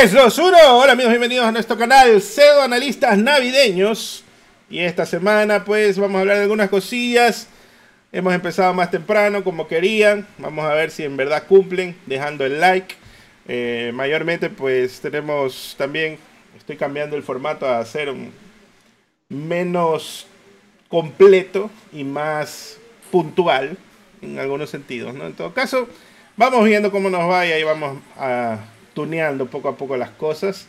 3, 2, 1. Hola amigos, bienvenidos a nuestro canal Pseudo Analistas Navideños. Y esta semana pues vamos a hablar de algunas cosillas. Hemos empezado más temprano como querían. Vamos a ver si en verdad cumplen dejando el like. Mayormente pues tenemos también, estoy cambiando el formato a hacer un menos completo y más puntual en algunos sentidos, ¿no? En todo caso, vamos viendo cómo nos va y ahí vamos a tuneando poco a poco las cosas.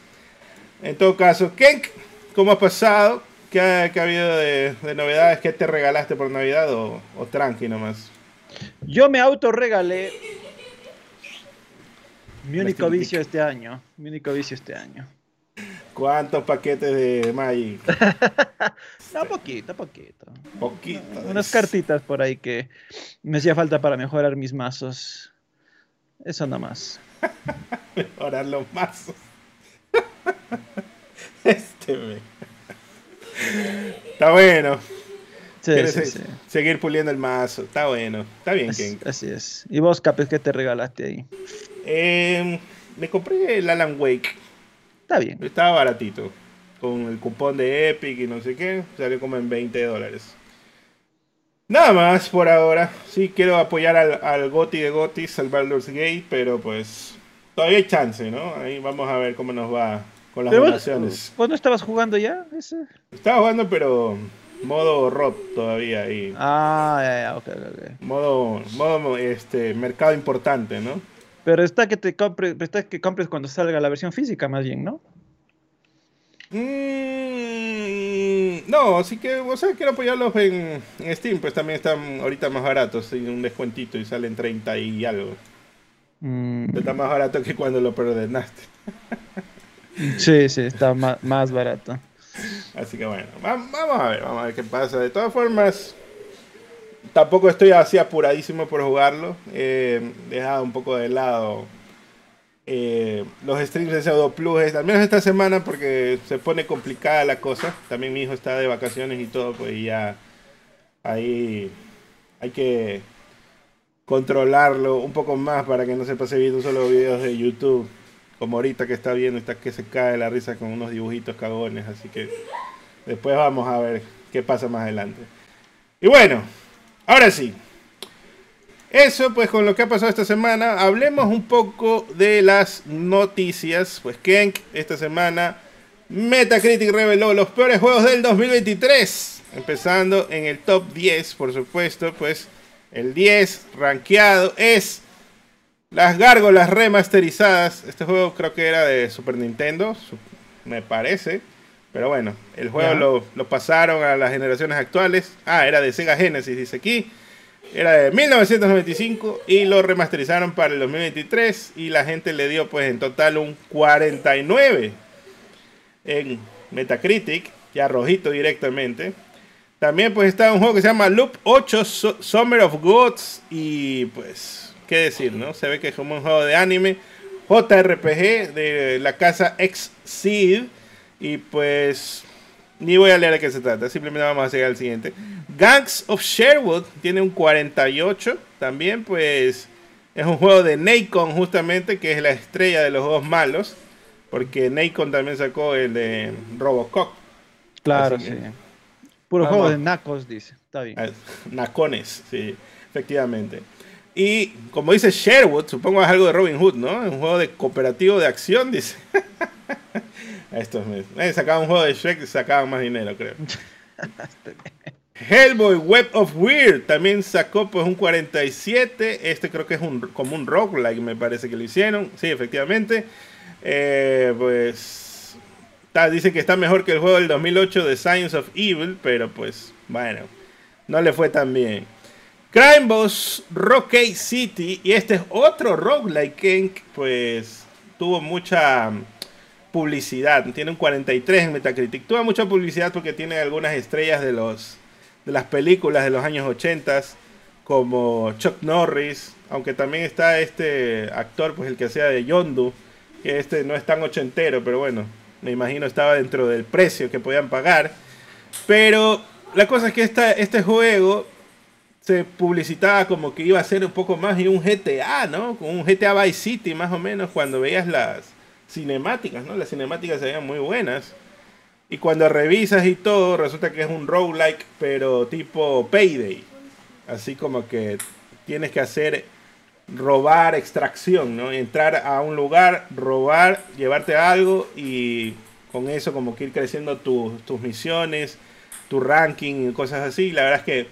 En todo caso, Qenk, ¿cómo ha pasado? ¿Qué ha habido de novedades? ¿Qué te regalaste por Navidad o tranqui nomás? Yo me autorregalé mi único vicio este año. ¿Cuántos paquetes de Magic? No, poquito. Unas cartitas por ahí que me hacía falta para mejorar mis mazos. Eso nomás. Mejorar los mazos. Está bueno. Sí, seguir puliendo el mazo. Está bueno. Está bien, Qenk. Así es. ¿Y vos, Capes, qué te regalaste ahí? Me compré el Alan Wake. Está bien. Estaba baratito. Con el cupón de Epic y no sé qué. Salió como en $20. Nada más por ahora. Sí, quiero apoyar al Gotti de Gotti, al Baldur's Gate, pero pues todavía hay chance, ¿no? Ahí vamos a ver cómo nos va con las donaciones. ¿Vos no estabas jugando ya? ¿Ese? Estaba jugando, pero modo ROP todavía ahí. Ah, ya, ok. Modo mercado importante, ¿no? Pero está que compres cuando salga la versión física, más bien, ¿no? No, así que, o sea, quiero apoyarlos en Steam, pues también están ahorita más baratos, hay un descuentito y salen 30 y algo. Está más barato que cuando lo perdonaste. Sí, está más barato. Así que bueno, vamos a ver qué pasa. De todas formas, tampoco estoy así apuradísimo por jugarlo. He dejado un poco de lado los streams de Pseudo Plus, al menos esta semana, porque se pone complicada la cosa. También mi hijo está de vacaciones y todo, pues ya ahí hay que controlarlo un poco más para que no se pase viendo solo videos de YouTube, como ahorita que está viendo, está que se cae la risa con unos dibujitos cagones. Así que después vamos a ver qué pasa más adelante. Y bueno, ahora sí. Eso pues con lo que ha pasado esta semana, hablemos un poco de las noticias. Pues Qenk, esta semana Metacritic reveló los peores juegos del 2023. Empezando en el top 10, por supuesto, pues el 10 rankeado es Las Gárgolas Remasterizadas. Este juego creo que era de Super Nintendo, me parece. Pero bueno, el juego lo pasaron a las generaciones actuales. Ah, era de Sega Genesis, dice aquí. Era de 1995 y lo remasterizaron para el 2023 y la gente le dio pues en total un 49 en Metacritic, ya rojito directamente. También pues está un juego que se llama Loop 8, Summer of Gods, y pues qué decir, ¿no? Se ve que es como un juego de anime, JRPG de la casa XSEED, y pues ni voy a leer de qué se trata, simplemente vamos a seguir al siguiente. Gangs of Sherwood tiene un 48, también pues es un juego de Nacon justamente, que es la estrella de los juegos malos, porque Nacon también sacó el de Robocop. Claro, sí. Puro juego de nacos, dice, está bien. Nacones, sí, efectivamente. Y como dice Sherwood, supongo es algo de Robin Hood, ¿no? Es un juego de cooperativo de acción, dice. Estos meses sacaban un juego de Shrek y sacaban más dinero, creo. Hellboy Web of Weird también sacó pues un 47. Este creo que es como un roguelike, me parece que lo hicieron. Sí, efectivamente. Pues dicen que está mejor que el juego del 2008 de Science of Evil, pero pues bueno, no le fue tan bien. Crime Boss Rocky City, y este es otro roguelike que pues tuvo mucha publicidad, tiene un 43 en Metacritic. Tuvo mucha publicidad porque tiene algunas estrellas de las películas de los años 80 como Chuck Norris, aunque también está este actor, pues el que hacía de Yondu, que este no es tan ochentero, pero bueno, me imagino estaba dentro del precio que podían pagar. Pero la cosa es que este juego se publicitaba como que iba a ser un poco más y un GTA, ¿no? Con un GTA Vice City más o menos, cuando veías las cinemáticas, ¿no? Las cinemáticas se veían muy buenas. Y cuando revisas y todo, resulta que es un roguelike, pero tipo Payday. Así como que tienes que hacer, robar, extracción, ¿no? Entrar a un lugar, robar, llevarte algo y con eso como que ir creciendo tus misiones, tu ranking y cosas así. Y la verdad es que,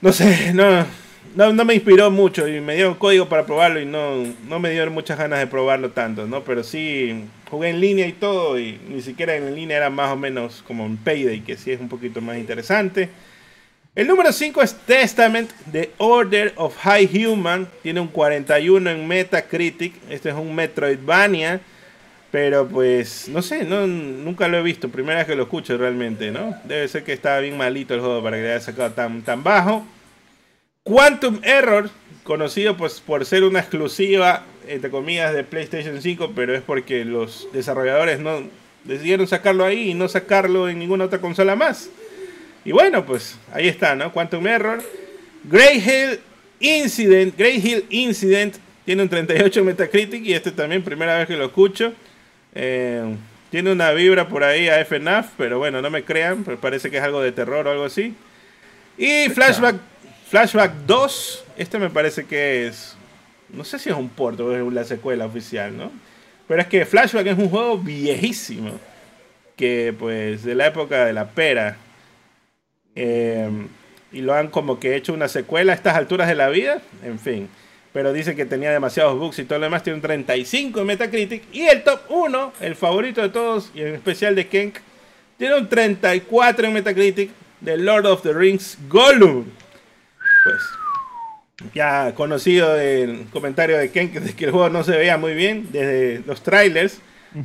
no sé, no me inspiró mucho y me dieron código para probarlo y no me dieron muchas ganas de probarlo tanto, ¿no? Pero sí, jugué en línea y todo y ni siquiera en línea era más o menos como en Payday, que sí es un poquito más interesante. El número 5 es Testament, The Order of High Human. Tiene un 41 en Metacritic. Este es un Metroidvania, pero pues, no sé, nunca lo he visto. Primera vez que lo escucho realmente, ¿no? Debe ser que estaba bien malito el juego para que le haya sacado tan bajo. Quantum Error, conocido pues por ser una exclusiva, entre comillas, de PlayStation 5, pero es porque los desarrolladores no decidieron sacarlo ahí y no sacarlo en ninguna otra consola más. Y bueno, pues ahí está, ¿no? Quantum Error. Grey Hill Incident tiene un 38 en Metacritic y este también, primera vez que lo escucho. Tiene una vibra por ahí a FNAF, pero bueno, no me crean, pero parece que es algo de terror o algo así. Y Flashback 2, este me parece que es, no sé si es un port o es la secuela oficial, ¿no? Pero es que Flashback es un juego viejísimo, que pues de la época de la pera, y lo han como que hecho una secuela a estas alturas de la vida, en fin. Pero dice que tenía demasiados bugs y todo lo demás, tiene un 35 en Metacritic. Y el top 1, el favorito de todos, y en especial de Qenk, tiene un 34 en Metacritic, de Lord of the Rings Gollum. Pues ya conocido el comentario de Qenk de que el juego no se veía muy bien desde los trailers.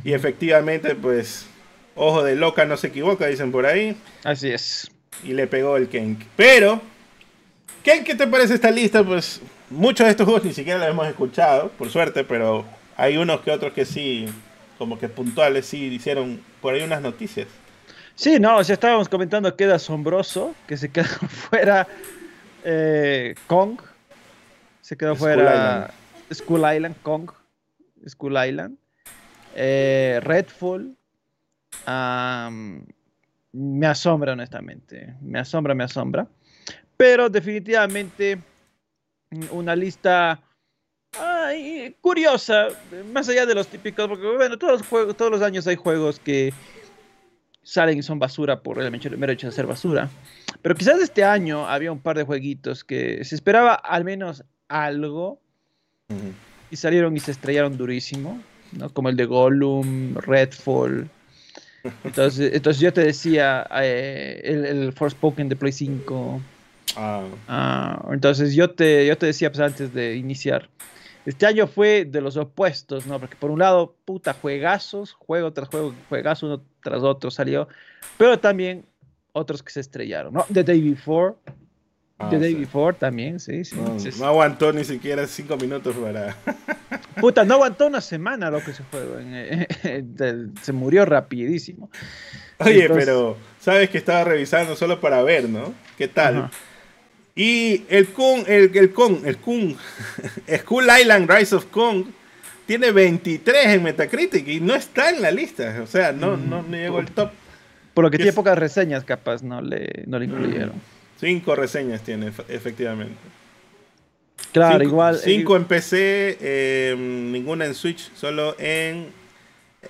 Y efectivamente, pues, ojo de loca no se equivoca, dicen por ahí. Así es. Y le pegó el Qenk. Pero, Qenk, ¿qué te parece esta lista? Pues muchos de estos juegos ni siquiera los hemos escuchado, por suerte, pero hay unos que otros que sí, como que puntuales, sí hicieron por ahí unas noticias. Sí, no, ya estábamos comentando que era asombroso que se quedó fuera. Kong se quedó fuera. Skull Island, Redfall. Me asombra, honestamente. Me asombra. Pero definitivamente una lista curiosa, más allá de los típicos, porque bueno, todos los años hay juegos que salen y son basura por el mero hecho de ser basura. Pero quizás este año había un par de jueguitos que se esperaba al menos algo y salieron y se estrellaron durísimo, ¿no? Como el de Gollum, Redfall. Entonces yo te decía el Forspoken de Play 5. Entonces yo te decía pues, antes de iniciar, este año fue de los opuestos, ¿no? Porque por un lado, puta, juegazos, juego tras juego, juegazo uno tras otro salió, pero también otros que se estrellaron, ¿no? The Day Before. The Day Before también, sí. No aguantó ni siquiera 5 minutos para... Puta, no aguantó una semana lo que se juego. Se murió rapidísimo. Oye, entonces... pero sabes que estaba revisando solo para ver, ¿no? ¿Qué tal? Uh-huh. Y el Kong, Skull Island Rise of Kong, tiene 23 en Metacritic y no está en la lista. O sea, no me llegó el top. Por lo que tiene pocas reseñas, capaz no le incluyeron. 5 reseñas tiene, efectivamente. Claro, 5 en PC, ninguna en Switch, solo en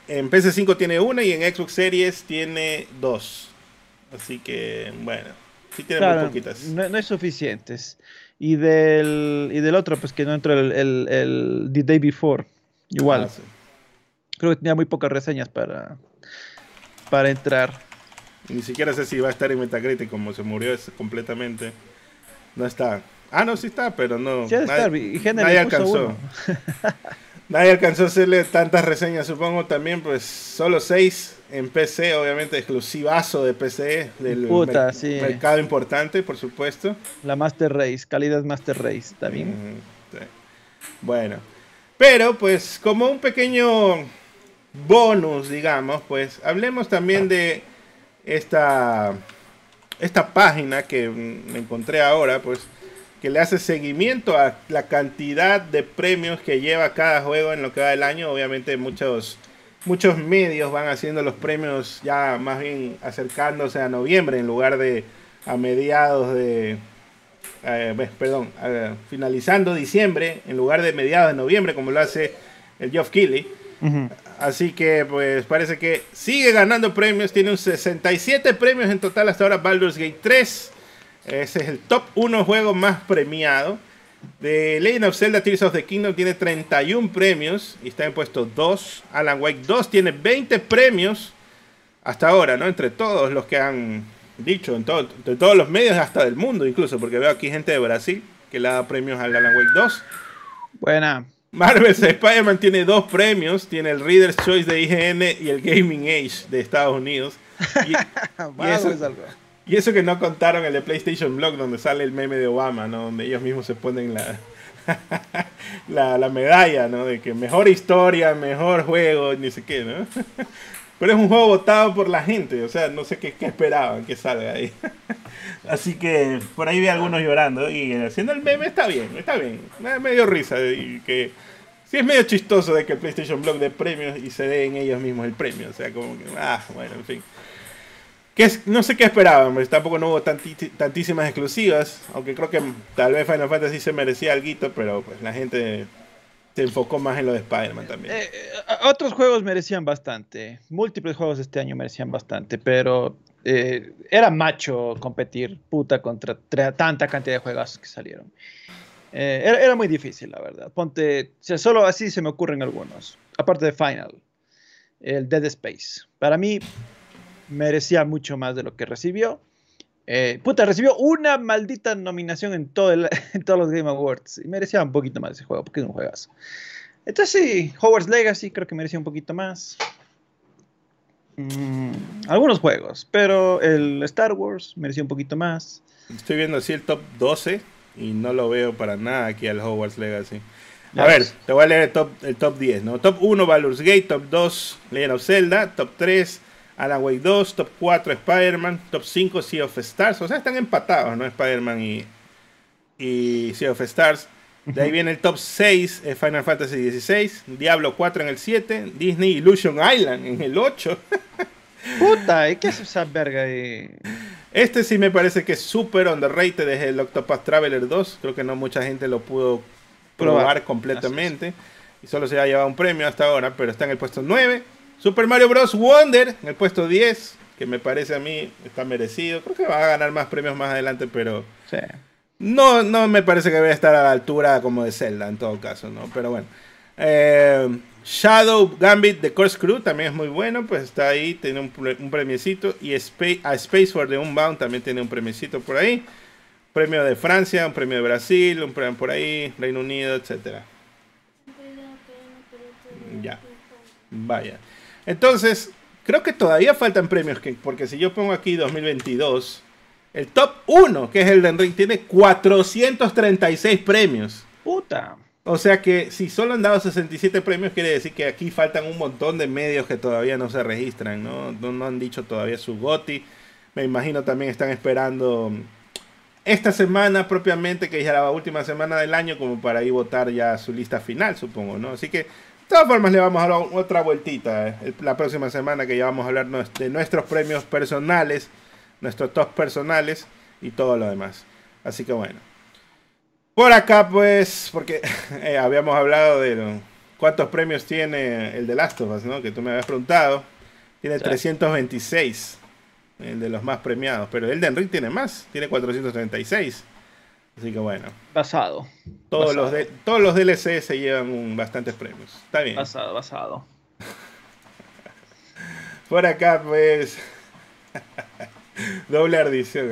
PC5 tiene una y en Xbox Series tiene 2. Así que, bueno, sí tiene, claro, muy poquitas. No es suficientes. Y del otro, pues que no entró el The Day Before. Igual. Ah, sí. Creo que tenía muy pocas reseñas para entrar. Ni siquiera sé si va a estar en Metacritic, como se murió completamente. No está. Ah, no, sí está, pero no. Nadie alcanzó. Nadie alcanzó a hacerle tantas reseñas, supongo también, pues solo 6 en PC, obviamente exclusivazo de PC, del mercado importante, por supuesto. La Master Race, calidad Master Race también. Sí. Bueno, pero pues como un pequeño bonus, digamos, pues hablemos también de esta página que me encontré ahora, pues que le hace seguimiento a la cantidad de premios que lleva cada juego en lo que va del año. Obviamente muchos medios van haciendo los premios ya más bien acercándose a noviembre en lugar de a mediados de... perdón, finalizando diciembre en lugar de mediados de noviembre como lo hace el Geoff Keighley. Uh-huh. Así que pues parece que sigue ganando premios. Tiene un 67 premios en total hasta ahora Baldur's Gate 3. Ese es el top 1 juego más premiado. The Legend of Zelda Tears of the Kingdom tiene 31 premios y está en puesto 2. Alan Wake 2 tiene 20 premios hasta ahora, ¿no? Entre todos los que han dicho, de todos los medios, hasta del mundo incluso, porque veo aquí gente de Brasil que le da premios al Alan Wake 2. Buena. Marvel's Spider-Man tiene 2 premios. Tiene el Reader's Choice de IGN y el Gaming Age de Estados Unidos. Y eso que no contaron el de PlayStation Blog, donde sale el meme de Obama, ¿no? Donde ellos mismos se ponen la medalla, ¿no? De que mejor historia, mejor juego, ni sé qué, ¿no? Pero es un juego votado por la gente, o sea, no sé qué esperaban que salga ahí. Así que por ahí vi a algunos llorando y haciendo el meme está bien, me dio risa. Y que sí es medio chistoso de que el PlayStation Blog dé premios y se den ellos mismos el premio, o sea, como que, bueno, en fin. No sé qué esperaban, pero tampoco no hubo tantísimas exclusivas, aunque creo que tal vez Final Fantasy se merecía alguito, pero pues la gente se enfocó más en lo de Spider-Man también. Otros juegos merecían bastante, múltiples juegos este año merecían bastante, pero era macho competir puta contra tanta cantidad de juegazos que salieron. Era muy difícil, la verdad. Ponte, o sea, solo así se me ocurren algunos, aparte de Final, el Dead Space. Para mí... merecía mucho más de lo que recibió. Puta, recibió una maldita nominación en todos los Game Awards. Y merecía un poquito más ese juego, porque es un juegazo. Entonces sí, Hogwarts Legacy creo que merecía un poquito más. Algunos juegos, pero el Star Wars merecía un poquito más. Estoy viendo así el top 12 y no lo veo para nada aquí al Hogwarts Legacy. A ver, te voy a leer el top 10, ¿no? Top 1, Baldur's Gate. Top 2, Legend of Zelda. Top 3, Alan Wake 2, top 4 Spider-Man, top 5 Sea of Stars, o sea, están empatados, ¿no? Spider-Man y Sea of Stars. De ahí viene el top 6, Final Fantasy XVI, Diablo 4 en el 7, Disney Illusion Island en el 8. Puta, ¿qué es esa verga ahí? Este sí me parece que es súper underrated, es el Octopath Traveler 2, creo que no mucha gente lo pudo probar completamente, y solo se ha llevado un premio hasta ahora, pero está en el puesto 9. Super Mario Bros. Wonder en el puesto 10, que me parece a mí está merecido. Creo que va a ganar más premios más adelante, pero sí. No me parece que vaya a estar a la altura como de Zelda en todo caso, ¿no? Pero bueno. Shadow Gambit de Corse Crew también es muy bueno, pues está ahí, tiene un premiecito. Y a Space Force de Unbound también tiene un premiecito por ahí. Premio de Francia, un premio de Brasil, un premio por ahí, Reino Unido, etc. Ya, vaya. Entonces, creo que todavía faltan premios, porque si yo pongo aquí 2022, el top 1, que es el de Enric, tiene 436 premios. Puta. O sea que si solo han dado 67 premios, quiere decir que aquí faltan un montón de medios que todavía no se registran, ¿no? No han dicho todavía su Gotti. Me imagino también están esperando esta semana propiamente, que ya la última semana del año, como para ir votar ya su lista final, supongo, ¿no? Así que... de todas formas le vamos a dar otra vueltita la próxima semana, que ya vamos a hablar de nuestros premios personales, nuestros tops personales y todo lo demás. Así que bueno. Por acá pues, porque habíamos hablado de cuántos premios tiene el de Last of Us, ¿no? Que tú me habías preguntado. Tiene 326, el de los más premiados, pero el de Enric tiene más, tiene 436. Así que bueno. Basado. Todos los DLC se llevan bastantes premios. Está bien. Basado. Por acá pues. Doble ardición.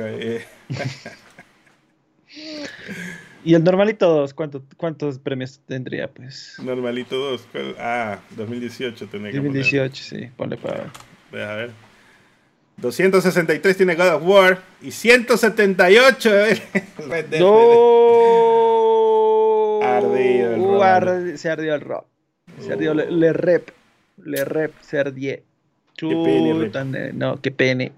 ¿Y el Normalito 2? ¿Cuántos premios tendría pues? Normalito 2. Ah, 2018 tenía que 2018, poner. Sí. Ponle para ver. A ver. 263 tiene God of War y 178 no. Ardido el Rob. Se ardió el Rob. Se ardió le rep. Le rep, se ardió. No, qué pene.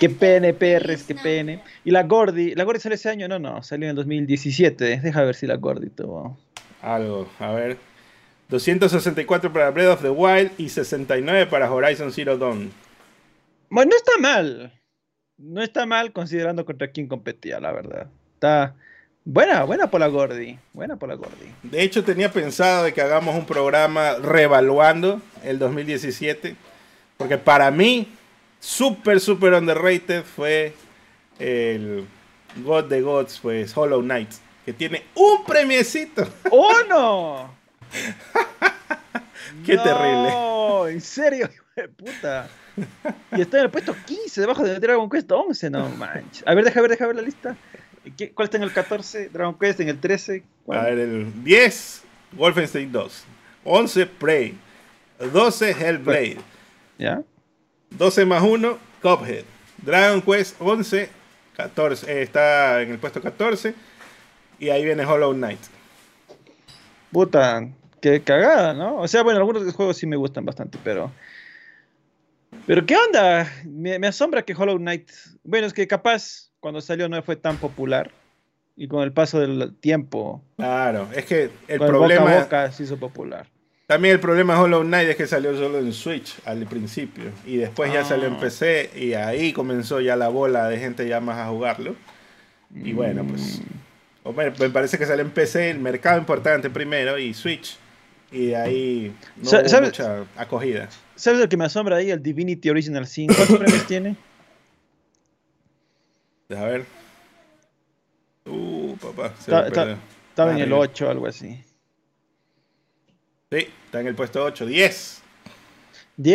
Qué pene, perres, qué pene. Y la Gordi salió ese año, no, salió en el 2017. Deja ver si la Gordi tuvo algo, a ver. 264 para Breath of the Wild y 69 para Horizon Zero Dawn. Bueno, no está mal. No está mal considerando contra quién competía, la verdad. Está buena por la Gordi. Buena por la Gordi. De hecho, tenía pensado de que hagamos un programa reevaluando el 2017. Porque para mí, súper underrated fue el God de Gods, pues Hollow Knight. Que tiene un premiecito. ¡Oh, no! ¡Qué no, terrible! ¡No! ¿En serio? ¡Hijo de puta! Y está en el puesto 15, debajo de Dragon Quest 11. No manches. A ver, deja ver la lista. ¿Cuál está en el 14? Dragon Quest en el 13. ¿Cuál? A ver, el 10, Wolfenstein 2. 11, Prey. 12, Hellblade. ¿Ya? 12+1, Cuphead. Dragon Quest 11, 14. Está en el puesto 14. Y ahí viene Hollow Knight. Puta, qué cagada, ¿no? O sea, bueno, algunos de los juegos sí me gustan bastante, pero... ¿Pero qué onda? Me asombra que Hollow Knight... Bueno, es que capaz cuando salió no fue tan popular. Y con el paso del tiempo... Claro, es que el problema... Boca a boca se hizo popular. También el problema de Hollow Knight es que salió solo en Switch al principio. Y después ya salió en PC y ahí comenzó ya la bola de gente ya más a jugarlo. Y bueno, pues... Me parece que sale en PC, el mercado importante primero, y Switch. Y de ahí no hubo mucha acogida. ¿Sabes lo que me asombra ahí? El Divinity Original Sin. ¿Cuántos premios tiene? A ver. Papá. Estaba en el 8 o algo así. Sí, está en el puesto 8. 10,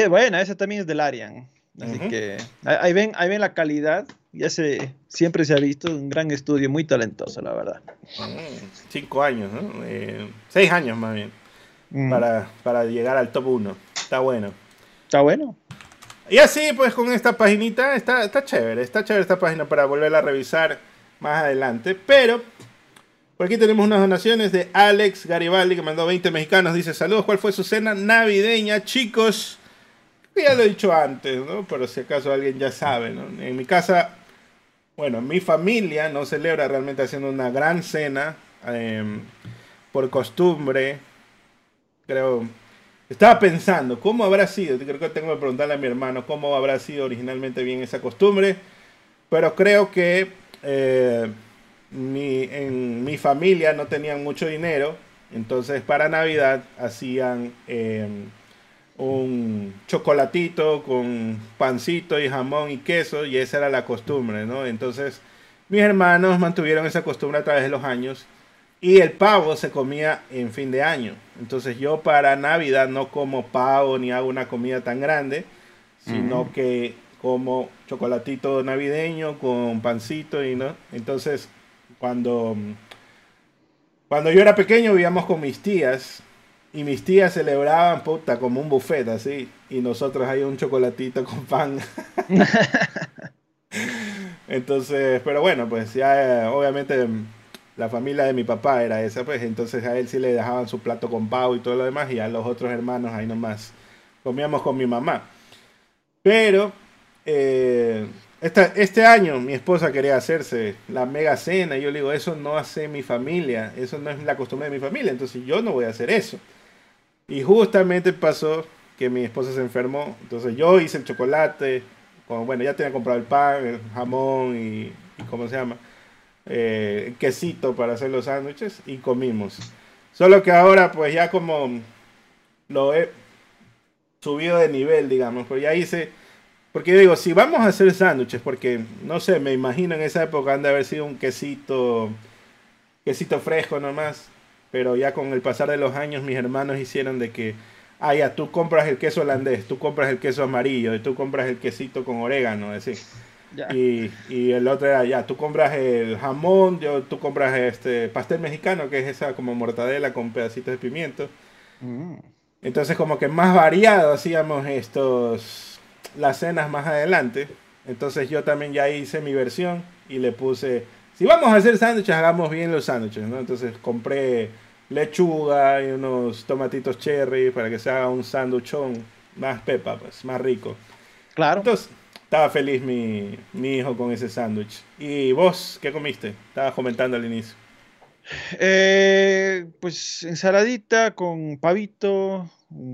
bueno, ese también es del Arian. Así que ahí ven la calidad. Ya siempre se ha visto un gran estudio, muy talentoso, la verdad. 5 años, ¿no? 6 años más bien, para llegar al top 1. Está bueno. Está bueno. Y así, pues, con esta paginita, está chévere esta página para volverla a revisar más adelante. Pero, por aquí tenemos unas donaciones de Alex Garibaldi, que mandó 20 mexicanos. Dice, saludos, ¿cuál fue su cena navideña, chicos? Ya lo he dicho antes, ¿no? Pero si acaso alguien ya sabe, ¿no? En mi casa... Bueno, mi familia no celebra realmente haciendo una gran cena. Por costumbre, creo... Estaba pensando, ¿cómo habrá sido? Creo que tengo que preguntarle a mi hermano cómo habrá sido originalmente bien esa costumbre. Pero creo que en mi familia no tenían mucho dinero. Entonces, para Navidad hacían un chocolatito con pancito y jamón y queso, y esa era la costumbre, ¿no? Entonces mis hermanos mantuvieron esa costumbre a través de los años, y el pavo se comía en fin de año. Entonces yo para Navidad no como pavo ni hago una comida tan grande, sino que como chocolatito navideño con pancito y no. Entonces cuando yo era pequeño vivíamos con mis tías. Y mis tías celebraban, puta, como un buffet, así. Y nosotros ahí un chocolatito con pan. Entonces, pero bueno, pues ya obviamente la familia de mi papá era esa, pues. Entonces a él sí le dejaban su plato con pavo y todo lo demás. Y a los otros hermanos ahí nomás comíamos con mi mamá. Pero este año mi esposa quería hacerse la mega cena. Y yo le digo, eso no hace mi familia. Eso no es la costumbre de mi familia. Entonces yo no voy a hacer eso. Y justamente pasó que mi esposa se enfermó. Entonces yo hice el chocolate. Bueno, ya tenía comprado el pan, el jamón y ¿cómo se llama? El quesito para hacer los sándwiches. Y comimos. Solo que ahora pues ya como lo he subido de nivel, digamos. Pues ya hice... Porque yo digo, si vamos a hacer sándwiches, porque no sé, me imagino en esa época han de haber sido un quesito fresco nomás. Pero ya con el pasar de los años mis hermanos hicieron de que, ya tú compras el queso holandés, tú compras el queso amarillo, y tú compras el quesito con orégano, así. Yeah. Y el otro era, tú compras el jamón, tú compras este pastel mexicano, que es esa como mortadela con pedacitos de pimiento. Entonces como que más variado hacíamos las cenas más adelante. Entonces yo también ya hice mi versión y le puse, si vamos a hacer sándwiches, hagamos bien los sándwiches, ¿no? Entonces compré lechuga y unos tomatitos cherry para que se haga un sanduchón más pepa, pues, más rico. Claro. Entonces, estaba feliz mi hijo con ese sándwich. ¿Y vos qué comiste? Estabas comentando al inicio. Pues ensaladita con pavito,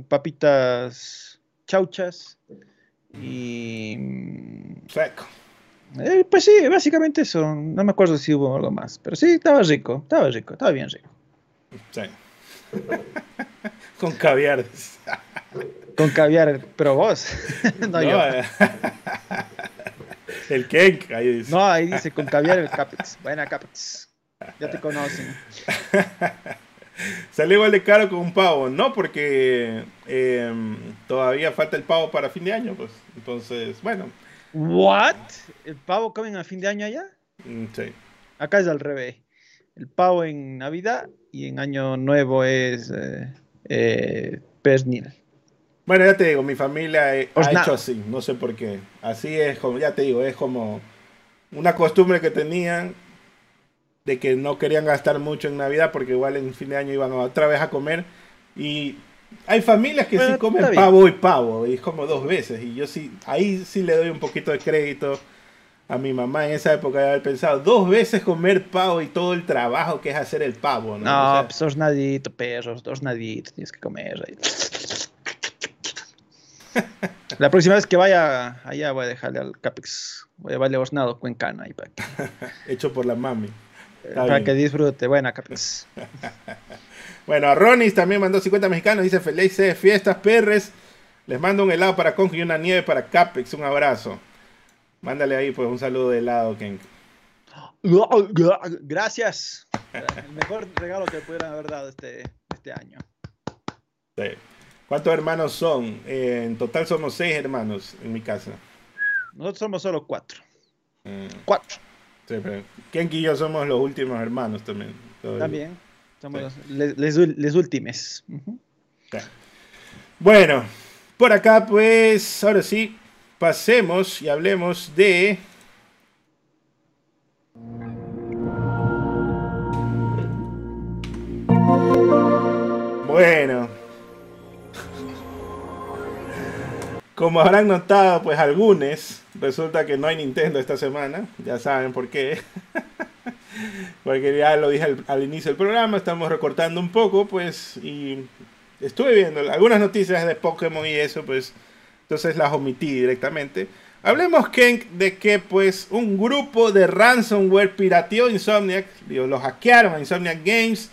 papitas chauchas y... seco. Pues sí, básicamente eso. No me acuerdo si hubo algo más, pero sí, estaba rico, estaba rico, estaba bien rico. Sí. Con caviar. Con caviar, pero vos. No, yo. El Qenk, ahí dice. No, ahí dice con caviar el Kacex. Buena Kacex. Ya te conocen. Sale igual de caro con un pavo, ¿no? Porque todavía falta el pavo para fin de año, pues. Entonces, bueno. ¿What? ¿El pavo comen a fin de año allá? Sí. Acá es al revés. El pavo en Navidad y en Año Nuevo es pernil. Bueno, ya te digo, mi familia ha hecho así, no sé por qué. Así es, como, ya te digo, es como una costumbre que tenían de que no querían gastar mucho en Navidad porque igual en fin de año iban otra vez a comer. Y hay familias que bueno, sí comen pavo y pavo, y es como dos veces. Y yo sí, ahí sí le doy un poquito de crédito a mi mamá en esa época de haber pensado dos veces comer pavo y todo el trabajo que es hacer el pavo, ¿no? No, o sea, pues dos naditos, perros, dos naditos, tienes que comer. La próxima vez que vaya allá voy a dejarle al Kacex, voy a llevarle hornado cuencana ahí para que... Hecho por la mami. Para que disfrute, buena Kacex. Bueno, a Ronis también mandó 50 mexicanos, dice felices fiestas, perres. Les mando un helado para Kong y una nieve para Kacex, un abrazo. Mándale ahí, pues, un saludo de helado, Qenk. Gracias. El mejor regalo que pudieran haber dado este año. Sí. ¿Cuántos hermanos son? En total somos 6 hermanos en mi casa. Nosotros somos solo 4. 4. Sí, pero Qenk y yo somos los últimos hermanos también. También. Somos sí. les últimes. Uh-huh. Sí. Bueno, por acá, pues, ahora sí. Pasemos y hablemos de... Bueno. Como habrán notado, pues algunos, resulta que no hay Nintendo esta semana. Ya saben por qué. Porque ya lo dije al inicio del programa, estamos recortando un poco, pues, y estuve viendo algunas noticias de Pokémon y eso, pues... Entonces las omití directamente. Hablemos, Qenk, de que pues un grupo de ransomware pirateó Insomniac. Digo, lo hackearon a Insomniac Games.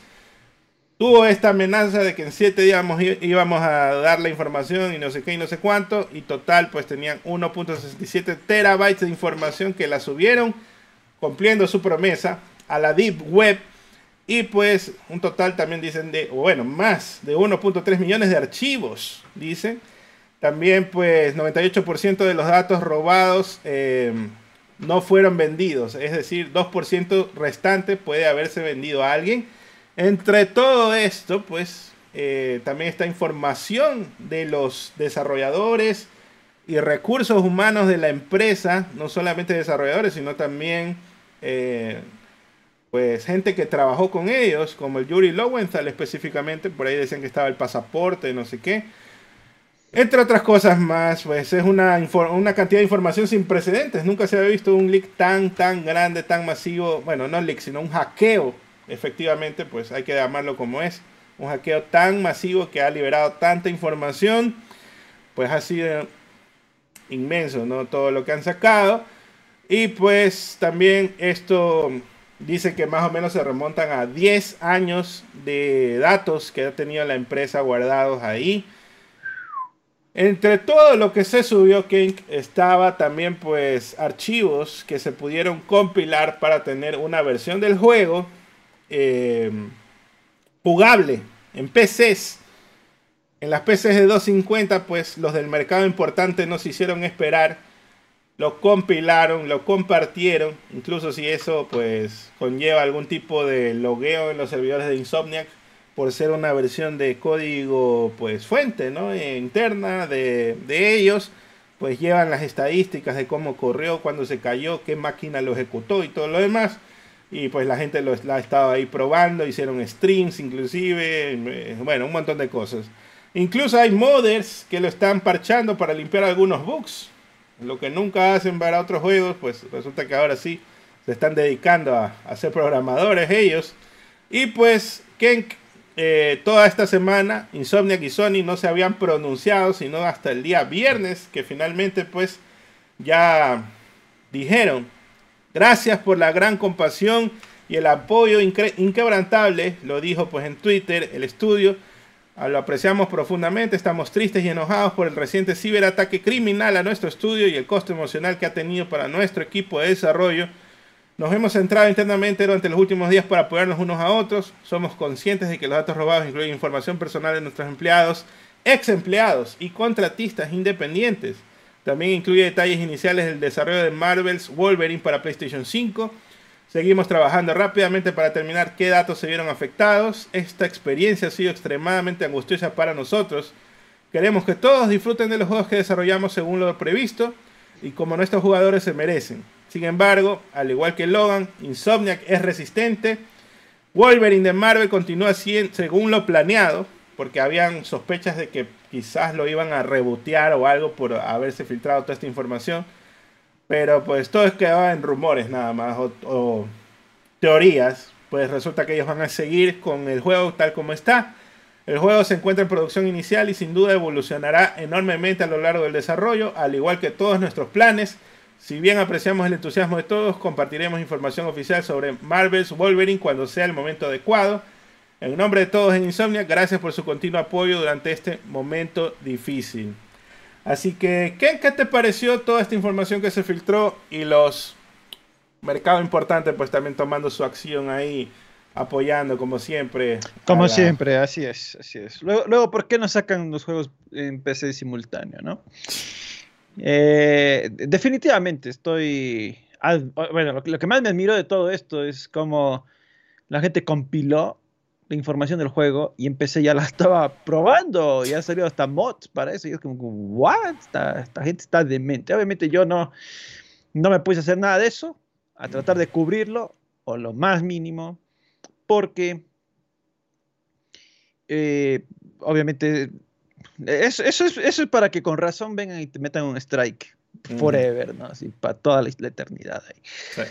Tuvo esta amenaza de que en 7 días íbamos a dar la información y no sé qué y no sé cuánto. Y total, pues tenían 1.67 terabytes de información que la subieron, cumpliendo su promesa, a la Deep Web. Y pues un total también dicen de, bueno, más de 1.3 millones de archivos, dicen. También, pues, 98% de los datos robados no fueron vendidos. Es decir, 2% restante puede haberse vendido a alguien. Entre todo esto, pues, también está información de los desarrolladores y recursos humanos de la empresa. No solamente desarrolladores, sino también, pues, gente que trabajó con ellos. Como el Yuri Lowenthal específicamente. Por ahí decían que estaba el pasaporte, no sé qué. Entre otras cosas más, pues es una cantidad de información sin precedentes. Nunca se había visto un leak tan grande, tan masivo. Bueno, no leak, sino un hackeo. Efectivamente, pues hay que llamarlo como es. Un hackeo tan masivo que ha liberado tanta información. Pues ha sido inmenso, ¿no? Todo lo que han sacado. Y pues también esto dice que más o menos se remontan a 10 años de datos que ha tenido la empresa guardados ahí. Entre todo lo que se subió, Qenk, estaba también pues archivos que se pudieron compilar para tener una versión del juego jugable en PCs. En las PCs de 250, pues los del mercado importante no se hicieron esperar. Lo compilaron, lo compartieron. Incluso si eso pues conlleva algún tipo de logueo en los servidores de Insomniac. Por ser una versión de código, pues, fuente, ¿no? Interna de ellos, pues llevan las estadísticas de cómo corrió, cuándo se cayó, qué máquina lo ejecutó y todo lo demás. Y pues la gente la ha estado ahí probando, hicieron streams inclusive, bueno, un montón de cosas. Incluso hay modders que lo están parchando para limpiar algunos bugs. Lo que nunca hacen para otros juegos, pues resulta que ahora sí se están dedicando a ser programadores ellos. Y pues Qenk, toda esta semana Insomniac y Sony no se habían pronunciado, sino hasta el día viernes, que finalmente pues ya dijeron: gracias por la gran compasión y el apoyo inquebrantable, lo dijo pues en Twitter el estudio. Lo apreciamos profundamente, estamos tristes y enojados por el reciente ciberataque criminal a nuestro estudio y el costo emocional que ha tenido para nuestro equipo de desarrollo. Nos hemos centrado internamente durante los últimos días para apoyarnos unos a otros. Somos conscientes de que los datos robados incluyen información personal de nuestros empleados, ex empleados y contratistas independientes. También incluye detalles iniciales del desarrollo de Marvel's Wolverine para PlayStation 5. Seguimos trabajando rápidamente para determinar qué datos se vieron afectados. Esta experiencia ha sido extremadamente angustiosa para nosotros. Queremos que todos disfruten de los juegos que desarrollamos según lo previsto y como nuestros jugadores se merecen. Sin embargo, al igual que Logan, Insomniac es resistente. Wolverine de Marvel continúa según lo planeado, porque habían sospechas de que quizás lo iban a rebotear o algo por haberse filtrado toda esta información. Pero pues todo quedaba en rumores nada más o teorías. Pues resulta que ellos van a seguir con el juego tal como está. El juego se encuentra en producción inicial y sin duda evolucionará enormemente a lo largo del desarrollo, al igual que todos nuestros planes. Si bien apreciamos el entusiasmo de todos, compartiremos información oficial sobre Marvel's Wolverine cuando sea el momento adecuado. En nombre de todos en Insomniac, gracias por su continuo apoyo durante este momento difícil. Así que, ¿qué te pareció toda esta información que se filtró? Y los mercados importantes pues también tomando su acción ahí, apoyando como siempre. Como siempre, así es, así es. Luego, ¿por qué no sacan los juegos en PC simultáneo, no? Definitivamente estoy... Bueno, lo que más me admiró de todo esto es cómo la gente compiló la información del juego y empecé, ya la estaba probando, ya salió hasta mods para eso, y es como, ¿what? Esta gente está demente. Obviamente yo no me puse a hacer nada de eso, a tratar de cubrirlo, o lo más mínimo, porque obviamente eso es para que con razón vengan y te metan un strike forever, ¿no? Así, para toda la eternidad ahí. Sí.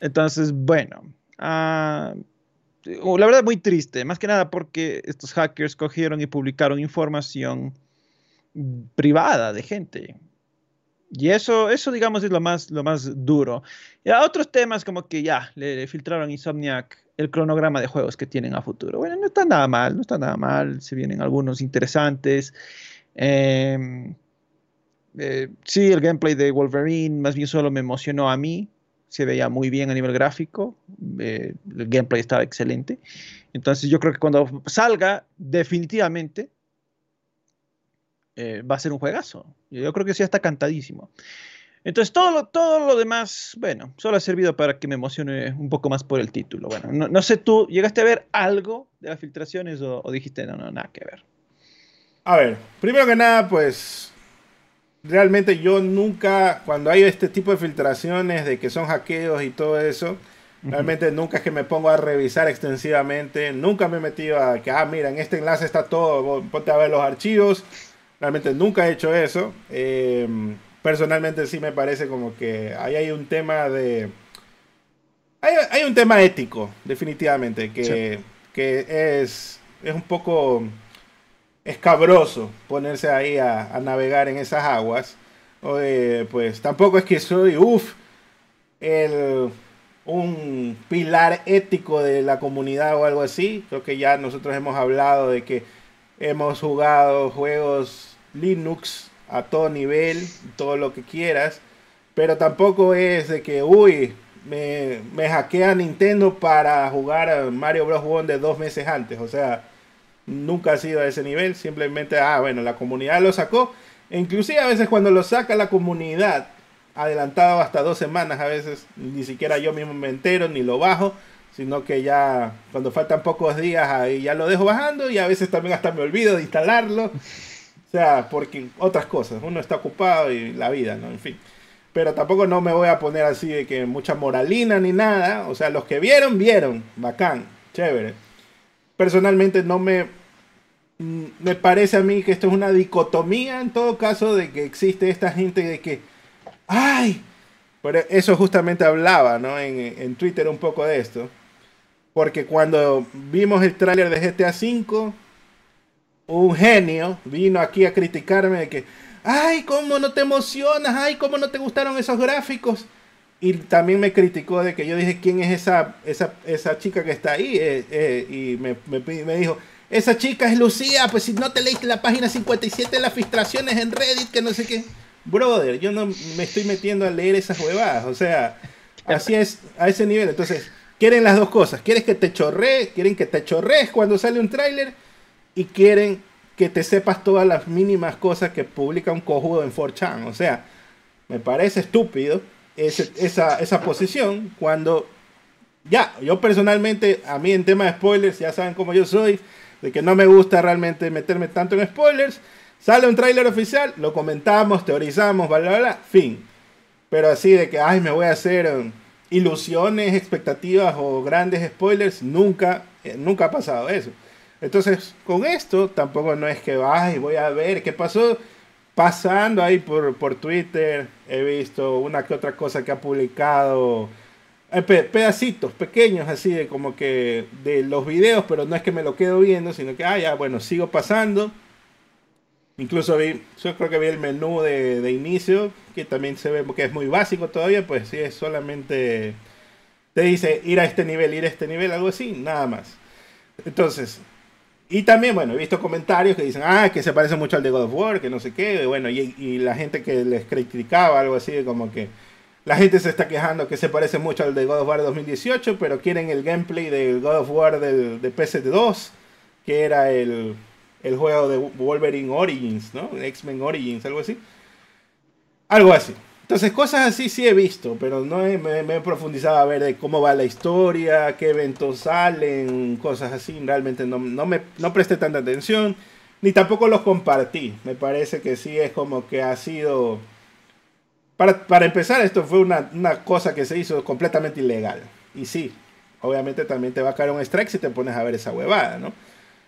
Entonces, bueno, la verdad muy triste, más que nada porque estos hackers cogieron y publicaron información privada de gente. Y eso digamos es lo más duro. Y a otros temas como que ya, le filtraron Insomniac el cronograma de juegos que tienen a futuro. Bueno, no está nada mal, no está nada mal, se vienen algunos interesantes. Sí, el gameplay de Wolverine más bien solo me emocionó a mí. Se veía muy bien a nivel gráfico, el gameplay estaba excelente. Entonces yo creo que cuando salga, definitivamente, va a ser un juegazo. Yo creo que sí, está cantadísimo. Entonces todo lo demás, bueno, solo ha servido para que me emocione un poco más por el título. Bueno, no sé tú, ¿llegaste a ver algo de las filtraciones o dijiste no, nada que ver? A ver, primero que nada, pues... Realmente yo nunca, cuando hay este tipo de filtraciones de que son hackeos y todo eso, realmente nunca es que me pongo a revisar extensivamente, nunca me he metido a que, mira, en este enlace está todo, ponte a ver los archivos, realmente nunca he hecho eso. Personalmente sí me parece como que ahí hay un tema de... Hay un tema ético, definitivamente, que, sí, que es un poco... escabroso ponerse ahí a navegar en esas aguas. Pues tampoco es que soy un pilar ético de la comunidad o algo así. Creo que ya nosotros hemos hablado de que hemos jugado juegos Linux a todo nivel, todo lo que quieras, pero tampoco es de que me hackea Nintendo para jugar Mario Bros. Wonder 2 meses antes, o sea, nunca ha sido a ese nivel. Simplemente, bueno, la comunidad lo sacó. E inclusive a veces cuando lo saca la comunidad, adelantado hasta 2 semanas, a veces ni siquiera yo mismo me entero ni lo bajo, sino que ya cuando faltan pocos días ahí ya lo dejo bajando, y a veces también hasta me olvido de instalarlo. O sea, porque otras cosas, uno está ocupado y la vida, ¿no? En fin. Pero tampoco no me voy a poner así de que mucha moralina ni nada. O sea, los que vieron, bacán, chévere. Personalmente no me Me parece a mí que esto es una dicotomía en todo caso de que existe esta gente de que ¡ay! Pero eso justamente hablaba, ¿no? En Twitter un poco de esto. Porque cuando vimos el tráiler de GTA V, un genio vino aquí a criticarme de que ¡ay! ¿Cómo no te emocionas? ¡Ay! ¿Cómo no te gustaron esos gráficos? Y también me criticó de que yo dije ¿quién es esa chica que está ahí? Y me dijo esa chica es Lucía, pues si no te leíste la página 57 de las filtraciones en Reddit, que no sé qué. Brother, yo no me estoy metiendo a leer esas huevadas, o sea, así es, a ese nivel. Entonces, quieren las dos cosas, quieren que te chorrees cuando sale un tráiler y quieren que te sepas todas las mínimas cosas que publica un cojudo en 4chan, o sea, me parece estúpido esa posición cuando, ya, yo personalmente, a mí en tema de spoilers, ya saben cómo yo soy, de que no me gusta realmente meterme tanto en spoilers. Sale un tráiler oficial, lo comentamos, teorizamos, bla, bla, bla, fin. Pero así de que, ay, me voy a hacer ilusiones, expectativas o grandes spoilers, nunca ha pasado eso. Entonces, con esto, tampoco no es que, ay, voy a ver qué pasó. Pasando ahí por Twitter, he visto una que otra cosa que ha publicado... pedacitos pequeños así de como que de los videos, pero no es que me lo quedo viendo, sino que, ah, ya, bueno, sigo pasando. Incluso vi, yo creo que vi el menú de inicio, que también se ve que es muy básico todavía, pues sí, es solamente, te dice ir a este nivel, algo así, nada más. Entonces, y también, bueno, he visto comentarios que dicen, ah, que se parece mucho al de God of War, que no sé qué, y bueno, y la gente que les criticaba, algo así de como que, la gente se está quejando que se parece mucho al de God of War 2018, pero quieren el gameplay del God of War de PS2, que era el juego de Wolverine Origins, ¿no? X-Men Origins, algo así. Algo así. Entonces, cosas así sí he visto, pero no me he profundizado a ver de cómo va la historia, qué eventos salen, cosas así. Realmente no presté tanta atención, ni tampoco los compartí. Me parece que sí es como que ha sido... Para empezar, esto fue una cosa que se hizo completamente ilegal. Y sí, obviamente también te va a caer un strike si te pones a ver esa huevada, ¿no?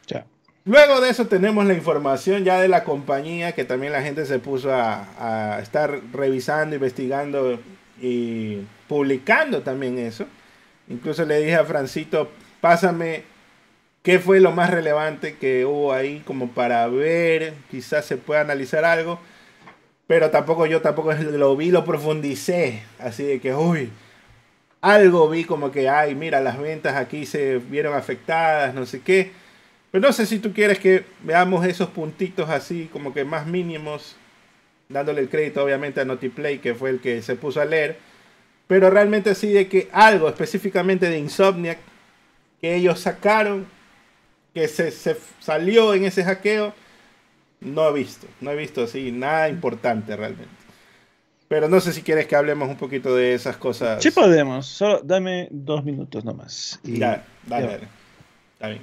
Yeah. Luego de eso tenemos la información ya de la compañía, que también la gente se puso a estar revisando, investigando y publicando también eso. Incluso le dije a Francito, pásame qué fue lo más relevante que hubo ahí como para ver, quizás se pueda analizar algo. Pero yo tampoco lo vi, lo profundicé, así de que, uy, algo vi como que, ay, mira, las ventas aquí se vieron afectadas, no sé qué. Pero no sé si tú quieres que veamos esos puntitos así, como que más mínimos, dándole el crédito obviamente a Notiplay, que fue el que se puso a leer. Pero realmente así de que algo específicamente de Insomniac, que ellos sacaron, que se salió en ese hackeo, no he visto así nada importante realmente. Pero no sé si quieres que hablemos un poquito de esas cosas. Sí podemos, solo dame 2 minutos nomás. Y ya, dale. Está bien.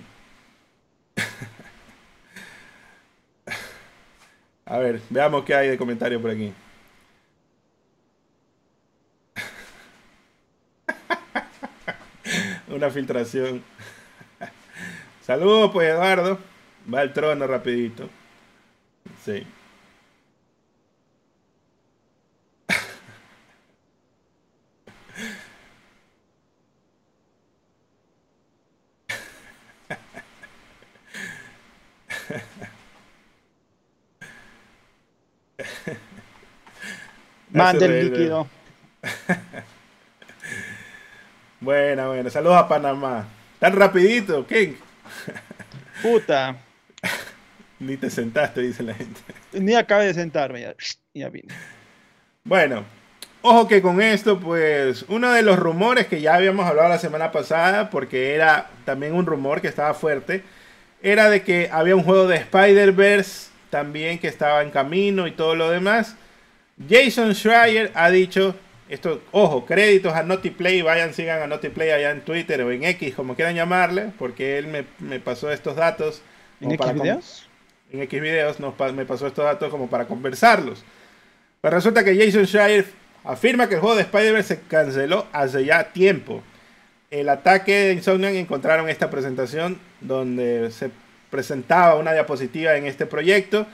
A ver, veamos qué hay de comentario por aquí. Una filtración. Saludos pues Eduardo. Va al trono rapidito. Sí. Mande el líquido. Bueno. Saludos a Panamá. Tan rapidito, King. Puta. Ni te sentaste, dice la gente. Ni acabé de sentarme, ya vine. Bueno, ojo que con esto, pues, uno de los rumores que ya habíamos hablado la semana pasada, porque era también un rumor que estaba fuerte, era de que había un juego de Spider-Verse también que estaba en camino y todo lo demás. Jason Schreier ha dicho, esto, ojo, créditos a Notiplay, vayan, sigan a Notiplay allá en Twitter o en X, como quieran llamarle, porque él me pasó estos datos. ¿En X videos? En X videos me pasó estos datos como para conversarlos. Pero resulta que Jason Schreier afirma que el juego de Spider-Verse se canceló hace ya tiempo. El ataque de Insomniac encontraron esta presentación donde se presentaba una diapositiva en este proyecto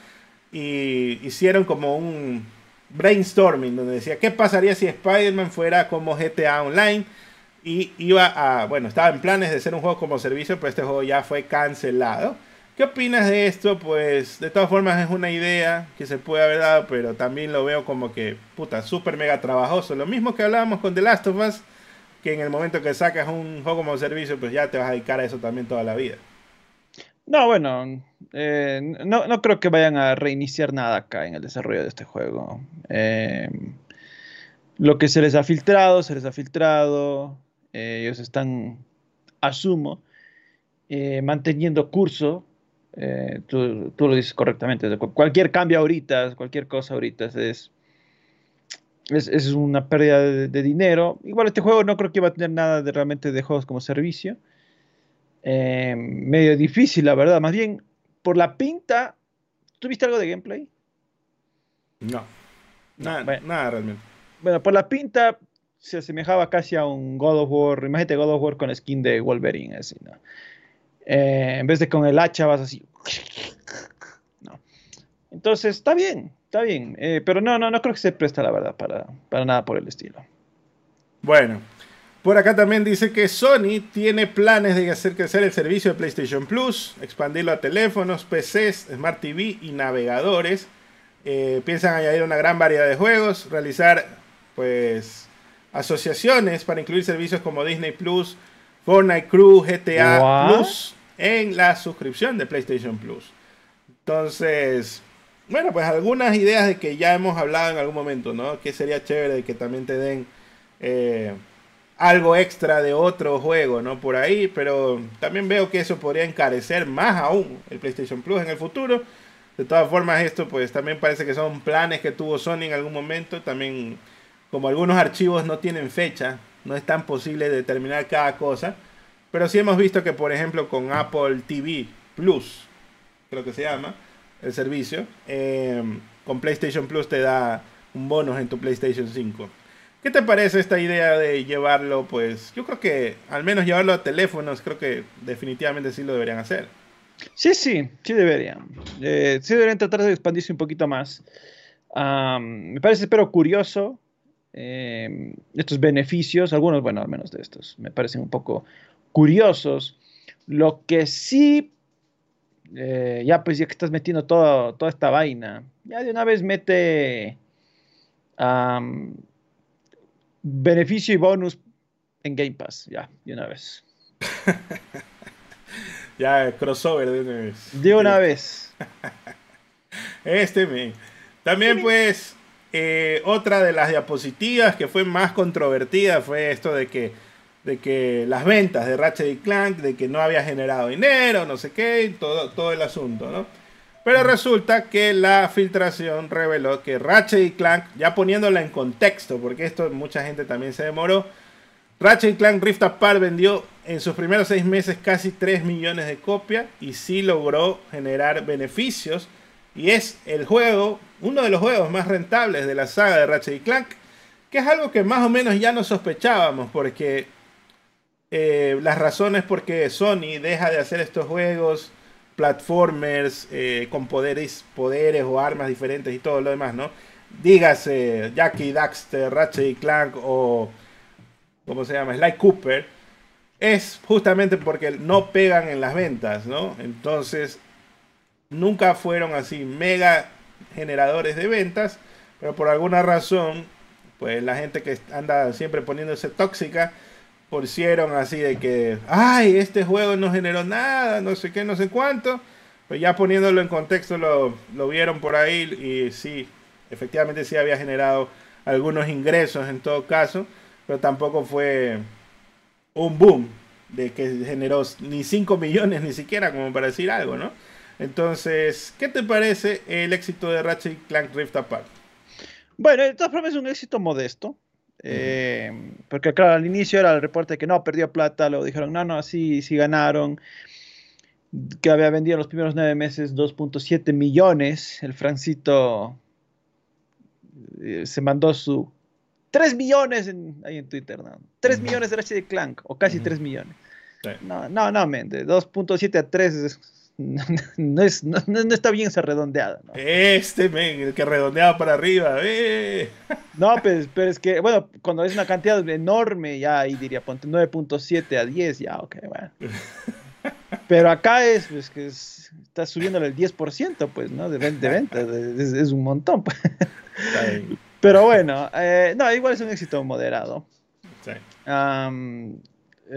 y hicieron como un brainstorming donde decía qué pasaría si Spider-Man fuera como GTA Online, y iba a, bueno, estaba en planes de ser un juego como servicio, pero este juego ya fue cancelado. ¿Qué opinas de esto? Pues de todas formas es una idea que se puede haber dado, pero también lo veo como que, puta, súper mega trabajoso. Lo mismo que hablábamos con The Last of Us, que en el momento que sacas un juego como servicio, pues ya te vas a dedicar a eso también toda la vida. No, bueno, no creo que vayan a reiniciar nada acá en el desarrollo de este juego. Lo que se les ha filtrado, ellos están, asumo, manteniendo curso. Tú lo dices correctamente. Cualquier cambio ahorita, cualquier cosa ahorita es una pérdida de dinero. Igual este juego no creo que iba a tener nada de realmente de juegos como servicio. Medio difícil, la verdad. Más bien, por la pinta, ¿tú viste algo de gameplay? No. Nada realmente. Bueno, por la pinta se asemejaba casi a un God of War. Imagínate God of War con skin de Wolverine, así, ¿no? En vez de con el hacha vas así, ¿no? Entonces está bien, pero no creo que se presta, la verdad, para nada por el estilo. Bueno, por acá también dice que Sony tiene planes de hacer crecer el servicio de PlayStation Plus, expandirlo a teléfonos, PCs, Smart TV y navegadores. Piensan añadir una gran variedad de juegos, realizar pues asociaciones para incluir servicios como Disney Plus, Fortnite Crew, GTA Plus en la suscripción de PlayStation Plus. Entonces, bueno, pues algunas ideas de que ya hemos hablado en algún momento, ¿no? Que sería chévere de que también te den algo extra de otro juego, ¿no? Por ahí, pero también veo que eso podría encarecer más aún el PlayStation Plus en el futuro. De todas formas, esto pues también parece que son planes que tuvo Sony en algún momento. También, como algunos archivos no tienen fecha, no es tan posible determinar cada cosa. Pero sí hemos visto que, por ejemplo, con Apple TV Plus, creo que se llama el servicio, con PlayStation Plus te da un bonus en tu PlayStation 5. ¿Qué te parece esta idea de llevarlo? Pues yo creo que al menos llevarlo a teléfonos, creo que definitivamente sí lo deberían hacer. Sí deberían. Sí deberían tratar de expandirse un poquito más. Me parece, pero curioso, estos beneficios, algunos, bueno, al menos de estos, me parecen un poco curiosos. Lo que sí, ya pues ya que estás metiendo toda esta vaina, ya de una vez mete beneficio y bonus en Game Pass, ya, de una vez. Ya, crossover de una vez. También, pues, otra de las diapositivas que fue más controvertida fue esto de que las ventas de Ratchet & Clank, de que no había generado dinero, no sé qué, todo el asunto, ¿no? Pero resulta que la filtración reveló que Ratchet & Clank, ya poniéndola en contexto, porque esto mucha gente también se demoró, Ratchet & Clank Rift Apart vendió en sus primeros 6 meses casi 3 millones de copias y sí logró generar beneficios, y es el juego, uno de los juegos más rentables de la saga de Ratchet & Clank, que es algo que más o menos ya nos sospechábamos, porque las razones por qué Sony deja de hacer estos juegos platformers con poderes o armas diferentes y todo lo demás, ¿no? Dígase Jackie Daxter, Ratchet & Clank o ¿cómo se llama? Sly Cooper, es justamente porque no pegan en las ventas, ¿no? Entonces, nunca fueron así mega generadores de ventas, pero por alguna razón, pues la gente que anda siempre poniéndose tóxica, pusieron así de que, ay, este juego no generó nada, no sé qué, no sé cuánto, pues ya poniéndolo en contexto lo vieron por ahí y sí, efectivamente sí había generado algunos ingresos en todo caso, pero tampoco fue un boom de que generó ni 5 millones ni siquiera como para decir algo, ¿no? Entonces, ¿qué te parece el éxito de Ratchet & Clank Rift Apart? Bueno, de todas formas es un éxito modesto, porque claro, al inicio era el reporte de que no, perdió plata, luego dijeron, no, sí ganaron, que había vendido en los primeros 9 meses 2.7 millones, el Francito se mandó su 3 millones ahí en Twitter, ¿no? 3 millones de Ratchet & Clank, o casi 3 millones. Sí. No, mente, 2.7 a 3 es No está bien esa redondeada, ¿no? Este, men, el que redondeaba para arriba, No, pues, pero es que, bueno, cuando es una cantidad enorme, ya ahí diría, ponte 9.7 a 10, ya, ok, bueno. Pero acá es, pues, que es, está subiéndole el 10%, pues, ¿no? De venta, es un montón, pues. Sí. Pero bueno, no, igual es un éxito moderado. Sí.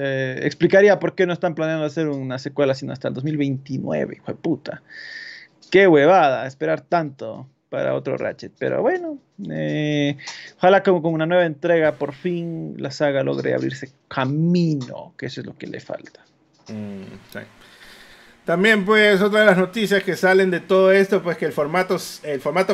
Explicaría por qué no están planeando hacer una secuela sino hasta el 2029, hijo de puta. Qué huevada, esperar tanto para otro Ratchet. Pero bueno, ojalá que con una nueva entrega por fin la saga logre abrirse camino, que eso es lo que le falta. Sí. También, pues, otra de las noticias que salen de todo esto, pues que el formato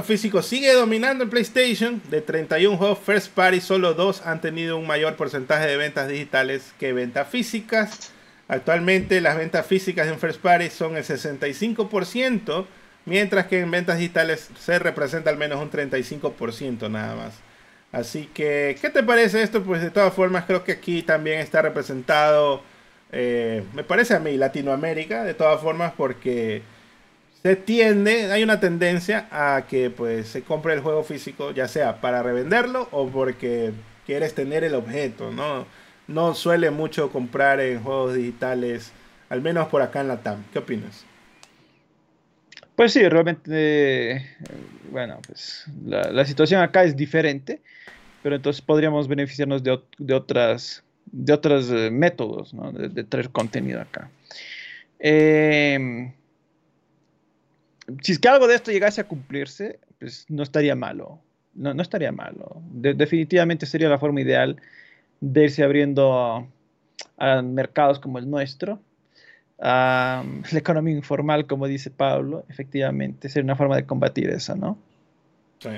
físico sigue dominando en PlayStation. De 31 juegos first party, solo 2 han tenido un mayor porcentaje de ventas digitales que ventas físicas. Actualmente las ventas físicas en first party son el 65%, mientras que en ventas digitales se representa al menos un 35% nada más. Así que, ¿qué te parece esto? Pues de todas formas creo que aquí también está representado... me parece a mí Latinoamérica de todas formas, porque se tiende, hay una tendencia a que pues se compre el juego físico, ya sea para revenderlo o porque quieres tener el objeto, ¿no? No suele mucho comprar en juegos digitales, al menos por acá en Latam. ¿Qué opinas? Pues sí, realmente bueno, pues la situación acá es diferente, pero entonces podríamos beneficiarnos de otros métodos, ¿no? de traer contenido acá. Si es que algo de esto llegase a cumplirse, pues no estaría malo. No estaría malo. Definitivamente sería la forma ideal de irse abriendo a mercados como el nuestro. La economía informal, como dice Pablo, efectivamente sería una forma de combatir eso, ¿no? Sí.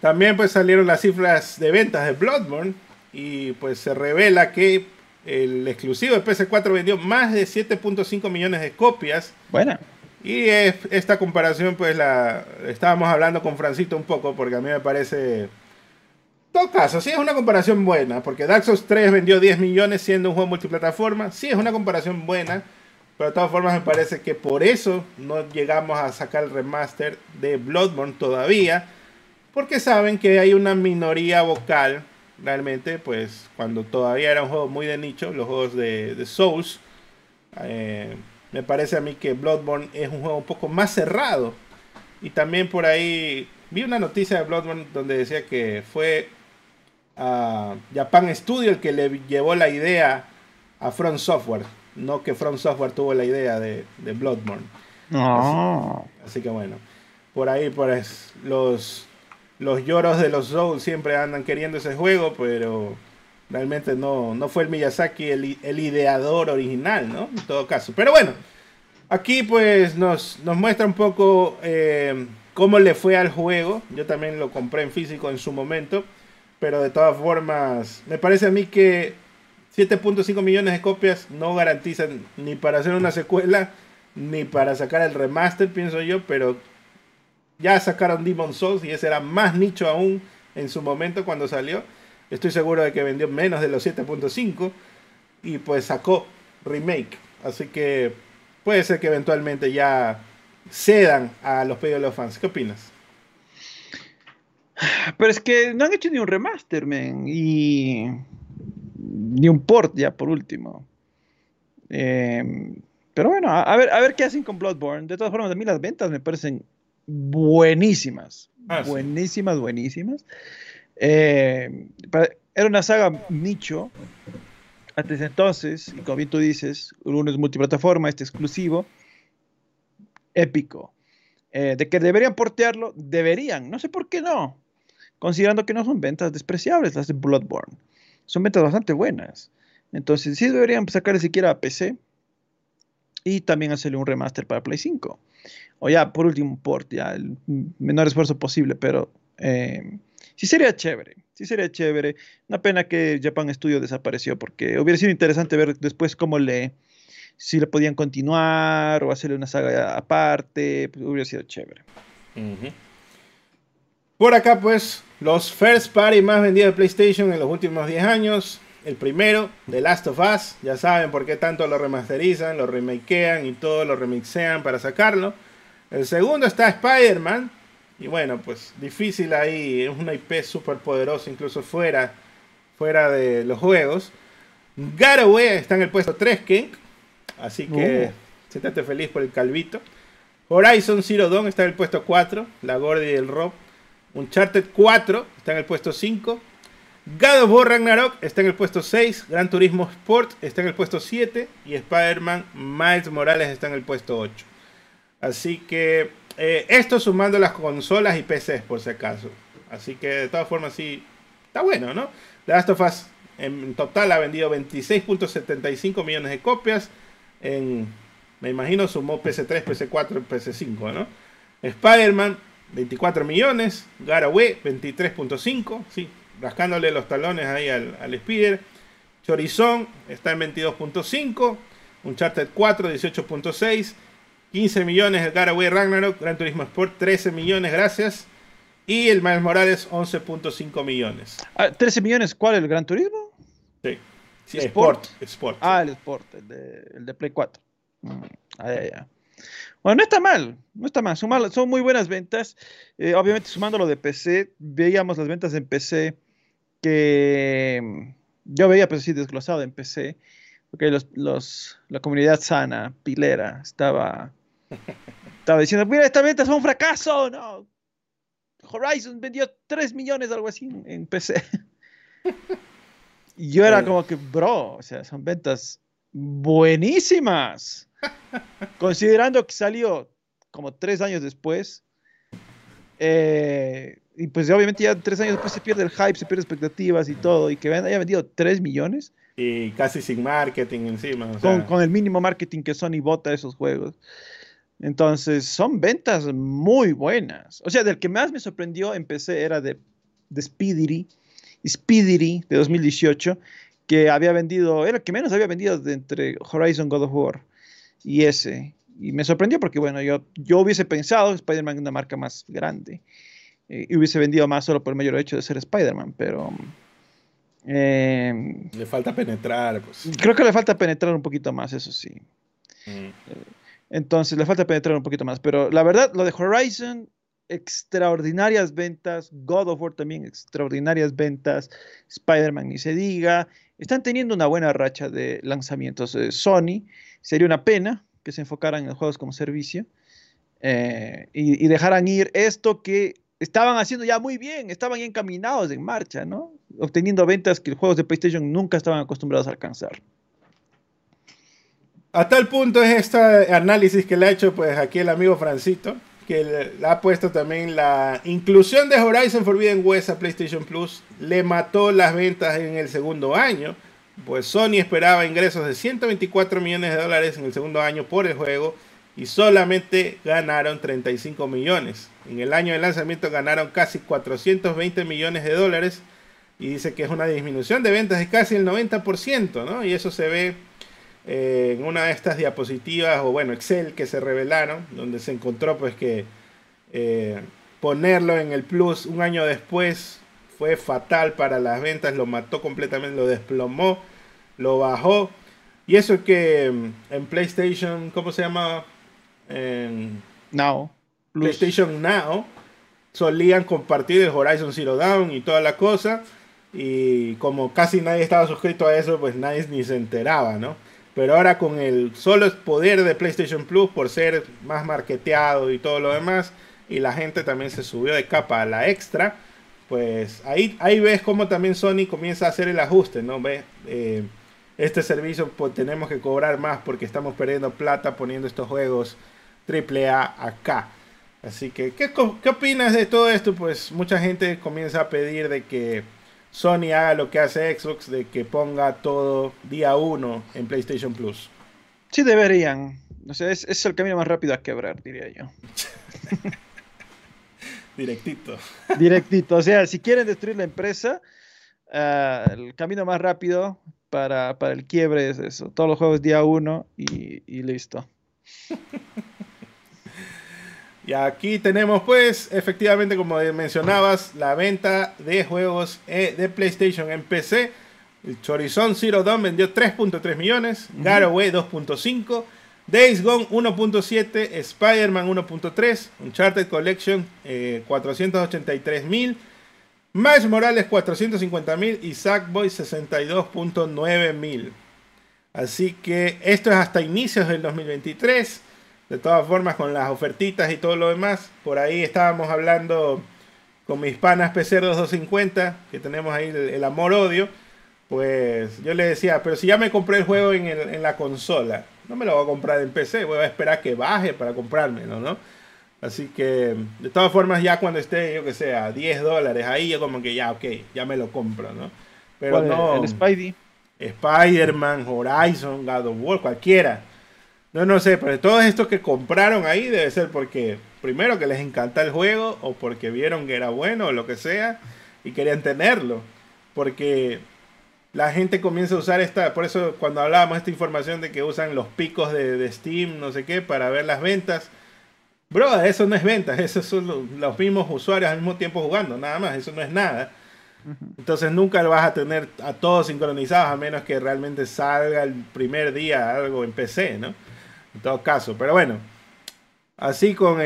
También pues salieron las cifras de ventas de Bloodborne. Y pues se revela que el exclusivo de PS4 vendió más de 7.5 millones de copias. Bueno. Y esta comparación pues la estábamos hablando con Francito un poco, porque a mí me parece... En todo caso, sí es una comparación buena, porque Dark Souls 3 vendió 10 millones siendo un juego multiplataforma. Sí es una comparación buena, pero de todas formas me parece que por eso no llegamos a sacar el remaster de Bloodborne todavía, porque saben que hay una minoría vocal... Realmente, pues, cuando todavía era un juego muy de nicho, los juegos de Souls, me parece a mí que Bloodborne es un juego un poco más cerrado. Y también por ahí vi una noticia de Bloodborne donde decía que fue a Japan Studio el que le llevó la idea a From Software, no que From Software tuvo la idea de Bloodborne. No. Así que bueno, por ahí pues los lloros de los Souls siempre andan queriendo ese juego, pero realmente no fue el Miyazaki el ideador original, ¿no? En todo caso. Pero bueno, aquí pues nos muestra un poco cómo le fue al juego. Yo también lo compré en físico en su momento, pero de todas formas me parece a mí que 7.5 millones de copias no garantizan ni para hacer una secuela, ni para sacar el remaster, pienso yo, pero... Ya sacaron Demon's Souls y ese era más nicho aún en su momento cuando salió. Estoy seguro de que vendió menos de los 7.5 y pues sacó remake. Así que puede ser que eventualmente ya cedan a los pedidos de los fans. ¿Qué opinas? Pero es que no han hecho ni un remaster, man, y ni un port ya por último. Pero bueno, a ver qué hacen con Bloodborne. De todas formas, a mí las ventas me parecen... buenísimas, buenísimas, buenísimas. Era una saga nicho antes de entonces, y como bien tú dices, uno es multiplataforma, este exclusivo, épico. De que deberían portearlo, deberían, no sé por qué no, considerando que no son ventas despreciables las de Bloodborne, son ventas bastante buenas. Entonces sí deberían sacarle siquiera a PC y también hacerle un remaster para Play 5. O ya, por último, un port, ya, el menor esfuerzo posible, pero sí sería chévere, sí sería chévere. Una pena que Japan Studio desapareció, porque hubiera sido interesante ver después cómo si le podían continuar o hacerle una saga aparte, pues, hubiera sido chévere. Uh-huh. Por acá, pues, los first party más vendidos de PlayStation en los últimos 10 años. El primero, The Last of Us, ya saben por qué tanto lo remasterizan, lo remakean y todo lo remixean para sacarlo. El segundo está Spider-Man, y bueno, pues difícil ahí, es una IP súper poderosa incluso fuera de los juegos. Garoway está en el puesto 3, Qenk, así que siéntate feliz por el calvito. Horizon Zero Dawn está en el puesto 4, la Gordy y el Rob. Uncharted 4 está en el puesto 5. God of War Ragnarok está en el puesto 6, Gran Turismo Sport está en el puesto 7 y Spider-Man Miles Morales está en el puesto 8. Así que esto sumando las consolas y PCs por si acaso. Así que de todas formas sí, está bueno, ¿no? The Last of Us en total ha vendido 26.75 millones de copias. Me imagino sumó PS3, PS4 y PS5, ¿no? Spider-Man 24 millones, Garaway 23.5, sí, rascándole los talones ahí al Spider. Chorizón está en 22.5, Uncharted 4 18.6, 15 millones el Garaway Ragnarok, Gran Turismo Sport 13 millones, gracias, y el Miles Morales 11.5 millones. Ah, 13 millones, ¿cuál? ¿El Gran Turismo? Sí, sí, Sport. Ah, sí. El Sport, el de Play 4. Ah, ya. Bueno, no está mal, no está mal, son muy buenas ventas. Obviamente sumando lo de PC, veíamos las ventas en PC, que yo veía pues sí desglosado en PC, porque la comunidad sana, pilera, estaba diciendo, mira, estas ventas son un fracaso, no. Horizon vendió 3 millones, algo así, en PC. Y yo era como que, bro, o sea, son ventas buenísimas. Considerando que salió como 3 años después, y pues obviamente ya 3 años después se pierde el hype, se pierde expectativas y todo, y que haya vendido 3 millones. Y casi sin marketing encima. Con el mínimo marketing que Sony bota esos juegos. Entonces son ventas muy buenas. O sea, del que más me sorprendió en PC era de Speedery de 2018, que había vendido, era el que menos había vendido de entre Horizon, God of War y ese, y me sorprendió porque bueno, yo hubiese pensado que Spider-Man es una marca más grande, y hubiese vendido más solo por el mayor hecho de ser Spider-Man, pero le falta penetrar, pues. Creo que le falta penetrar un poquito más, eso sí. Entonces le falta penetrar un poquito más, pero la verdad, lo de Horizon, extraordinarias ventas, God of War también extraordinarias ventas, Spider-Man ni se diga. Están teniendo una buena racha de lanzamientos. Sony, sería una pena que se enfocaran en juegos como servicio, y dejaran ir esto que estaban haciendo ya muy bien, estaban encaminados, en marcha, ¿no? Obteniendo ventas que los juegos de PlayStation nunca estaban acostumbrados a alcanzar. A tal punto es este análisis que le ha hecho pues aquí el amigo Francito, que le ha puesto también la inclusión de Horizon Forbidden West a PlayStation Plus le mató las ventas en el segundo año, pues Sony esperaba ingresos de 124 millones de dólares en el segundo año por el juego y solamente ganaron 35 millones. En el año de lanzamiento ganaron casi 420 millones de dólares y dice que es una disminución de ventas de casi el 90%, ¿no? Y eso se ve en una de estas diapositivas o bueno, Excel que se revelaron, donde se encontró pues que ponerlo en el Plus un año después fue fatal para las ventas, lo mató completamente, lo desplomó, lo bajó, y eso que en PlayStation, ¿cómo se llama? Now Plus. PlayStation Now solían compartir el Horizon Zero Dawn y toda la cosa, y como casi nadie estaba suscrito a eso, pues nadie ni se enteraba, ¿no? Pero ahora con el solo poder de PlayStation Plus, por ser más marketeado y todo lo demás, y la gente también se subió de capa a la extra, pues ahí ves cómo también Sony comienza a hacer el ajuste, ¿no? Ves, este servicio pues, tenemos que cobrar más porque estamos perdiendo plata poniendo estos juegos AAA acá. Así que, ¿qué opinas de todo esto? Pues mucha gente comienza a pedir de que Sony haga lo que hace Xbox, de que ponga todo día 1 en PlayStation Plus. Sí deberían. O sea, es el camino más rápido a quebrar, diría yo. Directito. Directito. O sea, si quieren destruir la empresa, el camino más rápido para el quiebre es eso. Todos los juegos día 1 y listo. Y aquí tenemos pues, efectivamente como mencionabas, la venta de juegos de PlayStation en PC. Horizon Zero Dawn vendió 3.3 millones, Garroway 2.5, Days Gone 1.7, Spider-Man 1.3, Uncharted Collection 483.000, Miles Morales 450.000 y Sackboy 62.9.000. Así que esto es hasta inicios del 2023. De todas formas, con las ofertitas y todo lo demás, por ahí estábamos hablando con mis panas Pecerdos 250, que tenemos ahí el amor-odio. Pues yo les decía, pero si ya me compré el juego en la consola, no me lo voy a comprar en PC, voy a esperar que baje para comprármelo, ¿no? Así que, de todas formas, ya cuando esté, yo que sé, a $10, ahí yo como que ya, ok, ya me lo compro, ¿no? Pero no... El Spidey. Spider-Man, Horizon, God of War, cualquiera. No sé, pero todos estos que compraron ahí debe ser porque, primero, que les encanta el juego, o porque vieron que era bueno, o lo que sea, y querían tenerlo. Porque la gente comienza a usar esta... Por eso cuando hablábamos esta información de que usan los picos de Steam, no sé qué, para ver las ventas. Bro, eso no es ventas, esos son los mismos usuarios al mismo tiempo jugando, nada más, eso no es nada. Entonces nunca lo vas a tener a todos sincronizados, a menos que realmente salga el primer día algo en PC, ¿no? En todo caso, pero bueno. Así con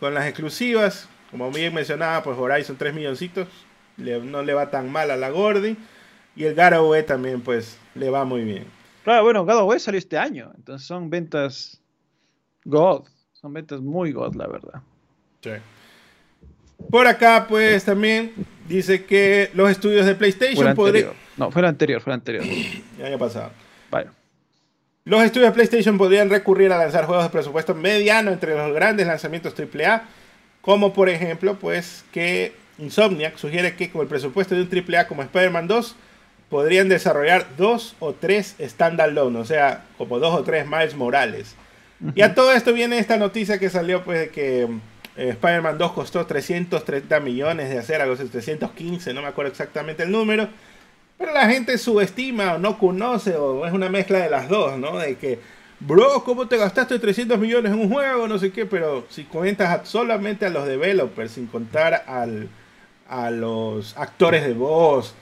las exclusivas, como bien mencionaba, pues Horizon 3 milloncitos, no le va tan mal a la Gordy. Y el Garoway también, pues, le va muy bien. Claro, bueno, Garoway salió este año, entonces son ventas God, son ventas muy God, la verdad. Sí. Por acá, pues, también dice que los estudios de PlayStation podrían... No, fue el anterior. El año pasado. Vale. Los estudios de PlayStation podrían recurrir a lanzar juegos de presupuesto mediano entre los grandes lanzamientos AAA, como por ejemplo, pues, que Insomniac sugiere que con el presupuesto de un AAA como Spider-Man 2, podrían desarrollar 2 o 3 standalone, o sea, como 2 o 3 Miles Morales. Y a todo esto viene esta noticia que salió, pues, de que Spider-Man 2 costó 330 millones de hacer, algo así, 315, no me acuerdo exactamente el número, pero la gente subestima o no conoce, o es una mezcla de las dos, ¿no? De que, bro, ¿cómo te gastaste 300 millones en un juego? No sé qué, pero si cuentas solamente a los developers, sin contar a los actores de voz,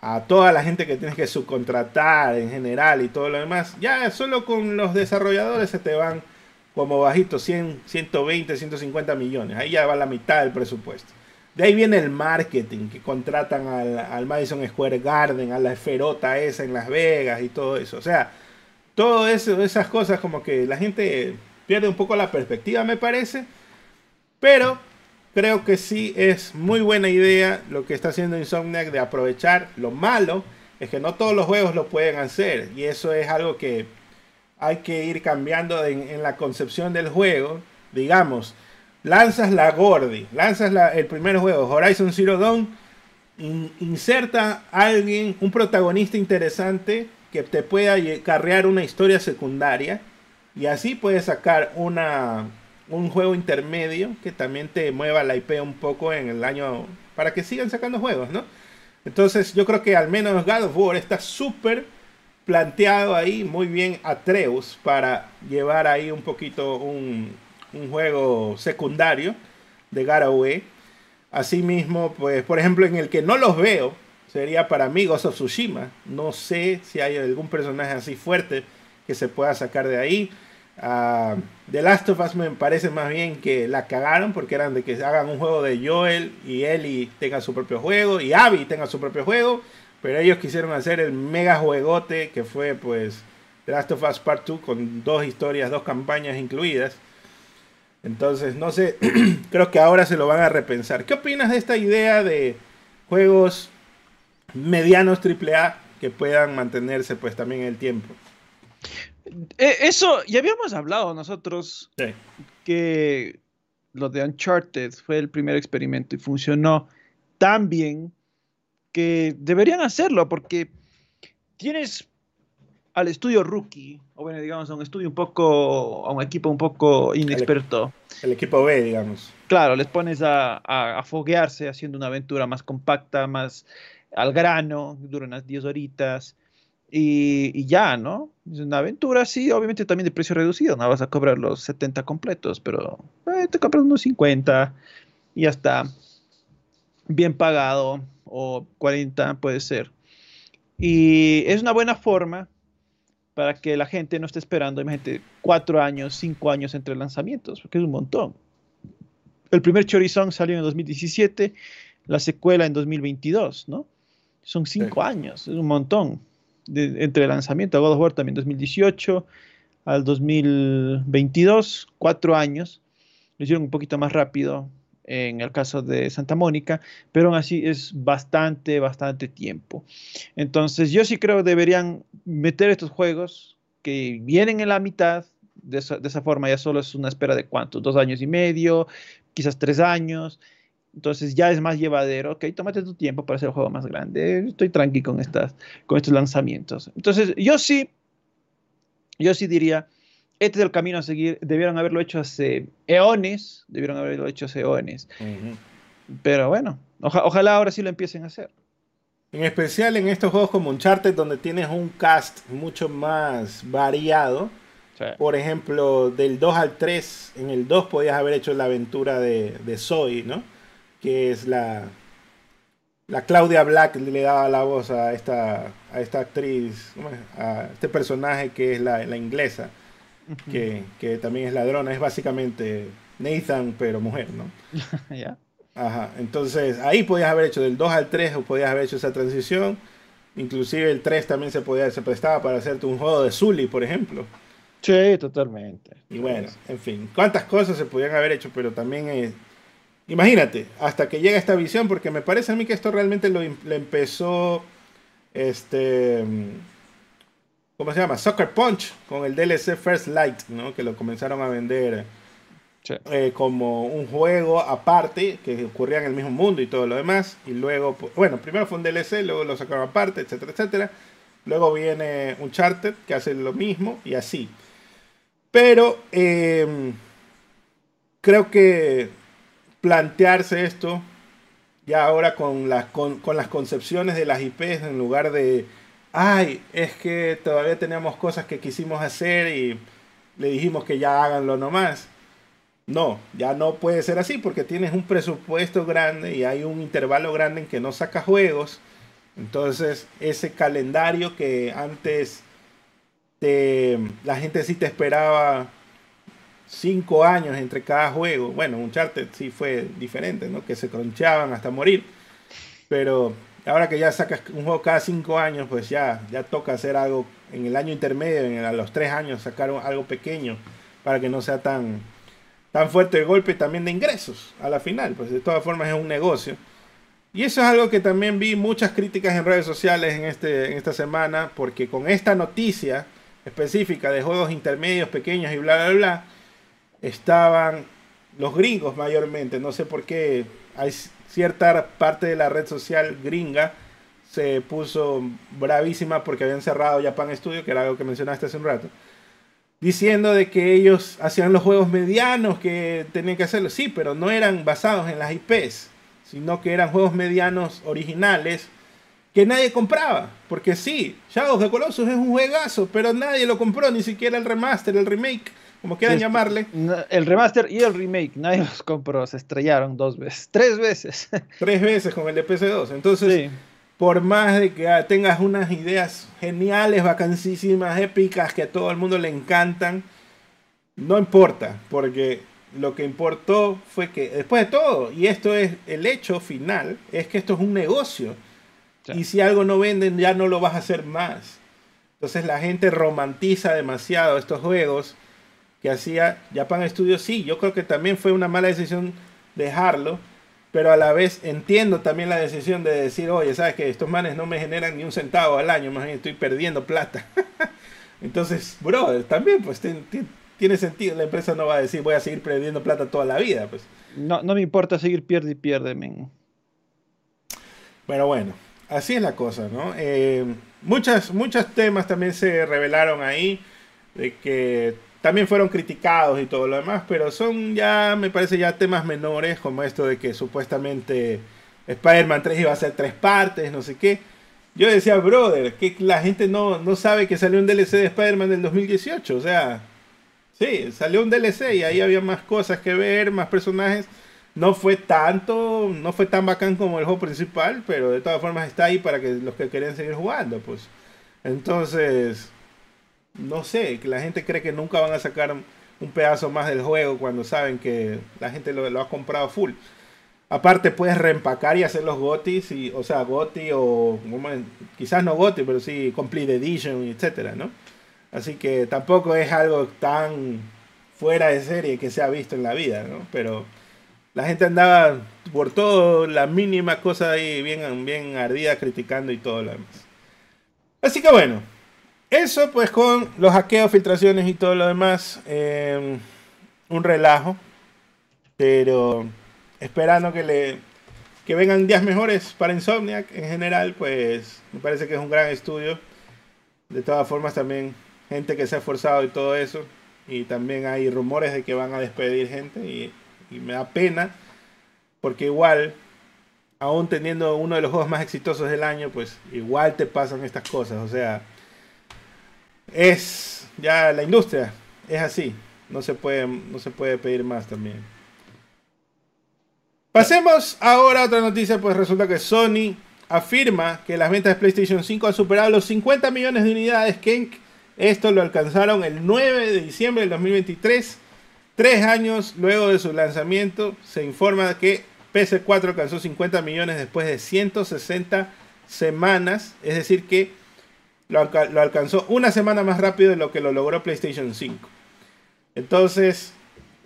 a toda la gente que tienes que subcontratar en general y todo lo demás, ya solo con los desarrolladores se te van como bajito 100, 120, 150 millones. Ahí ya va la mitad del presupuesto. De ahí viene el marketing, que contratan al Madison Square Garden, a la esferota esa en Las Vegas y todo eso. O sea, todas esas cosas como que la gente pierde un poco la perspectiva, me parece. Pero creo que sí es muy buena idea lo que está haciendo Insomniac de aprovechar. Lo malo es que no todos los juegos lo pueden hacer. Y eso es algo que hay que ir cambiando en la concepción del juego. Digamos, lanzas la Gordy, lanzas el primer juego, Horizon Zero Dawn, inserta a alguien, un protagonista interesante que te pueda carrear una historia secundaria, y así puedes sacar un juego intermedio que también te mueva la IP un poco en el año, para que sigan sacando juegos, ¿no? Entonces yo creo que al menos God of War está súper planteado ahí, muy bien Atreus, para llevar ahí un poquito un juego secundario de Garoway. Asimismo, pues, por ejemplo, en el que no los veo, sería para mí Ghost of Tsushima. No sé si hay algún personaje así fuerte que se pueda sacar de ahí. The Last of Us me parece más bien que la cagaron, porque eran de que hagan un juego de Joel y Ellie tenga su propio juego, y Abby tenga su propio juego, pero ellos quisieron hacer el mega juegote que fue, pues, The Last of Us Part 2, con 2 historias, 2 campañas incluidas. Entonces, no sé, creo que ahora se lo van a repensar. ¿Qué opinas de esta idea de juegos medianos AAA que puedan mantenerse, pues, también en el tiempo? Eso, ya habíamos hablado nosotros, sí, que lo de Uncharted fue el primer experimento y funcionó tan bien que deberían hacerlo, porque tienes al estudio rookie, o bueno, digamos, a un estudio un poco, a un equipo un poco inexperto. El equipo B, digamos. Claro, les pones a foguearse haciendo una aventura más compacta, más al grano, dura unas 10 horitas, y ya, ¿no? Es una aventura, sí, obviamente también de precio reducido, no vas a cobrar los 70 completos, pero te compras unos 50 y ya está, bien pagado, o 40 puede ser. Y es una buena forma para que la gente no esté esperando, imagínate, 4 años, 5 años entre lanzamientos, porque es un montón. El primer Chorizong salió en 2017, la secuela en 2022, ¿no? Son 5 años, es un montón entre lanzamientos. God of War también 2018 al 2022, 4 años. Lo hicieron un poquito más rápido en el caso de Santa Mónica, pero aún así es bastante, bastante tiempo. Entonces yo sí creo que deberían meter estos juegos que vienen en la mitad, de esa forma ya solo es una espera de ¿cuántos? 2 años y medio, quizás 3 años, entonces ya es más llevadero. Ok, tómate tu tiempo para hacer el juego más grande, estoy tranqui con estos lanzamientos. Entonces yo sí diría, este es el camino a seguir. Debieron haberlo hecho hace eones. Uh-huh. Pero bueno, ojalá ahora sí lo empiecen a hacer. En especial en estos juegos como Uncharted, donde tienes un cast mucho más variado. Sí. Por ejemplo, del 2 al 3, en el 2 podías haber hecho la aventura de Zoe, ¿no? Que es la Claudia Black, le daba la voz a esta actriz, a este personaje que es la inglesa. Que también es ladrona, es básicamente Nathan, pero mujer, ¿no? Yeah. Ajá, entonces ahí podías haber hecho del 2 al 3, o podías haber hecho esa transición. Inclusive el 3 también se prestaba para hacerte un juego de Zully, por ejemplo. Sí, totalmente. Y bueno, en fin, cuántas cosas se podían haber hecho, pero también es... Imagínate, hasta que llega esta visión, porque me parece a mí que esto realmente lo empezó ¿cómo se llama? Sucker Punch, con el DLC First Light, ¿no? Que lo comenzaron a vender como un juego aparte, que ocurría en el mismo mundo y todo lo demás. Y luego, bueno, primero fue un DLC, luego lo sacaron aparte, etcétera, etcétera. Luego viene Uncharted, que hace lo mismo, y así. Pero creo que plantearse esto ya ahora con las concepciones de las IPs, en lugar de... Ay, es que todavía teníamos cosas que quisimos hacer y le dijimos que ya háganlo nomás. No, ya no puede ser así, porque tienes un presupuesto grande y hay un intervalo grande en que no sacas juegos. Entonces, ese calendario que antes la gente sí te esperaba 5 años entre cada juego. Bueno, Uncharted sí fue diferente, ¿no? Que se cronchaban hasta morir. Pero... Ahora que ya sacas un juego cada 5 años, pues ya toca hacer algo en el año intermedio, a los 3 años sacar algo pequeño para que no sea tan fuerte el golpe también de ingresos a la final. Pues de todas formas es un negocio. Y eso es algo que también vi muchas críticas en redes sociales en esta semana, porque con esta noticia específica de juegos intermedios, pequeños y bla, bla, bla, estaban los gringos mayormente. No sé por qué hay... Cierta parte de la red social gringa se puso bravísima porque habían cerrado Japan Studio, que era algo que mencionaste hace un rato, diciendo de que ellos hacían los juegos medianos que tenían que hacerlo. Sí, pero no eran basados en las IPs, sino que eran juegos medianos originales que nadie compraba. Porque sí, Shadow of the Colossus es un juegazo, pero nadie lo compró, ni siquiera el remaster, el remake, como quieran llamarle. El remaster y el remake, nadie los compró, se estrellaron 2 veces, 3 veces. 3 veces con el de PC2, entonces sí. Por más de que tengas unas ideas geniales, vacancísimas, épicas, que a todo el mundo le encantan, no importa, porque lo que importó fue que, después de todo, y esto es el hecho final, es que esto es un negocio, sí. Y si algo no venden, ya no lo vas a hacer más. Entonces la gente romantiza demasiado estos juegos que hacía Japan Studio. Sí, yo creo que también fue una mala decisión dejarlo, pero a la vez entiendo también la decisión de decir, oye, sabes que estos manes no me generan ni un centavo al año, más bien estoy perdiendo plata. Entonces, bro, también pues tiene sentido, la empresa no va a decir, voy a seguir perdiendo plata toda la vida, pues. No me importa seguir pierde y pierde, men. Pero bueno, así es la cosa, ¿no? Muchos temas también se revelaron ahí, de que también fueron criticados y todo lo demás, pero son ya, me parece, ya temas menores, como esto de que supuestamente Spider-Man 3 iba a ser 3 partes, no sé qué. Yo decía, brother, que la gente no sabe que salió un DLC de Spider-Man del 2018, o sea, sí, salió un DLC y ahí había más cosas que ver, más personajes, No fue tan bacán como el juego principal, pero de todas formas está ahí para que los que quieren seguir jugando, pues. Entonces, no sé, la gente cree que nunca van a sacar un pedazo más del juego cuando saben que la gente lo ha comprado full. Aparte puedes reempacar y hacer los gotis, y, o sea, goti o quizás no goti, pero sí complete edition, etcétera, ¿no? Así que tampoco es algo tan fuera de serie que se ha visto en la vida, ¿no? Pero la gente andaba por todo, la mínima cosa ahí, bien ardida, criticando y todo lo demás. Así que bueno, eso pues con los hackeos, filtraciones y todo lo demás, un relajo, pero esperando que vengan días mejores para Insomniac en general, pues me parece que es un gran estudio. De todas formas también gente que se ha esforzado y todo eso, y también hay rumores de que van a despedir gente y me da pena, porque igual, aún teniendo uno de los juegos más exitosos del año, pues igual te pasan estas cosas. O sea, es ya la industria, es así, no se puede pedir más también. Pasemos ahora a otra noticia, pues resulta que Sony afirma que las ventas de PlayStation 5 han superado los 50 millones de unidades. Qenk, esto lo alcanzaron el 9 de diciembre del 2023. 3 años luego de su lanzamiento, se informa que PS4 alcanzó 50 millones después de 160 semanas. Es decir que lo alcanzó una semana más rápido de lo que lo logró PlayStation 5. Entonces,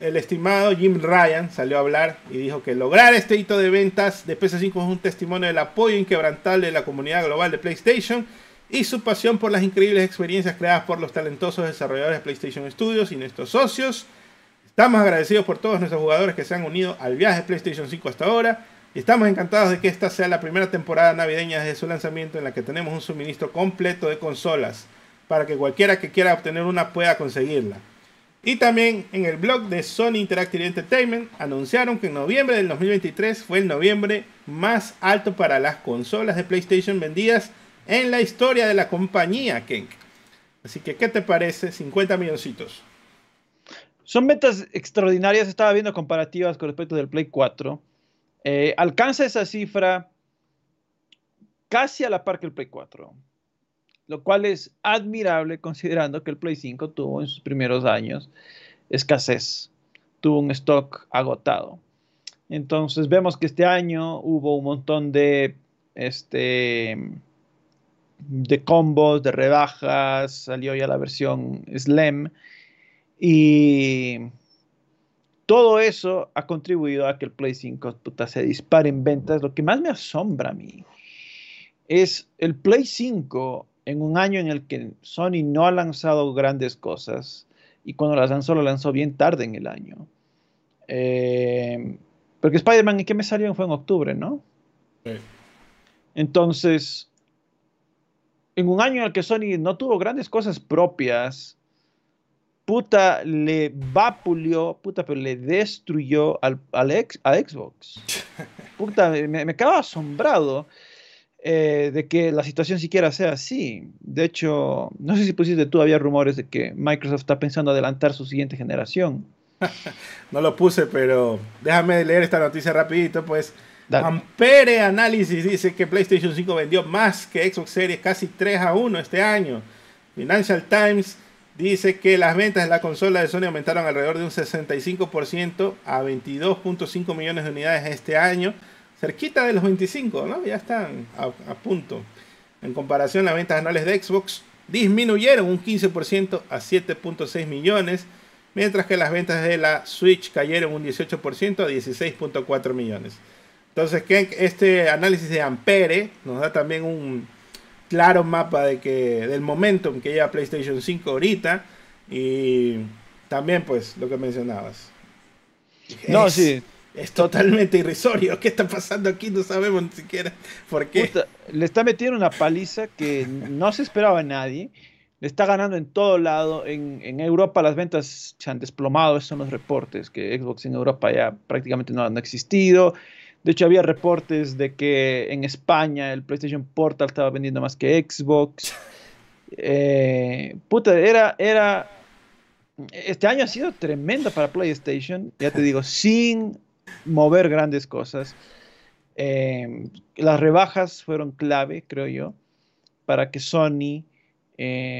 el estimado Jim Ryan salió a hablar y dijo que lograr este hito de ventas de PS5 es un testimonio del apoyo inquebrantable de la comunidad global de PlayStation y su pasión por las increíbles experiencias creadas por los talentosos desarrolladores de PlayStation Studios y nuestros socios. Estamos agradecidos por todos nuestros jugadores que se han unido al viaje de PlayStation 5 hasta ahora. Y estamos encantados de que esta sea la primera temporada navideña desde su lanzamiento en la que tenemos un suministro completo de consolas, para que cualquiera que quiera obtener una pueda conseguirla. Y también en el blog de Sony Interactive Entertainment anunciaron que en noviembre del 2023 fue el noviembre más alto para las consolas de PlayStation vendidas en la historia de la compañía, Qenk. Así que, ¿qué te parece? 50 milloncitos. Son metas extraordinarias. Estaba viendo comparativas con respecto del Play 4. Alcanza esa cifra casi a la par que el Play 4. Lo cual es admirable considerando que el Play 5 tuvo en sus primeros años escasez. Tuvo un stock agotado. Entonces vemos que este año hubo un montón de combos, de rebajas. Salió ya la versión Slim. Y todo eso ha contribuido a que el Play 5 se dispare en ventas. Lo que más me asombra a mí es el Play 5 en un año en el que Sony no ha lanzado grandes cosas. Y cuando las lanzó bien tarde en el año. Porque Spider-Man, ¿en qué me salió? Fue en octubre, ¿no? Sí. Entonces, en un año en el que Sony no tuvo grandes cosas propias, puta, le vapuleó, puta, pero le destruyó a Xbox. Puta, me quedo asombrado de que la situación siquiera sea así. De hecho, no sé si pusiste tú, había rumores de que Microsoft está pensando adelantar su siguiente generación. No lo puse, pero déjame leer esta noticia rapidito, pues. Dale. Ampere Análisis dice que PlayStation 5 vendió más que Xbox Series casi 3-1 este año. Financial Times dice que las ventas de la consola de Sony aumentaron alrededor de un 65% a 22.5 millones de unidades este año. Cerquita de los 25, ¿no? Ya están a punto. En comparación, las ventas anuales de Xbox disminuyeron un 15% a 7.6 millones. Mientras que las ventas de la Switch cayeron un 18% a 16.4 millones. Entonces, este análisis de Ampere nos da también un claro mapa de que, del momentum que lleva PlayStation 5 ahorita. Y también pues lo que mencionabas. No, sí. Es totalmente irrisorio. ¿Qué está pasando aquí? No sabemos ni siquiera por qué. Puta, le está metiendo una paliza que no se esperaba a nadie. Le está ganando en todo lado. En Europa las ventas se han desplomado. Esos son los reportes. Que Xbox en Europa ya prácticamente no han existido. De hecho, había reportes de que en España el PlayStation Portal estaba vendiendo más que Xbox. Puta, este año ha sido tremendo para PlayStation. Ya te digo, sin mover grandes cosas. Las rebajas fueron clave, creo yo, para que Sony,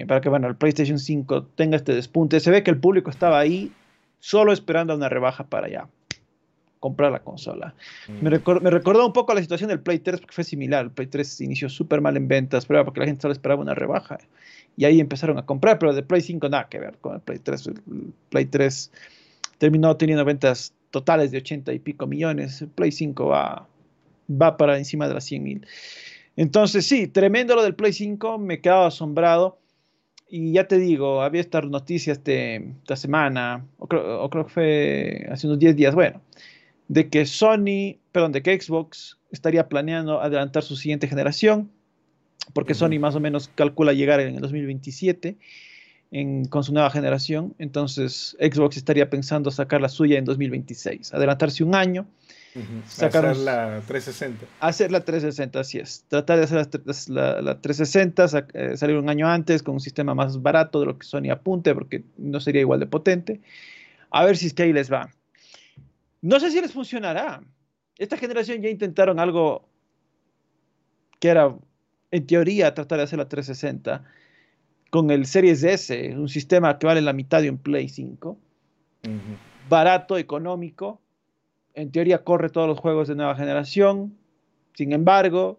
para que bueno, el PlayStation 5 tenga este despunte. Se ve que el público estaba ahí solo esperando una rebaja para ya comprar la consola. Me recordó un poco la situación del Play 3, porque fue similar. El Play 3 inició súper mal en ventas, pero porque la gente solo esperaba una rebaja. Y ahí empezaron a comprar, pero el de Play 5 nada que ver con el Play 3. El Play 3 terminó teniendo ventas totales de 80 y pico millones. El Play 5 va para encima de las 100.000. Entonces, sí, tremendo lo del Play 5, me he quedado asombrado. Y ya te digo, había estas noticias esta semana, o creo que fue hace unos 10 días, bueno, de que Xbox estaría planeando adelantar su siguiente generación, porque Sony más o menos calcula llegar en el 2027 con su nueva generación. Entonces Xbox estaría pensando sacar la suya en 2026, adelantarse un año. Sacarnos, hacer la 360, así es, tratar de hacer la 360, salir un año antes con un sistema más barato de lo que Sony apunte, porque no sería igual de potente. A ver si es que ahí les va. No sé si les funcionará. Esta generación ya intentaron algo que era, en teoría, tratar de hacer la 360 con el Series S, un sistema que vale la mitad de un Play 5, barato, económico. En teoría corre todos los juegos de nueva generación. Sin embargo,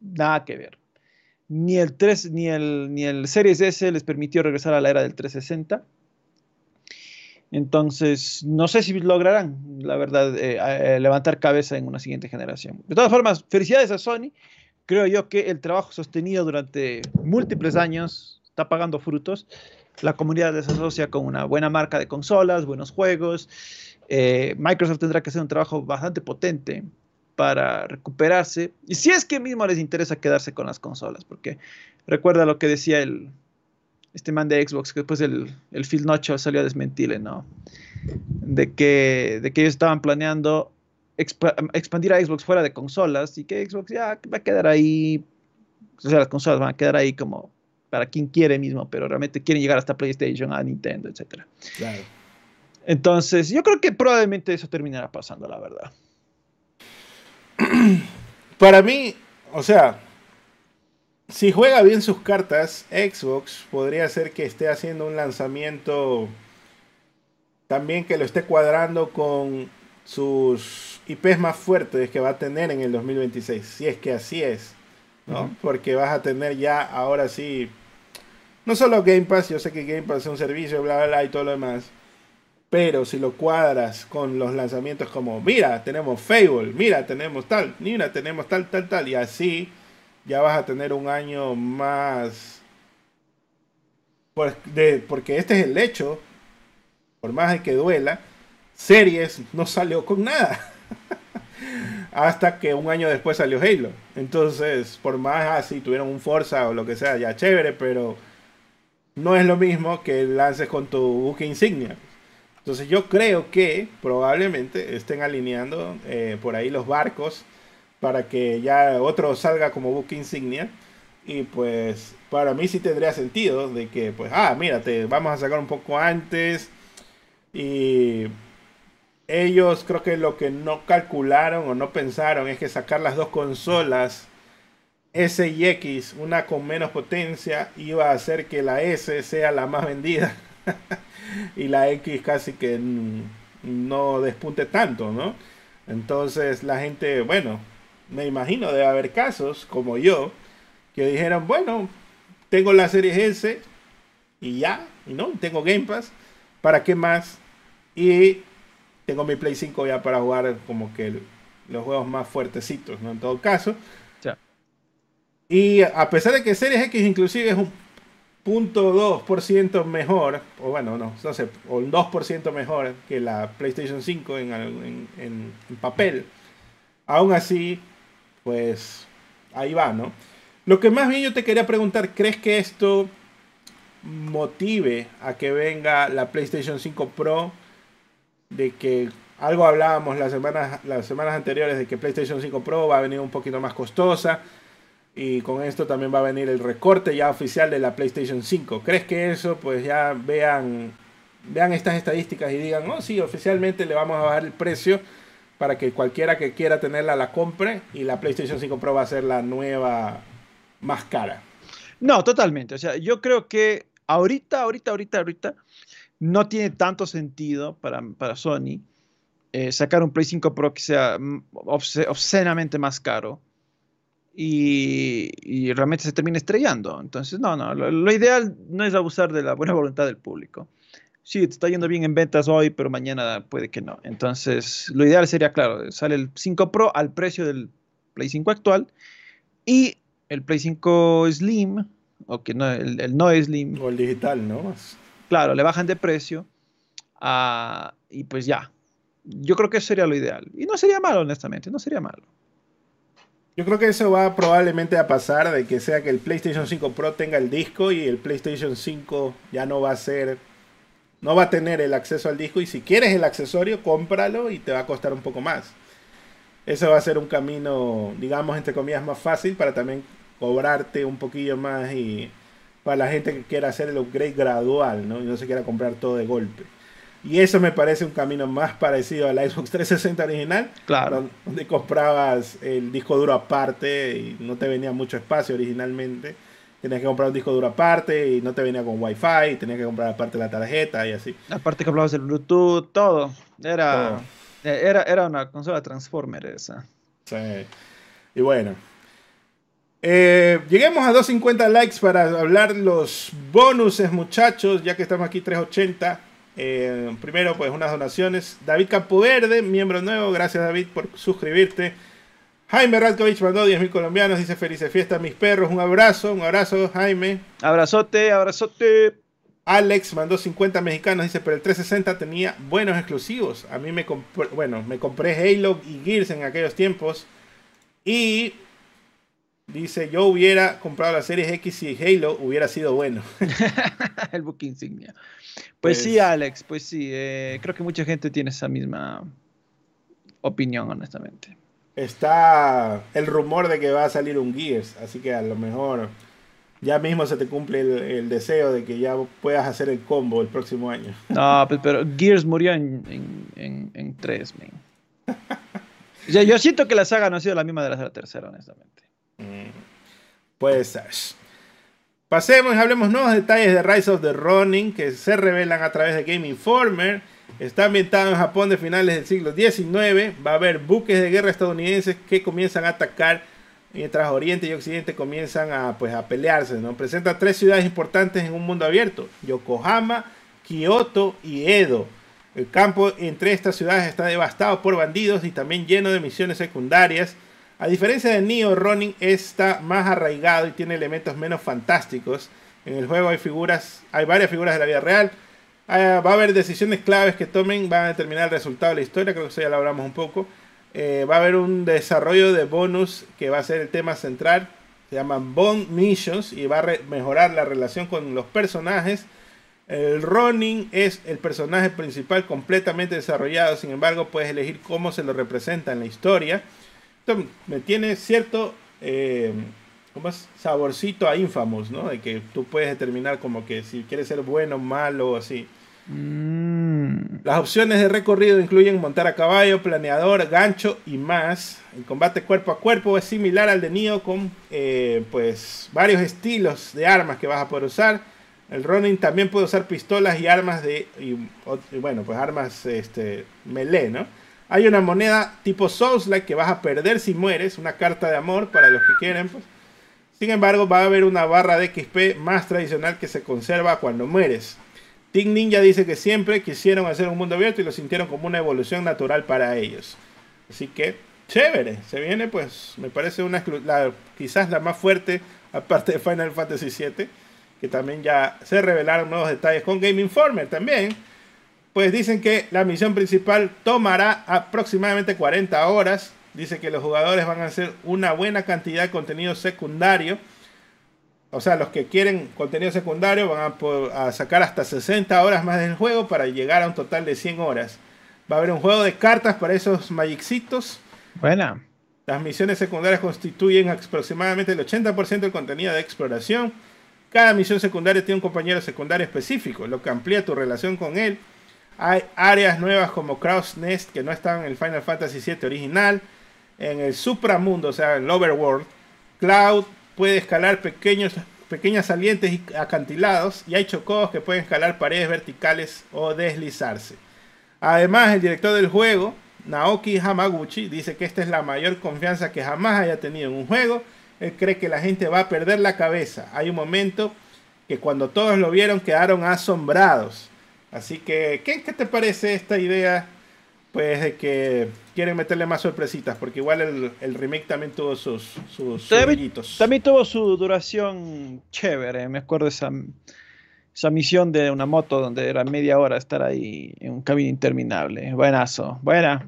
nada que ver. Ni el Series S les permitió regresar a la era del 360. Entonces, no sé si lograrán, la verdad, levantar cabeza en una siguiente generación. De todas formas, felicidades a Sony. Creo yo que el trabajo sostenido durante múltiples años está pagando frutos. La comunidad les asocia con una buena marca de consolas, buenos juegos. Microsoft tendrá que hacer un trabajo bastante potente para recuperarse. Y si es que mismo les interesa quedarse con las consolas, porque recuerda lo que decía este man de Xbox, que después el Phil Nocho salió a desmentirle, ¿no? De que ellos estaban planeando expandir a Xbox fuera de consolas y que Xbox ya va a quedar ahí. O sea, las consolas van a quedar ahí como para quien quiere mismo, pero realmente quieren llegar hasta PlayStation, a Nintendo, etc. Claro. Entonces, yo creo que probablemente eso terminará pasando, la verdad. Para mí, o sea, si juega bien sus cartas, Xbox podría ser que esté haciendo un lanzamiento también que lo esté cuadrando con sus IPs más fuertes que va a tener en el 2026, si es que así es, ¿no? Porque vas a tener ya, ahora sí, no solo Game Pass, yo sé que Game Pass es un servicio, bla, bla, bla, y todo lo demás, pero si lo cuadras con los lanzamientos como, mira, tenemos Fable, mira, tenemos tal, mira, tenemos tal, tal, tal, y así ya vas a tener un año más, porque este es el hecho, por más de que duela, Series no salió con nada, hasta que un año después salió Halo. Entonces, por más así tuvieron un Forza o lo que sea, ya chévere, pero no es lo mismo que lances con tu buque insignia. Entonces yo creo que probablemente estén alineando por ahí los barcos para que ya otro salga como buque insignia. Y pues para mí sí tendría sentido de que, pues, mira, te vamos a sacar un poco antes. Y ellos creo que lo que no calcularon o no pensaron es que sacar las dos consolas S y X, una con menos potencia, iba a hacer que la S sea la más vendida y la X casi que no despunte tanto, ¿no? Entonces la gente, bueno, me imagino debe haber casos como yo que dijeron, bueno, tengo la Series S y ya, y no, tengo Game Pass, ¿para qué más? Y tengo mi Play 5 ya para jugar como que los juegos más fuertecitos, ¿no? En todo caso. Yeah. Y a pesar de que Series X inclusive es un 0.2% mejor, o bueno, no sé, o un 2% mejor que la PlayStation 5 en papel, aún así, pues ahí va, ¿no? Lo que más bien yo te quería preguntar, ¿crees que esto motive a que venga la PlayStation 5 Pro? De que algo hablábamos las semanas anteriores de que PlayStation 5 Pro va a venir un poquito más costosa y con esto también va a venir el recorte ya oficial de la PlayStation 5. ¿Crees que eso pues ya vean vean estas estadísticas y digan, no, sí, oficialmente le vamos a bajar el precio para que cualquiera que quiera tenerla la compre, y la PlayStation 5 Pro va a ser la nueva más cara. No, totalmente. O sea, yo creo que ahorita no tiene tanto sentido para Sony sacar un Play 5 Pro que sea obscenamente más caro y realmente se termina estrellando. Entonces, no, lo ideal no es abusar de la buena voluntad del público. Sí, te está yendo bien en ventas hoy, pero mañana puede que no. Entonces, lo ideal sería, claro, sale el 5 Pro al precio del Play 5 actual y el Play 5 Slim, o que no, el no Slim. O el digital, ¿no? Claro, le bajan de precio y pues ya. Yo creo que eso sería lo ideal. Y no sería malo, honestamente, no sería malo. Yo creo que eso va probablemente a pasar, de que sea que el PlayStation 5 Pro tenga el disco y el PlayStation 5 ya no va a ser, no va a tener el acceso al disco, y si quieres el accesorio, cómpralo y te va a costar un poco más. Eso va a ser un camino, digamos, entre comillas, más fácil para también cobrarte un poquillo más, y para la gente que quiera hacer el upgrade gradual, ¿no? Y no se quiera comprar todo de golpe. Y eso me parece un camino más parecido a la Xbox 360 original. Claro. Donde comprabas el disco duro aparte y no te venía mucho espacio originalmente. Tenías que comprar un disco duro aparte y no te venía con Wi-Fi. Tenías que comprar aparte la tarjeta y así. Aparte que hablabas del Bluetooth, todo. Era una consola Transformer esa. Sí. Y bueno. Lleguemos a 250 likes para hablar los bonuses, muchachos. Ya que estamos aquí 380. Primero, pues unas donaciones. David Campoverde, miembro nuevo. Gracias, David, por suscribirte. Jaime Radkovich mandó 10.000 colombianos. Dice, felices fiestas, mis perros. Un abrazo, Jaime. Abrazote, abrazote. Alex mandó 50 mexicanos. Dice, pero el 360 tenía buenos exclusivos. A mí me compré Halo y Gears en aquellos tiempos. Y dice, yo hubiera comprado la serie X si Halo hubiera sido bueno. El buque insignia. Pues sí, Alex, pues sí. Creo que mucha gente tiene esa misma opinión, honestamente. Está el rumor de que va a salir un Gears, así que a lo mejor ya mismo se te cumple el deseo de que ya puedas hacer el combo el próximo año. No, pero Gears murió en 3, man. O sea, yo siento que la saga no ha sido la misma de la tercera, honestamente. Puede ser. Pasemos y hablemos nuevos detalles de Rise of the Ronin que se revelan a través de Game Informer. Está ambientado en Japón de finales del siglo XIX. Va a haber buques de guerra estadounidenses que comienzan a atacar mientras Oriente y Occidente comienzan a pelearse, ¿no? Presenta 3 ciudades importantes en un mundo abierto: Yokohama, Kioto y Edo. El campo entre estas ciudades está devastado por bandidos y también lleno de misiones secundarias. A diferencia de Nioh, Ronin está más arraigado y tiene elementos menos fantásticos. En el juego hay varias figuras de la vida real. Va a haber decisiones claves que tomen, van a determinar el resultado de la historia, creo que eso ya lo hablamos un poco. Va a haber un desarrollo de bonus que va a ser el tema central, se llaman Bond Missions, y va a mejorar la relación con los personajes. El Ronin es el personaje principal completamente desarrollado, sin embargo puedes elegir cómo se lo representa en la historia. Esto me tiene cierto saborcito a Infamous, ¿no? De que tú puedes determinar como que si quieres ser bueno, malo o así. Las opciones de recorrido incluyen montar a caballo, planeador, gancho y más. El combate cuerpo a cuerpo es similar al de Nioh con varios estilos de armas que vas a poder usar. El Ronin también puede usar pistolas y armas melee, ¿no? Hay una moneda tipo Souls-like que vas a perder si mueres, una carta de amor para los que quieren. Pues. Sin embargo, va a haber una barra de XP más tradicional que se conserva cuando mueres. Team Ninja dice que siempre quisieron hacer un mundo abierto y lo sintieron como una evolución natural para ellos. Así que, chévere. Se viene, pues, me parece quizás la más fuerte, aparte de Final Fantasy VII, que también ya se revelaron nuevos detalles con Game Informer también. Pues dicen que la misión principal tomará aproximadamente 40 horas. Dice que los jugadores van a hacer una buena cantidad de contenido secundario. O sea, los que quieren contenido secundario van a sacar hasta 60 horas más del juego para llegar a un total de 100 horas. Va a haber un juego de cartas para esos magicitos. Buena. Las misiones secundarias constituyen aproximadamente el 80% del contenido de exploración. Cada misión secundaria tiene un compañero secundario específico, lo que amplía tu relación con él. Hay áreas nuevas como Crow's Nest que no estaban en el Final Fantasy VII original. En el supramundo, o sea, en el Overworld, Cloud puede escalar pequeñas salientes y acantilados, y hay chocobos que pueden escalar paredes verticales o deslizarse. Además, el director del juego, Naoki Hamaguchi, dice que esta es la mayor confianza que jamás haya tenido en un juego. Él cree que la gente va a perder la cabeza. Hay un momento que cuando todos lo vieron quedaron asombrados. Así que, ¿qué te parece esta idea? Pues de que quieren meterle más sorpresitas, porque igual el remake también tuvo sus brillitos. También tuvo su duración chévere. Me acuerdo esa misión de una moto donde era media hora estar ahí en un camino interminable. Buenazo. Buena,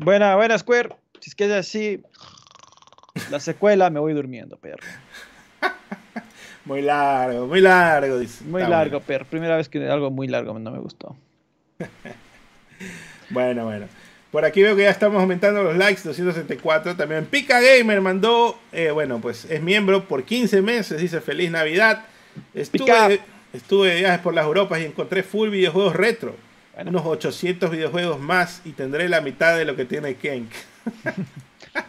Square. Si es que es así, la secuela me voy durmiendo, perro. Muy largo, dice. Muy largo, perro. Primera vez que algo muy largo no me gustó. Bueno. Por aquí veo que ya estamos aumentando los likes, 274. También Pika Gamer mandó, pues es miembro por 15 meses, dice Feliz Navidad. Estuve de viajes por las Europas y encontré full videojuegos retro. Bueno. Unos 800 videojuegos más y tendré la mitad de lo que tiene Qenk.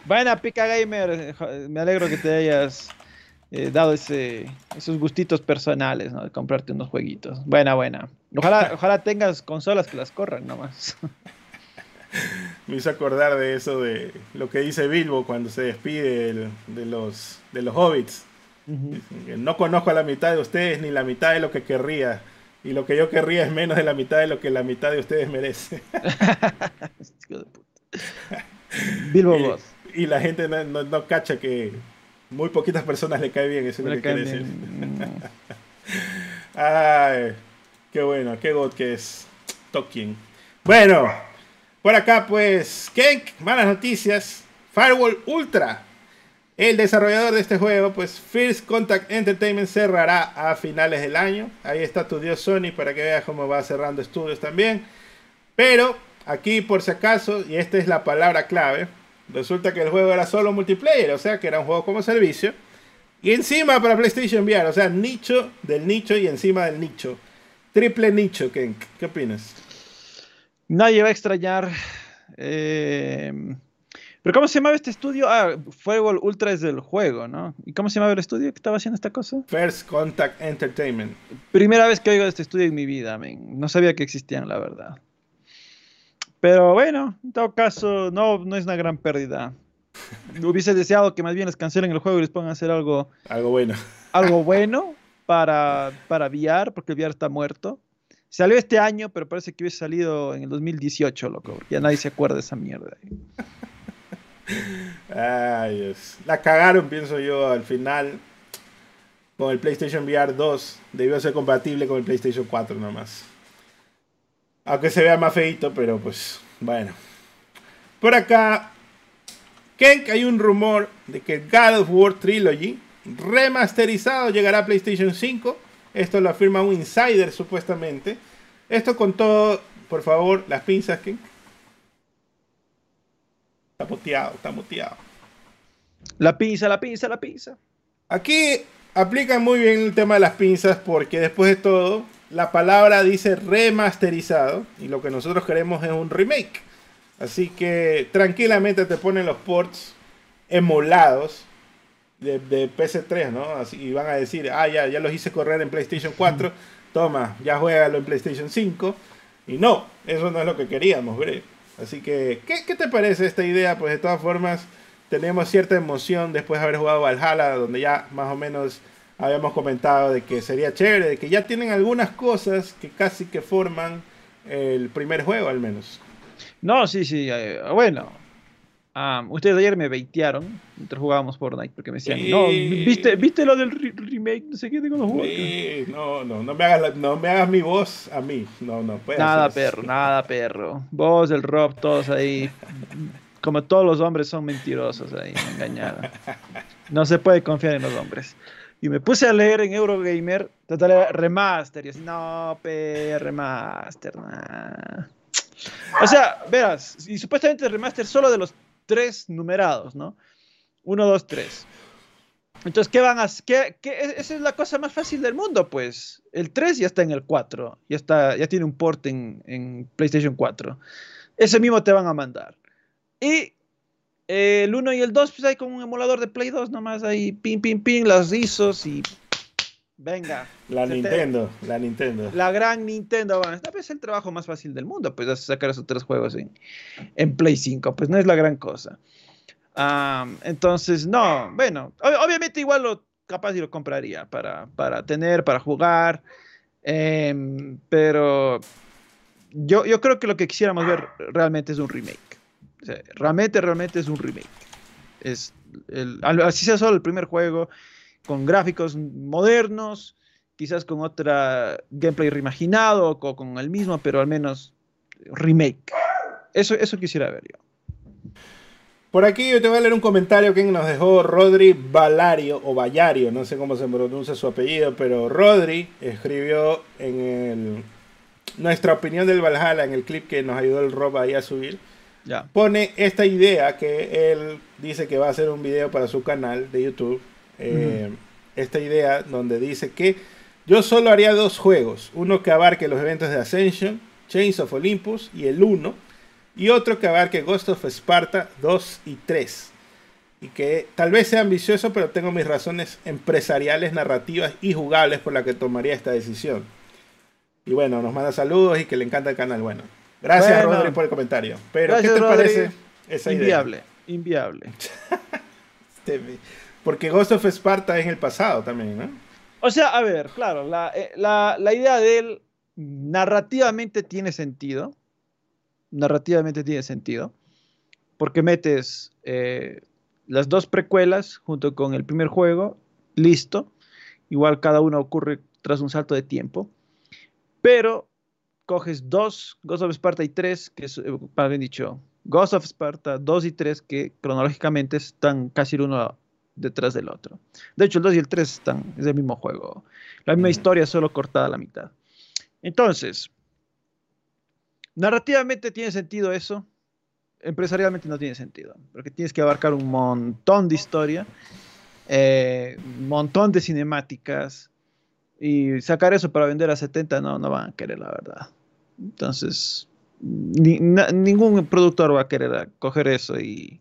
Bueno, Pika Gamer, me alegro que te hayas dado esos gustitos personales, ¿no? De comprarte unos jueguitos. Buena. Ojalá tengas consolas que las corran nomás. Me hizo acordar de eso, de lo que dice Bilbo cuando se despide de los hobbits. Uh-huh. No conozco a la mitad de ustedes ni la mitad de lo que querría, y lo que yo querría es menos de la mitad de lo que la mitad de ustedes merece. Bilbo Boss. Y la gente no cacha que muy poquitas personas le cae bien, eso es lo que quiere decir. Ay, qué bueno, qué god que es Tolkien. Bueno, por acá pues, Qenk, malas noticias. Firewall Ultra, el desarrollador de este juego, pues First Contact Entertainment, cerrará a finales del año. Ahí está tu dios Sony para que veas cómo va cerrando estudios también. Pero aquí por si acaso, y esta es la palabra clave, resulta que el juego era solo multiplayer, o sea que era un juego como servicio. Y encima para PlayStation VR, o sea, nicho del nicho y encima del nicho. Triple nicho, Qenk, ¿qué opinas? Nadie va a extrañar. ¿Pero cómo se llamaba este estudio? Ah, Firewall Ultra es del juego, ¿no? ¿Y cómo se llamaba el estudio que estaba haciendo esta cosa? First Contact Entertainment. Primera vez que oigo de este estudio en mi vida, man. No sabía que existían, la verdad. Pero bueno, en todo caso, no es una gran pérdida. Hubiese deseado que más bien les cancelen el juego y les pongan a hacer algo... algo bueno. Algo bueno para VR, porque el VR está muerto. Salió este año, pero parece que hubiese salido en el 2018, loco. Ya nadie se acuerda de esa mierda. Ay, Dios. La cagaron, pienso yo, al final. Con el PlayStation VR 2. Debió ser compatible con el PlayStation 4 nomás. Aunque se vea más feito, pero pues, bueno. Por acá, Qenk, hay un rumor de que God of War Trilogy remasterizado llegará a PlayStation 5. Esto lo afirma un insider, supuestamente. Esto con todo, por favor, las pinzas, Qenk. Está muteado. La pinza. Aquí aplican muy bien el tema de las pinzas porque después de todo, la palabra dice remasterizado y lo que nosotros queremos es un remake. Así que tranquilamente te ponen los ports emulados de PS3, ¿no? Así, y van a decir, ya los hice correr en PlayStation 4, toma, ya juégalo en PlayStation 5, y no, eso no es lo que queríamos, ¿verdad? Así que, ¿qué te parece esta idea? Pues de todas formas, tenemos cierta emoción después de haber jugado Valhalla, donde ya más o menos habíamos comentado de que sería chévere, de que ya tienen algunas cosas que casi que forman el primer juego, al menos. No, sí, bueno... ustedes ayer me baitearon mientras jugábamos Fortnite porque me decían, no, ¿viste lo del remake? No sé qué, tengo los juegos. Sí, no me hagas mi voz a mí. No puedes. Nada, perro. Vos, el Rob, todos ahí. Como todos los hombres son mentirosos ahí, engañados. No se puede confiar en los hombres. Y me puse a leer en Eurogamer, tratar remaster. Y así, no, remaster, nada. O sea, verás, y supuestamente el remaster solo de los 3 numerados, ¿no? 1, 2, 3. Entonces, ¿qué van a hacer? Esa es la cosa más fácil del mundo, pues. El 3 ya está en el 4. Ya tiene un port en PlayStation 4. Ese mismo te van a mandar. Y el 1 y el 2, pues hay como un emulador de Play 2 nomás. Ahí, pin, pin, pin, las ISOs y... Venga. La Nintendo, la Nintendo. La gran Nintendo. Bueno, esta vez es el trabajo más fácil del mundo, pues, sacar esos tres juegos en Play 5. Pues no es la gran cosa. Entonces, no, bueno, obviamente igual capaz y lo compraría para jugar, pero yo creo que lo que quisiéramos ver realmente es un remake. O sea, realmente es un remake. Así sea solo el primer juego, con gráficos modernos, quizás con otra gameplay reimaginado, o con el mismo, pero al menos remake. Eso quisiera ver yo. Por aquí yo te voy a leer un comentario que nos dejó Rodri Valario, o Vallario, no sé cómo se pronuncia su apellido, pero Rodri escribió nuestra opinión del Valhalla, en el clip que nos ayudó el Rob ahí a subir. Ya. Pone esta idea que él dice que va a hacer un video para su canal de YouTube. Esta idea donde dice que yo solo haría dos juegos, uno que abarque los eventos de Ascension, Chains of Olympus y el 1. Y otro que abarque Ghost of Sparta 2 y 3. Y que tal vez sea ambicioso, pero tengo mis razones empresariales, narrativas y jugables por la que tomaría esta decisión. Y bueno, nos manda saludos y que le encanta el canal. Bueno, gracias, bueno, Rodri, por el comentario. Pero, gracias, ¿qué te Rodri, parece esa inviable, idea? Inviable, inviable. Porque Ghost of Sparta es en el pasado también, ¿no? O sea, a ver, claro, la idea de él narrativamente tiene sentido. Narrativamente tiene sentido, porque metes las dos precuelas junto con el primer juego, listo. Igual cada uno ocurre tras un salto de tiempo, pero coges dos, Ghost of Sparta y 3, que es, más bien dicho, Ghost of Sparta 2 y 3, que cronológicamente están casi el uno detrás del otro. De hecho, el 2 y el 3 es el mismo juego, la misma historia, solo cortada a la mitad. Entonces, narrativamente tiene sentido eso, empresarialmente no tiene sentido, porque tienes que abarcar un montón de historia, un montón de cinemáticas, y sacar eso para vender a 70 no van a querer, la verdad. Entonces, ningún productor va a querer coger eso y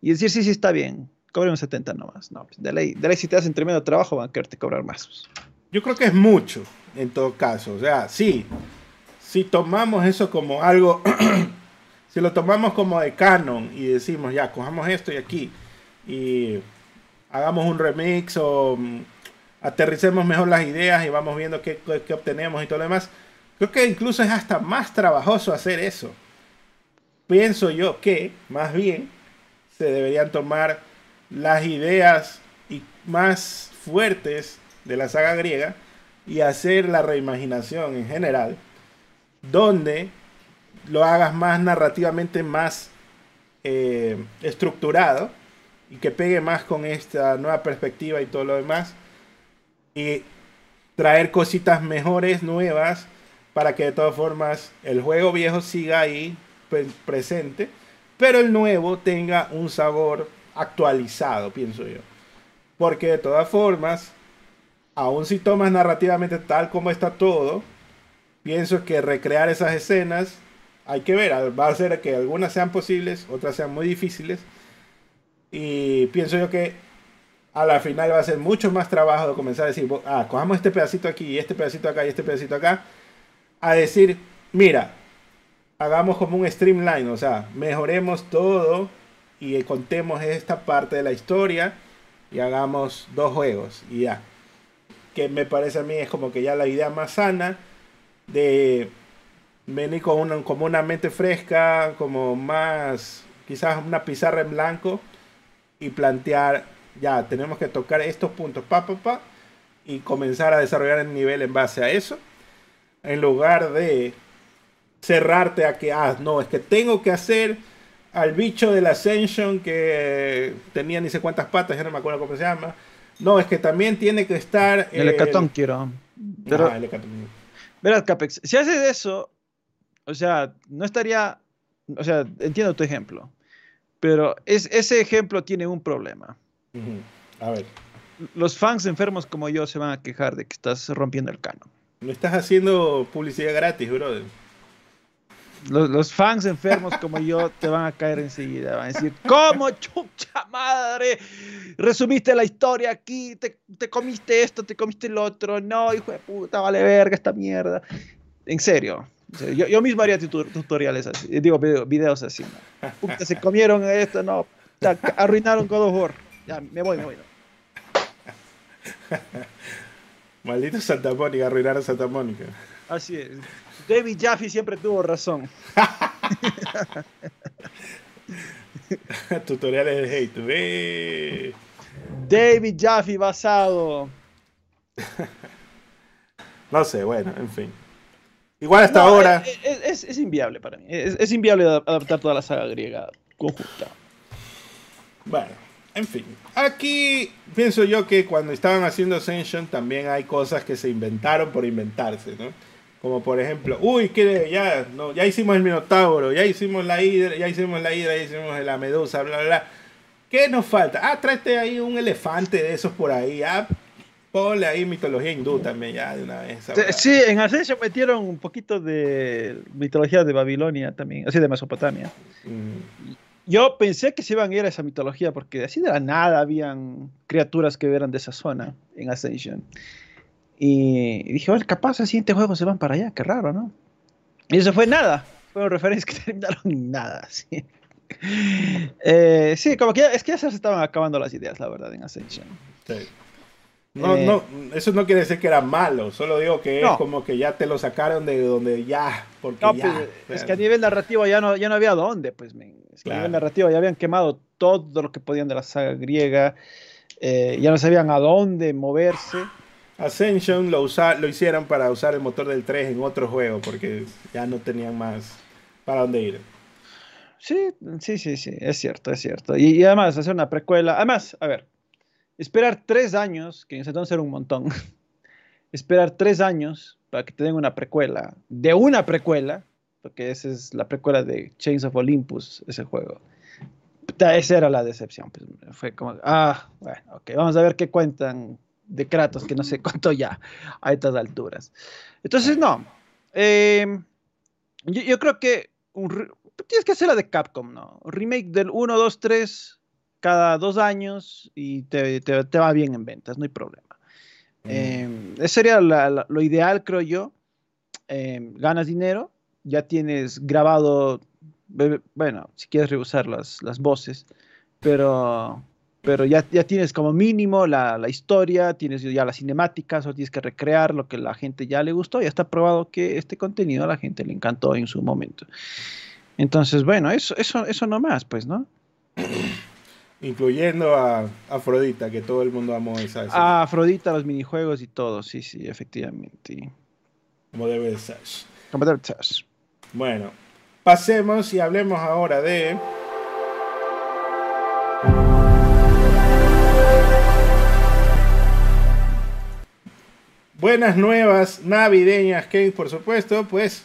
decir, sí, está bien, cobremos 70 nomás. No, de ley si te hacen tremendo trabajo van a quererte cobrar más. Yo creo que es mucho, en todo caso, o sea, sí. Si tomamos eso como algo, si lo tomamos como de canon y decimos, ya, cojamos esto y aquí, y hagamos un remix o aterricemos mejor las ideas y vamos viendo qué obtenemos y todo lo demás, creo que incluso es hasta más trabajoso hacer eso. Pienso yo que, más bien, se deberían tomar las ideas más fuertes de la saga griega y hacer la reimaginación en general, donde lo hagas más narrativamente más estructurado y que pegue más con esta nueva perspectiva y todo lo demás, y traer cositas mejores, nuevas, para que de todas formas el juego viejo siga ahí presente, pero el nuevo tenga un sabor actualizado, pienso yo, porque de todas formas, aun si tomas narrativamente tal como está todo, pienso que recrear esas escenas, hay que ver, va a ser que algunas sean posibles, otras sean muy difíciles. Y pienso yo que a la final va a ser mucho más trabajo de comenzar a decir, cojamos este pedacito aquí, y este pedacito acá, y este pedacito acá, a decir, mira, hagamos como un streamline, o sea, mejoremos todo y contemos esta parte de la historia y hagamos dos juegos, y ya. Que me parece a mí es como que ya la idea más sana, de venir con como una mente fresca, como más, quizás una pizarra en blanco, y plantear, ya, tenemos que tocar estos puntos, y comenzar a desarrollar el nivel en base a eso, en lugar de cerrarte a que, no, es que tengo que hacer al bicho del Ascension que tenía ni sé cuántas patas, ya no me acuerdo cómo se llama, no, es que también tiene que estar... El Hecatón quiero. Pero... el Hecatón. Verás, Kacex, si haces eso, o sea, no estaría... O sea, entiendo tu ejemplo, pero ese ejemplo tiene un problema. A ver. Los fans enfermos como yo se van a quejar de que estás rompiendo el canon. Me estás haciendo publicidad gratis, brother. Los fans enfermos como yo te van a caer enseguida. Van a decir, ¿cómo chucha madre? Resumiste la historia aquí, te comiste esto, te comiste el otro. No, hijo de puta, vale verga esta mierda. En serio. Yo mismo haría tutoriales así. Digo, videos así. ¿No? Puta, se comieron esto, no. Arruinaron God of War. Ya, me voy. ¿No? Maldito Santa Mónica, arruinaron Santa Mónica. Así es. David Jaffe siempre tuvo razón. Tutoriales de hate. ¡Ve! David Jaffe basado. No sé, bueno, en fin. Igual hasta ahora. Es inviable para mí. Es inviable adaptar toda la saga griega conjunta. Bueno, en fin. Aquí pienso yo que cuando estaban haciendo Ascension también hay cosas que se inventaron por inventarse, ¿no? Como por ejemplo, uy, que ya, no, ya hicimos el Minotauro, ya hicimos la Hidra, ya hicimos la Medusa, bla, bla, bla. ¿Qué nos falta? Ah, tráete ahí un elefante de esos por ahí, ah, ponle ahí mitología hindú también, ya, de una vez. ¿Sabes? Sí, en Ascension metieron un poquito de mitología de Babilonia también, así de Mesopotamia. Yo pensé que se iban a ir a esa mitología porque así de la nada habían criaturas que eran de esa zona en Ascension. Y dije, a ver, capaz el siguiente juego se van para allá, qué raro, ¿no? Y eso fue nada, fueron referencias que terminaron en nada, sí. Sí, como que ya, es que ya se estaban acabando las ideas, la verdad, en Ascension. Sí. No, no, eso no quiere decir que era malo, solo digo que no. Es como que ya te lo sacaron de donde ya, porque no, ya. Pues, o sea, es que a nivel narrativo ya no había dónde, pues, man. Es que claro. A nivel narrativo ya habían quemado todo lo que podían de la saga griega, ya no sabían a dónde moverse. Ascension lo hicieron para usar el motor del 3 en otro juego porque ya no tenían más para dónde ir. Sí, es cierto. Y además hacer una precuela, además, a ver, esperar 3 años, que en ese entonces era un montón, esperar 3 años para que te den una precuela, de una precuela, porque esa es la precuela de Chains of Olympus, ese juego. Esa era la decepción, pues, fue como, bueno, ok, vamos a ver qué cuentan de Kratos, que no sé cuánto ya a estas alturas. Entonces, no. Yo creo que tienes que hacer la de Capcom, ¿no? Remake del 1, 2, 3 cada 2 años y te va bien en ventas, no hay problema. Eso sería lo ideal, creo yo. Ganas dinero, ya tienes grabado, bueno, si quieres rehusar las voces, pero ya tienes como mínimo la historia, tienes ya las cinemáticas, o tienes que recrear lo que la gente ya le gustó, ya está probado que este contenido a la gente le encantó en su momento. Entonces, bueno, eso nomás, pues, ¿no? Incluyendo a Afrodita, que todo el mundo amó esa. A Afrodita, los minijuegos y todo, sí, efectivamente. Como debe de ser. Bueno, pasemos y hablemos ahora de... Buenas nuevas navideñas, que por supuesto, pues,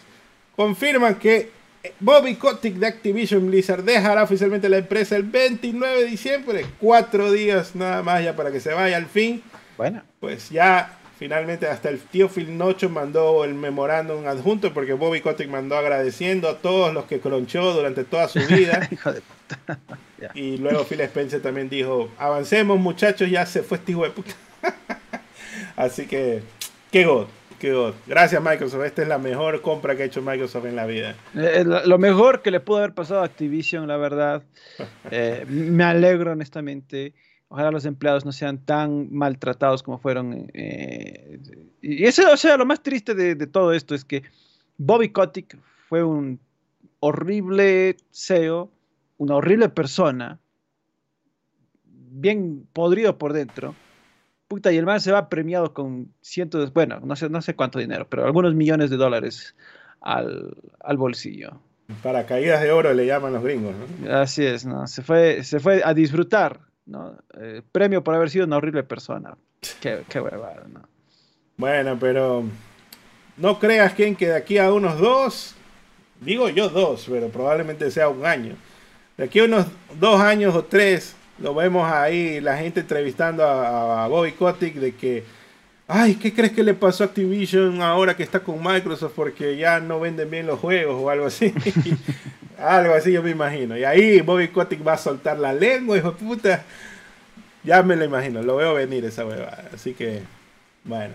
confirman que Bobby Kotick de Activision Blizzard dejará oficialmente la empresa el 29 de diciembre. 4 días nada más ya para que se vaya al fin. Bueno. Pues ya, finalmente, hasta el tío Phil Nocho mandó el memorándum adjunto, porque Bobby Kotick mandó agradeciendo a todos los que cronchó durante toda su vida. Hijo de puta. Yeah. Y luego Phil Spencer también dijo, avancemos muchachos, ya se fue este hijo de puta. Así que... Qué god. Gracias, Microsoft. Esta es la mejor compra que ha hecho Microsoft en la vida. Lo mejor que le pudo haber pasado a Activision, la verdad. Me alegro, honestamente. Ojalá los empleados no sean tan maltratados como fueron. Y eso, o sea, lo más triste de todo esto es que Bobby Kotick fue un horrible CEO, una horrible persona, bien podrido por dentro. Puta, y el man se va premiado con cientos de, bueno, no sé cuánto dinero, pero algunos millones de dólares al bolsillo. Paracaídas de oro le llaman los gringos, ¿no? Así es, ¿no? Se fue a disfrutar, ¿no? Premio por haber sido una horrible persona. Qué huevada, ¿no? Bueno, pero no creas, Ken, que de aquí a unos 2, pero probablemente sea un año. De aquí a unos 2 años o 3... Lo vemos ahí, la gente entrevistando a Bobby Kotick de que, ay, ¿qué crees que le pasó a Activision ahora que está con Microsoft? Porque ya no venden bien los juegos o algo así. Algo así yo me imagino. Y ahí Bobby Kotick va a soltar la lengua, hijo de puta. Ya me lo imagino, lo veo venir esa huevada. Así que, bueno.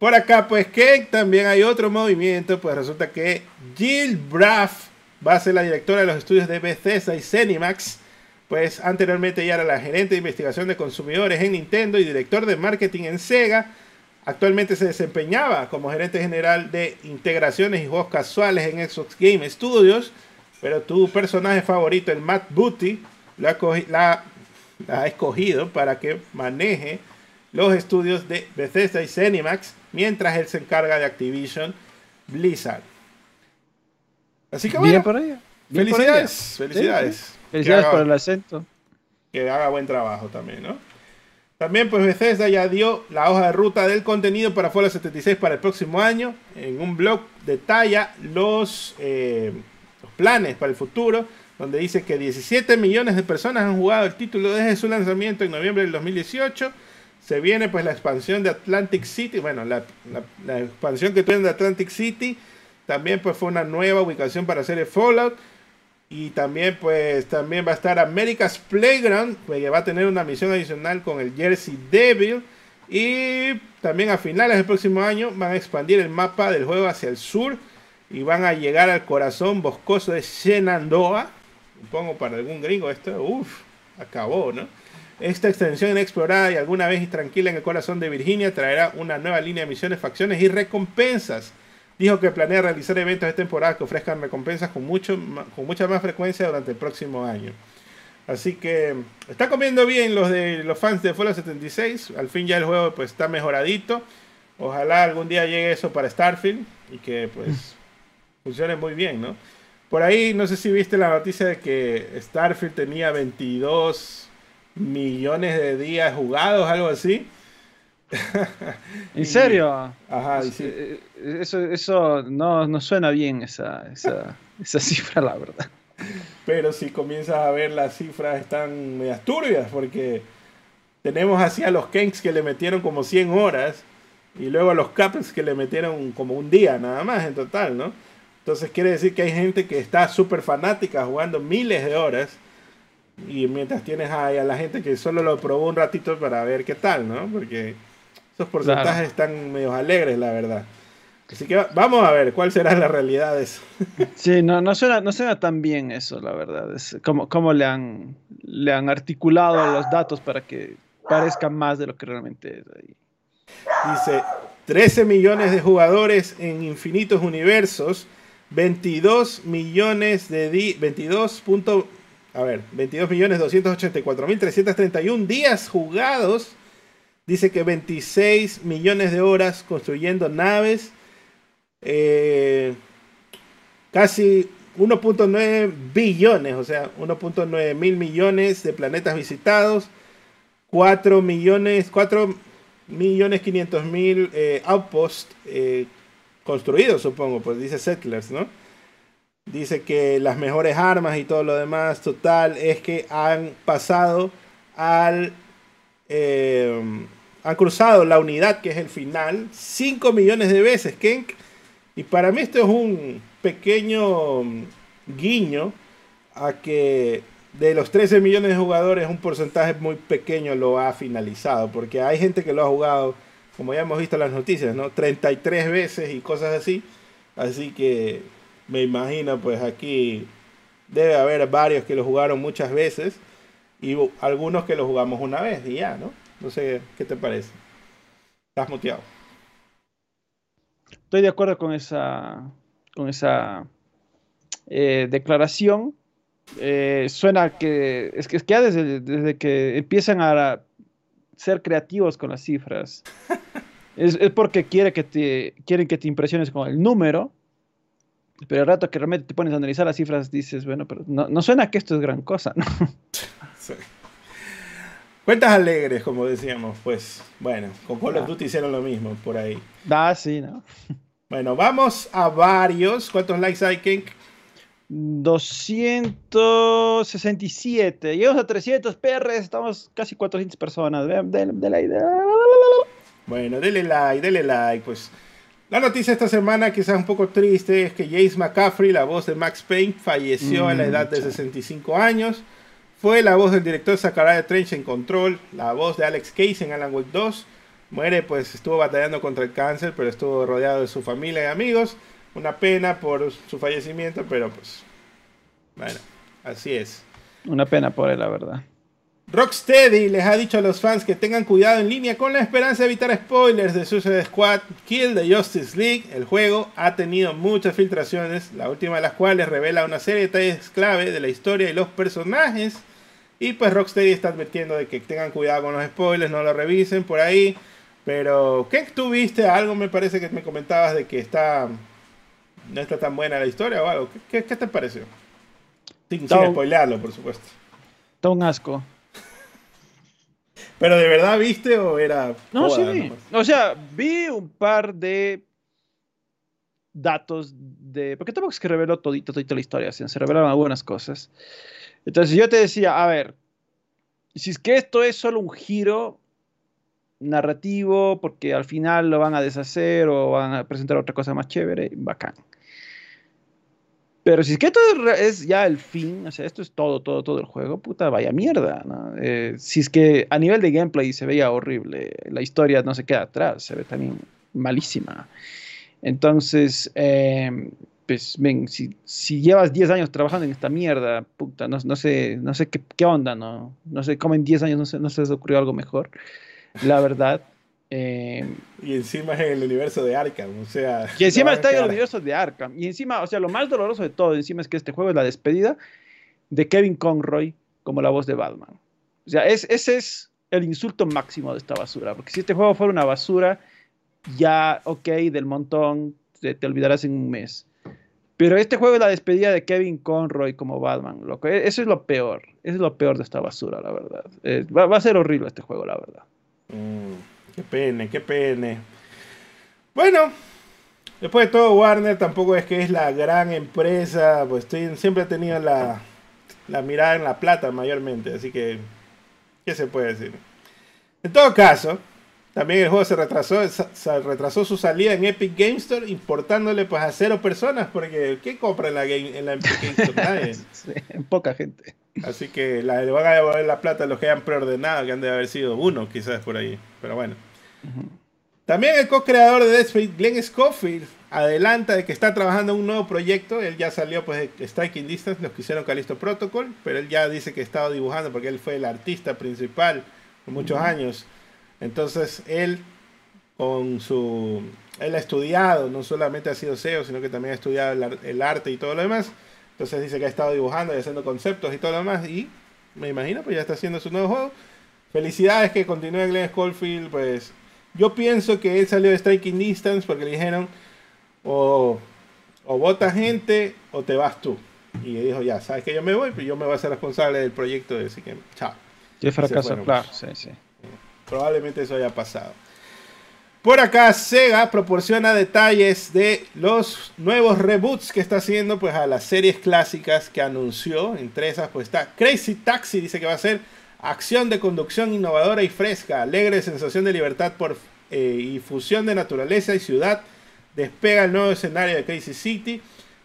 Por acá, pues, que también hay otro movimiento. Pues resulta que Jill Braff va a ser la directora de los estudios de Bethesda y Zenimax. Pues anteriormente ella era la gerente de investigación de consumidores en Nintendo y director de marketing en Sega. Actualmente se desempeñaba como gerente general de integraciones y juegos casuales en Xbox Game Studios. Pero tu personaje favorito, el Matt Booty, la ha escogido para que maneje los estudios de Bethesda y Zenimax, mientras él se encarga de Activision Blizzard. Así que bueno, bien por ella. Bien felicidades, por ella. Felicidades. Sí, sí. Felicidades por el acento. Que haga buen trabajo también, ¿no? También pues Bethesda ya dio la hoja de ruta del contenido para Fallout 76 para el próximo año. En un blog detalla los planes para el futuro, donde dice que 17 millones de personas han jugado el título desde su lanzamiento en noviembre del 2018. Se viene pues la expansión de Atlantic City. Bueno, la expansión que tuvieron de Atlantic City también pues fue una nueva ubicación para hacer el Fallout. Y también pues también va a estar America's Playground, pues, que va a tener una misión adicional con el Jersey Devil. Y también a finales del próximo año van a expandir el mapa del juego hacia el sur y van a llegar al corazón boscoso de Shenandoah. Supongo para algún gringo esto, uff, acabó, ¿no? Esta extensión inexplorada y alguna vez tranquila en el corazón de Virginia traerá una nueva línea de misiones, facciones y recompensas. Dijo que planea realizar eventos de temporada que ofrezcan recompensas con mucha más frecuencia durante el próximo año. Así que está comiendo bien los fans de Fallout 76. Al fin ya el juego pues está mejoradito. Ojalá algún día llegue eso para Starfield y que pues funcione muy bien, ¿no? Por ahí no sé si viste la noticia de que Starfield tenía 22 millones de días jugados, algo así. ¿En serio? Ajá, sí. Eso no suena bien, esa cifra, la verdad. Pero si comienzas a ver, las cifras están medias turbias, porque tenemos así a los Qenks que le metieron como 100 horas, y luego a los Capex que le metieron como un día nada más en total, ¿no? Entonces quiere decir que hay gente que está súper fanática jugando miles de horas, y mientras tienes a la gente que solo lo probó un ratito para ver qué tal, ¿no? Porque esos porcentajes están medio alegres, la verdad. Así que vamos a ver cuál será la realidad de eso. Sí, no suena tan bien eso, la verdad. Es como le han articulado los datos para que parezca más de lo que realmente es ahí. Dice, 13 millones de jugadores en infinitos universos, 22.284.331 días jugados. Dice que 26 millones de horas construyendo naves. Casi 1.9 billones, o sea, 1.9 mil millones de planetas visitados. 4.500.000 outposts construidos, supongo, pues dice Settlers, ¿no? Dice que las mejores armas y todo lo demás. Total, es que han pasado han cruzado la unidad, que es el final, 5 millones de veces, Qenk. Y para mí esto es un pequeño guiño a que de los 13 millones de jugadores, un porcentaje muy pequeño lo ha finalizado. Porque hay gente que lo ha jugado, como ya hemos visto en las noticias, ¿no? 33 veces y cosas así. Así que me imagino, pues aquí debe haber varios que lo jugaron muchas veces y algunos que lo jugamos una vez y ya, ¿no? No sé, ¿qué te parece? Estás muteado. Estoy de acuerdo con esa declaración. Suena que es que ya desde que empiezan a ser creativos con las cifras es porque quieren que te impresiones con el número. Pero el rato que realmente te pones a analizar las cifras, dices, bueno, pero no suena que esto es gran cosa, ¿no? Sí. Cuentas alegres, como decíamos, pues, bueno, con Call of Duty hicieron lo mismo por ahí. Ah, sí, ¿no? Bueno, vamos a varios. ¿Cuántos likes hay, Qenk? 267. Llegamos a 300 PR. Estamos casi 400 personas. Bueno, denle like. Pues la noticia esta semana, quizás un poco triste, es que James McCaffrey, la voz de Max Payne, falleció a la edad de 65 años. Fue la voz del director Zachariah Trench en Control, la voz de Alex Case en Alan Wake 2. Muere, pues estuvo batallando contra el cáncer, pero estuvo rodeado de su familia y amigos. Una pena por su fallecimiento, pero pues... bueno, así es. Una pena por él, la verdad. Rocksteady les ha dicho a los fans que tengan cuidado en línea con la esperanza de evitar spoilers de Suicide Squad Kill the Justice League. El juego ha tenido muchas filtraciones, la última de las cuales revela una serie de detalles clave de la historia y los personajes. Y pues Rocksteady está advirtiendo de que tengan cuidado con los spoilers, no lo revisen por ahí. Pero, ¿qué tú viste? Algo me parece que me comentabas de que está... no está tan buena la historia o algo. ¿Qué te pareció? Sin spoilearlo, por supuesto. Está un asco. ¿Pero de verdad viste o era...? No, sí vi. O sea, vi un par de datos de... porque tampoco es que reveló todito la historia, sino se revelaron algunas cosas. Entonces yo te decía, a ver, si es que esto es solo un giro narrativo, porque al final lo van a deshacer o van a presentar otra cosa más chévere, bacán. Pero si es que esto es ya el fin, o sea, esto es todo el juego, puta, vaya mierda, ¿no? Si es que a nivel de gameplay se veía horrible, la historia no se queda atrás, se ve también malísima. Entonces, pues, ven, si llevas 10 años trabajando en esta mierda, puta, no sé qué onda, ¿no? No sé cómo en 10 años no se les ocurrió algo mejor, la verdad. Y encima es en el universo de Arkham, o sea... y encima está en el universo de Arkham. Y encima, o sea, lo más doloroso de todo, encima es que este juego es la despedida de Kevin Conroy como la voz de Batman. O sea, ese es el insulto máximo de esta basura. Porque si este juego fuera una basura, ya, ok, del montón, te olvidarás en un mes. Pero este juego es la despedida de Kevin Conroy como Batman, loco. Eso es lo peor. Eso es lo peor de esta basura, la verdad. Va a ser horrible este juego, la verdad. Qué pene, qué pene. Bueno, después de todo, Warner tampoco es que es la gran empresa, pues siempre ha tenido la mirada en la plata mayormente, así que ¿qué se puede decir? En todo caso, también el juego se retrasó su salida en Epic Game Store, importándole pues a 0 personas, porque ¿qué compra en la Epic Game Store? Nadie. Sí, poca gente. Así que le van a devolver la plata a los que hayan preordenado, que han de haber sido uno quizás por ahí, pero bueno. También el co-creador de Dead Space, Glenn Schofield, adelanta de que está trabajando en un nuevo proyecto. Él ya salió pues de Striking Distance, los que hicieron Callisto Protocol, pero él ya dice que estaba dibujando porque él fue el artista principal por muchos años. Entonces él ha estudiado, no solamente ha sido CEO, sino que también ha estudiado el arte y todo lo demás. Entonces dice que ha estado dibujando y haciendo conceptos y todo lo demás, y me imagino pues ya está haciendo su nuevo juego. Felicidades que continúe Glenn Schofield. Pues yo pienso que él salió de Striking Distance porque le dijeron o vota gente o te vas tú. Y él dijo, ya, sabes que yo me voy, pero yo me voy a hacer responsable del proyecto, así que chao. Yo fracaso, claro, sí, sí. Probablemente eso haya pasado. Por acá Sega proporciona detalles de los nuevos reboots que está haciendo pues a las series clásicas que anunció. Entre esas pues está Crazy Taxi, dice que va a ser acción de conducción innovadora y fresca, alegre sensación de libertad y fusión de naturaleza y ciudad. Despega el nuevo escenario de Crazy City.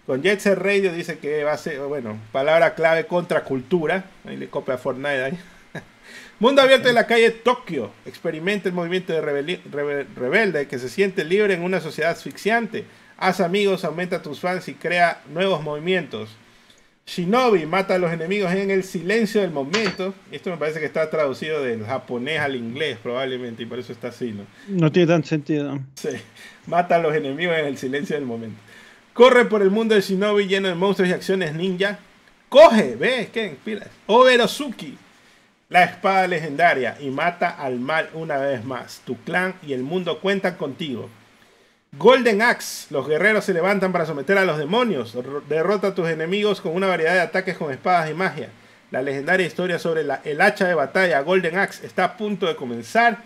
Con Jet Set Radio dice que va a ser, bueno, palabra clave, contracultura. Ahí le copia a Fortnite ahí. Mundo abierto en la calle Tokio. Experimenta el movimiento de rebelde que se siente libre en una sociedad asfixiante. Haz amigos, aumenta tus fans y crea nuevos movimientos. Shinobi mata a los enemigos en el silencio del momento. Esto me parece que está traducido del japonés al inglés probablemente y por eso está así, ¿no? No tiene tanto sentido. Sí, mata a los enemigos en el silencio del momento. Corre por el mundo de Shinobi lleno de monstruos y acciones ninja. Coge, ¿ves? ¿Qué? Pilas. Oberosuki, la espada legendaria, y mata al mal una vez más. Tu clan y el mundo cuentan contigo. Golden Axe, los guerreros se levantan para someter a los demonios. Derrota a tus enemigos con una variedad de ataques con espadas y magia. La legendaria historia sobre el hacha de batalla Golden Axe está a punto de comenzar.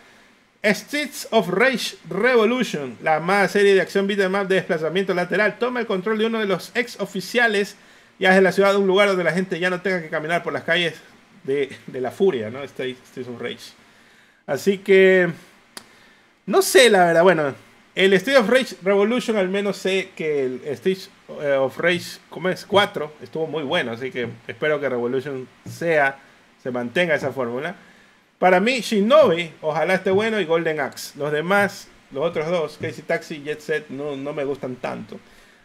Streets of Rage Revolution, la amada serie de acción beat'em up de desplazamiento lateral, toma el control de uno de los ex oficiales Viaje a la ciudad, a un lugar donde la gente ya no tenga que caminar por las calles de la furia, ¿no? Streets of Rage. Así que... no sé, la verdad. Bueno, el Streets of Rage Revolution, al menos sé que el Streets of Rage 4 estuvo muy bueno. Así que espero que Revolution se mantenga esa fórmula. Para mí, Shinobi, ojalá esté bueno, y Golden Axe. Los demás, los otros dos, Crazy Taxi y Jet Set, no me gustan tanto.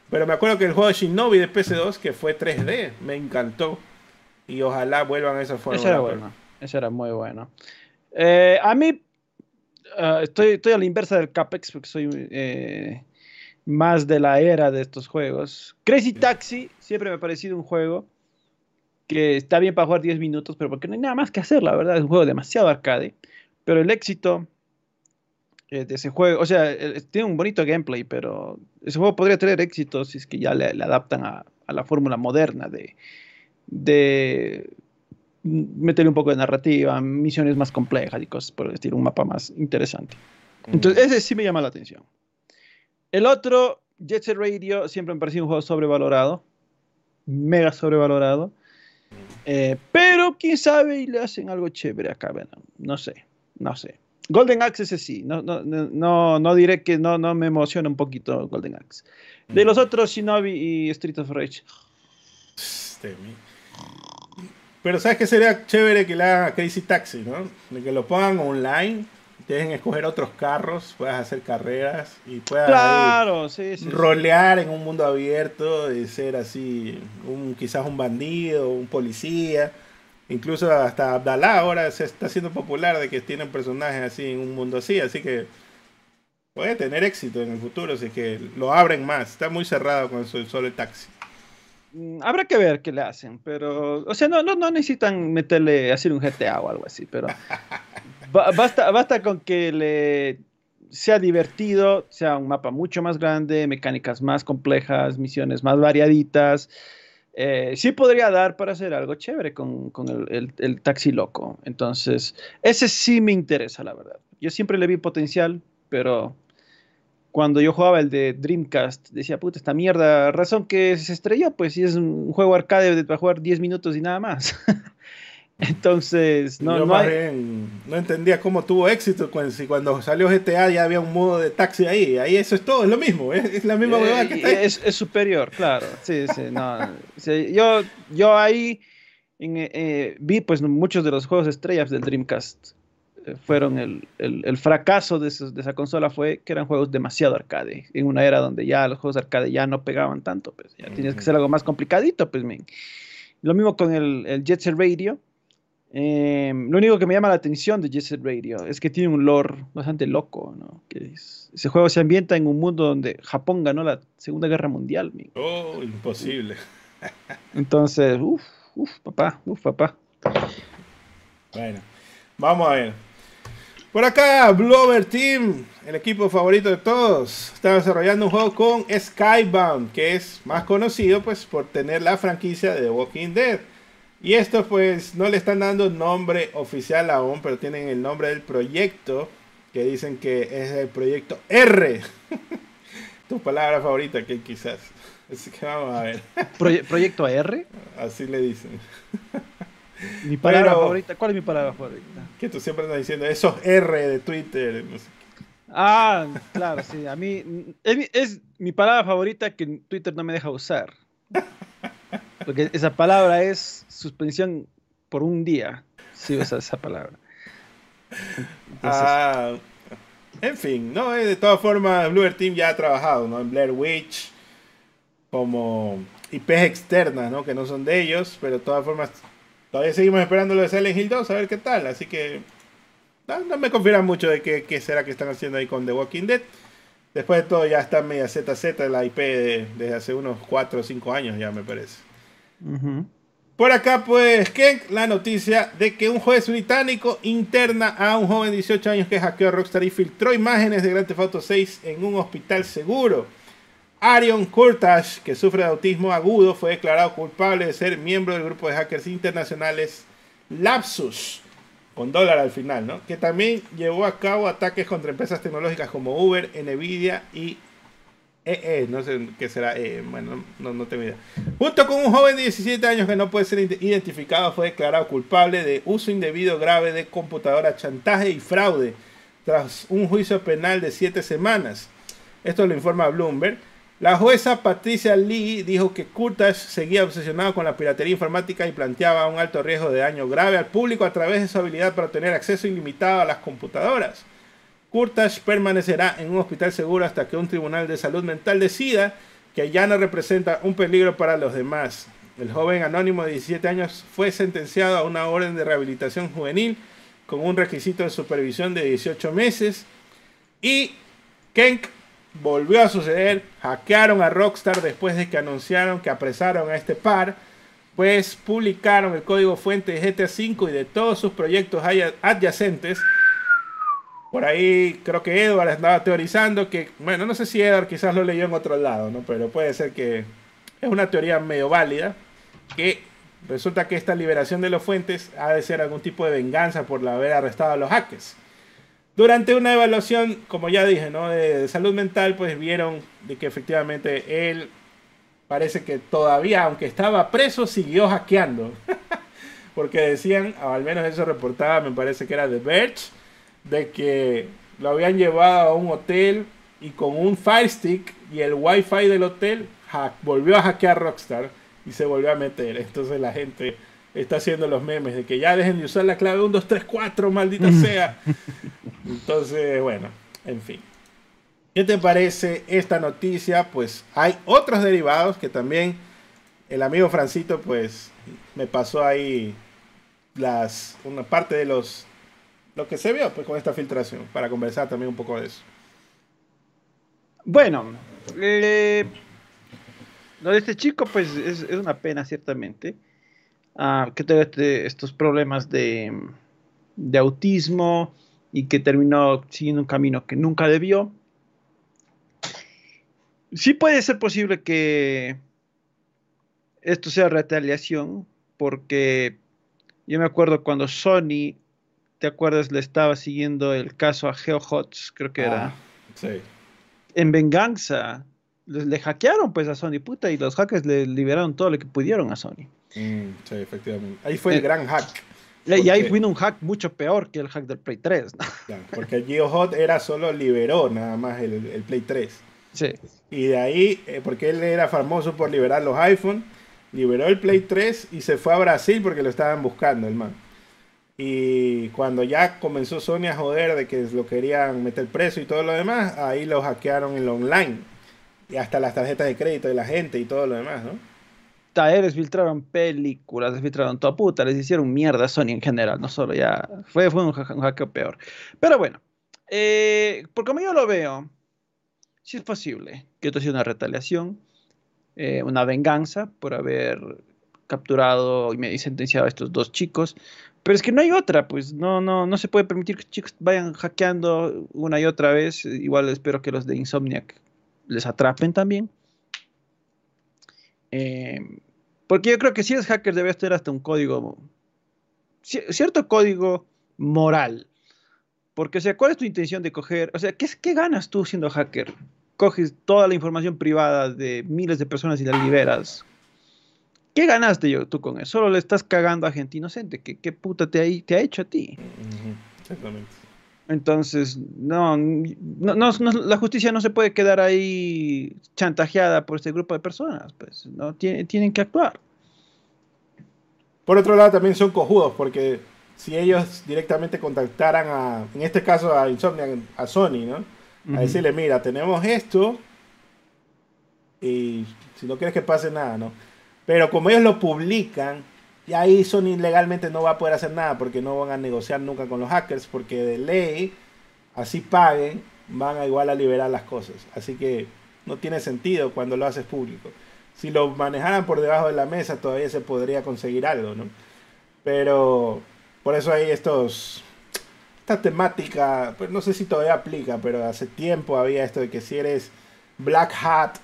Pero me acuerdo que el juego de Shinobi de PC2, que fue 3D, me encantó. Y ojalá vuelvan a esa fórmula. Eso era bueno. Eso era muy bueno. A mí, estoy a la inversa del Capex, porque soy más de la era de estos juegos. Crazy Taxi siempre me ha parecido un juego que está bien para jugar 10 minutos, pero porque no hay nada más que hacer, la verdad. Es un juego demasiado arcade, pero el éxito de ese juego, o sea, tiene un bonito gameplay, pero ese juego podría tener éxito si es que ya le adaptan a la fórmula moderna de meterle un poco de narrativa, misiones más complejas y cosas por el estilo, un mapa más interesante. Entonces, ese sí me llama la atención. El otro, Jet Set Radio, siempre me pareció un juego sobrevalorado, mega sobrevalorado. Pero quién sabe y le hacen algo chévere acá, bueno, no sé. Golden Axe ese sí, no diré que no me emociona un poquito Golden Axe. De los otros, Shinobi y Street of Rage. Pero sabes que sería chévere que la haga Crazy Taxi, ¿no? De que lo pongan online, te dejen escoger otros carros, puedas hacer carreras y puedas rolear en un mundo abierto y ser así, quizás un bandido, un policía. Incluso hasta Abdalá ahora se está haciendo popular de que tienen personajes así en un mundo así. Así que puede tener éxito en el futuro, así que lo abren más. Está muy cerrado con solo el taxi. Habrá que ver qué le hacen, pero... o sea, no necesitan meterle, hacer un GTA o algo así, pero... Basta con que sea divertido, sea un mapa mucho más grande, mecánicas más complejas, misiones más variaditas. Sí podría dar para hacer algo chévere con el taxi loco. Entonces, ese sí me interesa, la verdad. Yo siempre le vi potencial, pero... cuando yo jugaba el de Dreamcast, decía, puta, esta mierda, razón que se estrelló, pues, si es un juego arcade para jugar 10 minutos y nada más. Entonces, no entendía cómo tuvo éxito, cuando salió GTA ya había un modo de taxi ahí, eso es todo, es lo mismo, es la misma huevada que está ahí. Es superior, claro, sí, no, sí, yo ahí vi, pues, muchos de los juegos estrellas del Dreamcast. Fueron el fracaso de esa consola fue que eran juegos demasiado arcade, en una era donde ya los juegos arcade ya no pegaban tanto, pues ya tenías que hacer algo más complicadito, pues men. Lo mismo con el Jet Set Radio. Lo único que me llama la atención de Jet Set Radio es que tiene un lore bastante loco, ¿no? Ese juego se ambienta en un mundo donde Japón ganó la Segunda Guerra Mundial, men. Oh, imposible. Entonces, uff, papá. Bueno, vamos a ver. Por acá, Blover Team, el equipo favorito de todos, está desarrollando un juego con Skybound, que es más conocido pues por tener la franquicia de The Walking Dead. Y esto pues no le están dando nombre oficial aún, pero tienen el nombre del proyecto, que dicen que es el proyecto R. Tu palabra favorita, que quizás. Así que vamos a ver. ¿Proyecto R? Así le dicen. Mi palabra favorita, ¿cuál es mi palabra favorita? Que tú siempre andas diciendo esos R de Twitter, no sé qué. Ah, claro, sí, a mí es mi palabra favorita que Twitter no me deja usar, porque esa palabra es suspensión por un día si usas esa palabra. Entonces, en fin, no, de todas formas Bluebird Team ya ha trabajado, ¿no? En Blair Witch, como IPs externas, ¿no? Que no son de ellos, pero de todas formas todavía seguimos esperando lo de Silent Hill 2, a ver qué tal. Así que no me confirman mucho de qué será que están haciendo ahí con The Walking Dead. Después de todo ya está media ZZ la IP desde hace unos 4 o 5 años ya, me parece. Por acá pues, Qenk, la noticia de que un juez británico interna a un joven de 18 años que hackeó a Rockstar y filtró imágenes de Grand Theft Auto 6 en un hospital seguro. Arion Kurtash, que sufre de autismo agudo, fue declarado culpable de ser miembro del grupo de hackers internacionales Lapsus, con $, al final, ¿no? Que también llevó a cabo ataques contra empresas tecnológicas como Uber, Nvidia y No sé qué será. Bueno, no tengo idea. Junto con un joven de 17 años que no puede ser identificado, fue declarado culpable de uso indebido grave de computadora, chantaje y fraude tras un juicio penal de 7 semanas. Esto lo informa Bloomberg. La jueza Patricia Lee dijo que Curtis seguía obsesionado con la piratería informática y planteaba un alto riesgo de daño grave al público a través de su habilidad para tener acceso ilimitado a las computadoras. Curtis permanecerá en un hospital seguro hasta que un tribunal de salud mental decida que ya no representa un peligro para los demás. El joven anónimo de 17 años fue sentenciado a una orden de rehabilitación juvenil con un requisito de supervisión de 18 meses. Y Qenk volvió a suceder. Hackearon a Rockstar después de que anunciaron que apresaron a este par, pues publicaron el código fuente de GTA V y de todos sus proyectos adyacentes. Por ahí creo que Edward andaba teorizando que, bueno, no sé si Edward quizás lo leyó en otro lado, ¿no? Pero puede ser que es una teoría medio válida, que resulta que esta liberación de los fuentes ha de ser algún tipo de venganza por haber arrestado a los hackers. Durante una evaluación, como ya dije, ¿no?, de salud mental, pues vieron de que efectivamente él parece que todavía, aunque estaba preso, siguió hackeando. Porque decían, o al menos eso reportaba, me parece que era The Verge, de que lo habían llevado a un hotel y con un Fire Stick y el Wi-Fi del hotel volvió a hackear Rockstar y se volvió a meter. Entonces la gente está haciendo los memes de que ya dejen de usar la clave 1234, maldita sea. Entonces, bueno, en fin. ¿Qué te parece esta noticia? Pues hay otros derivados que también el amigo Francito pues me pasó ahí una parte de lo que se vio pues con esta filtración, para conversar también un poco de eso. Bueno, lo de este chico pues es una pena ciertamente, que tuvo estos problemas de autismo y que terminó siguiendo un camino que nunca debió. Sí puede ser posible que esto sea retaliación, porque yo me acuerdo cuando Sony, ¿te acuerdas? Le estaba siguiendo el caso a GeoHots, creo que era. Sí. En venganza, le hackearon pues a Sony, puta, y los hackers le liberaron todo lo que pudieron a Sony. Sí, efectivamente. Ahí fue el gran hack. Y ahí vino un hack mucho peor que el hack del Play 3. ¿No? Claro, porque el GeoHot era solo liberó nada más el Play 3. Sí. Y de ahí, porque él era famoso por liberar los iPhone, liberó el Play 3 y se fue a Brasil porque lo estaban buscando, el man. Y cuando ya comenzó Sony a joder de que lo querían meter preso y todo lo demás, ahí lo hackearon en lo online. Y hasta las tarjetas de crédito de la gente y todo lo demás, ¿no? Les filtraron películas, les filtraron toda puta, les hicieron mierda a Sony en general, no solo ya. Fue un hackeo peor. Pero bueno, por como yo lo veo, sí es posible que esto sea una retaliación, una venganza por haber capturado y sentenciado a estos dos chicos. Pero es que no hay otra, pues no se puede permitir que chicos vayan hackeando una y otra vez. Igual espero que los de Insomniac les atrapen también. Porque yo creo que si eres hacker debes tener hasta un código, cierto código moral. Porque, o sea, ¿cuál es tu intención de coger? O sea, ¿qué ganas tú siendo hacker? Coges toda la información privada de miles de personas y la liberas. ¿Qué ganaste tú con eso? Solo le estás cagando a gente inocente. ¿Qué puta te ha hecho a ti? Exactamente. Entonces, no, la justicia no se puede quedar ahí chantajeada por este grupo de personas. Pues, no, tienen que actuar. Por otro lado, también son cojudos, porque si ellos directamente contactaran a, en este caso a Insomniac, a Sony, ¿no? A decirle, mira, tenemos esto y si no quieres que pase nada, ¿no? Pero como ellos lo publican, y ahí Sony legalmente no va a poder hacer nada, porque no van a negociar nunca con los hackers, porque de ley, así paguen, van a igual a liberar las cosas. Así que no tiene sentido cuando lo haces público. Si lo manejaran por debajo de la mesa, todavía se podría conseguir algo, ¿no? Pero por eso hay esta temática, pues no sé si todavía aplica, pero hace tiempo había esto de que si eres Black Hat,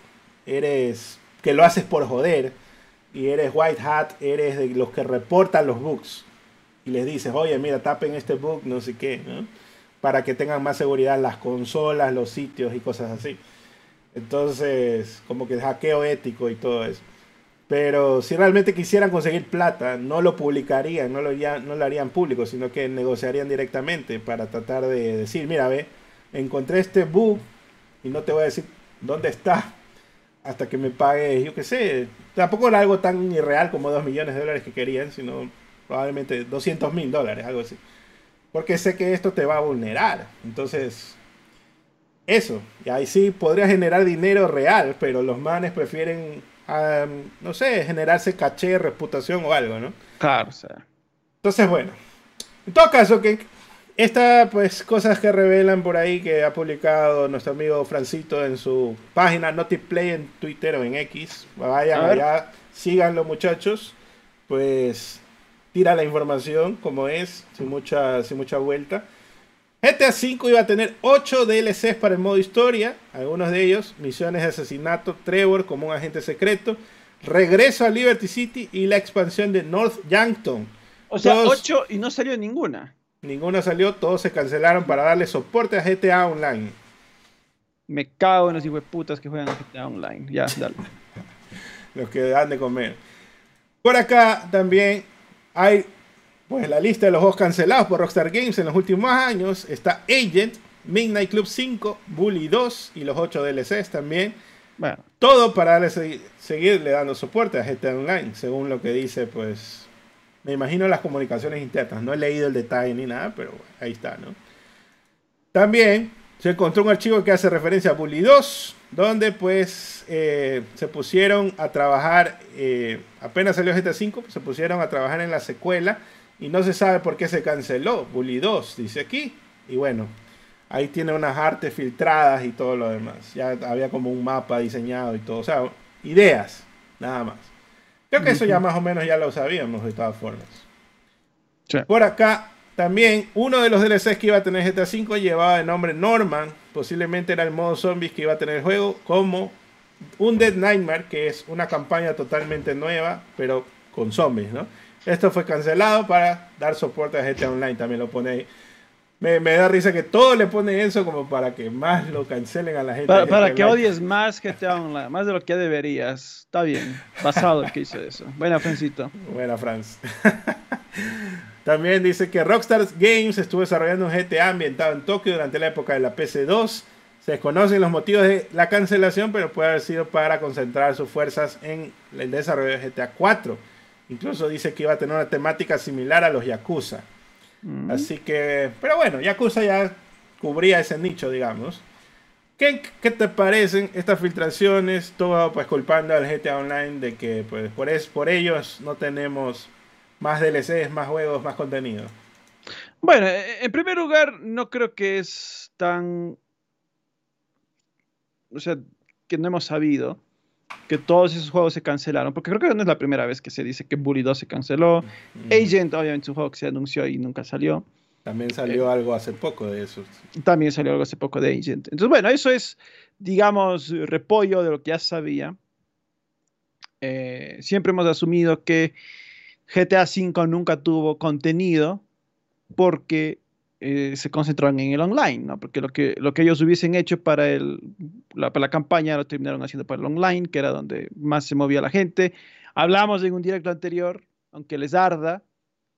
eres que lo haces por joder, y eres White Hat, eres de los que reportan los bugs y les dices, oye, mira, tapen este bug, no sé qué, ¿no? Para que tengan más seguridad las consolas, los sitios y cosas así. Entonces, como que hackeo ético y todo eso. Pero si realmente quisieran conseguir plata, no lo publicarían, no lo harían público, sino que negociarían directamente para tratar de decir, mira, ve, encontré este bug y no te voy a decir dónde está hasta que me pagues, yo qué sé. Tampoco era algo tan irreal como $2 millones de dólares que querían, sino probablemente $200.000, algo así. Porque sé que esto te va a vulnerar. Entonces, eso. Y ahí sí podría generar dinero real, pero los manes prefieren... no sé, generarse caché, reputación o algo, ¿no? Claro, o sea. Entonces, bueno. En todo caso, que estas pues, cosas que revelan por ahí que ha publicado nuestro amigo Francito en su página NotiPlay en Twitter o en X. Vayan allá, síganlo, muchachos. Pues tira la información como es, sin mucha vuelta. GTA V iba a tener 8 DLCs para el modo historia, algunos de ellos, misiones de asesinato, Trevor como un agente secreto, regreso a Liberty City y la expansión de North Yankton. O sea, todos, 8 y no salió ninguna. Ninguna salió, todos se cancelaron para darle soporte a GTA Online. Me cago en los hijueputas que juegan a GTA Online, ya, dale. Los que dan de comer. Por acá también hay... pues la lista de los juegos cancelados por Rockstar Games en los últimos años está Agent, Midnight Club 5, Bully 2 y los 8 DLCs también. Bueno. Todo para seguirle dando soporte a GTA Online, según lo que dice, pues, me imagino las comunicaciones internas. No he leído el detalle ni nada, pero bueno, ahí está, ¿no? También se encontró un archivo que hace referencia a Bully 2, donde pues se pusieron a trabajar, apenas salió GTA 5, pues, se pusieron a trabajar en la secuela. Y no se sabe por qué se canceló. Bully 2, dice aquí. Y bueno, ahí tiene unas artes filtradas y todo lo demás. Ya había como un mapa diseñado y todo. O sea, ideas, nada más. Creo que eso ya más o menos ya lo sabíamos de todas formas. Sí. Por acá, también, uno de los DLCs que iba a tener GTA V llevaba el nombre Norman. Posiblemente era el modo zombies que iba a tener el juego. Como un Dead Nightmare, que es una campaña totalmente nueva, pero con zombies, ¿no? Esto fue cancelado para dar soporte a GTA Online, también lo pone ahí. Me da risa que todo le pone eso como para que más lo cancelen a la gente. Para que odies más GTA Online, más de lo que deberías. Está bien, basado el que hizo eso. Buena, Francito. Buena, Franz. También dice que Rockstar Games estuvo desarrollando un GTA ambientado en Tokio durante la época de la PC2. Se desconocen los motivos de la cancelación, pero puede haber sido para concentrar sus fuerzas en el desarrollo de GTA 4. Incluso dice que iba a tener una temática similar a los Yakuza. Así que... pero bueno, Yakuza ya cubría ese nicho, digamos. ¿Qué te parecen estas filtraciones? Todo pues culpando al GTA Online de que pues, por ellos no tenemos más DLCs, más juegos, más contenido. Bueno, en primer lugar, no creo que es tan... o sea, que no hemos sabido que todos esos juegos se cancelaron, porque creo que no es la primera vez que se dice que Bully 2 se canceló. Agent, obviamente, un juego que se anunció y nunca salió. También salió algo hace poco de eso. También salió algo hace poco de Agent. Entonces, bueno, eso es, digamos, repollo de lo que ya sabía. Siempre hemos asumido que GTA V nunca tuvo contenido porque se concentraron en el online, ¿no? Porque lo que ellos hubiesen hecho para la campaña lo terminaron haciendo para el online, que era donde más se movía la gente. Hablamos en un directo anterior, aunque les arda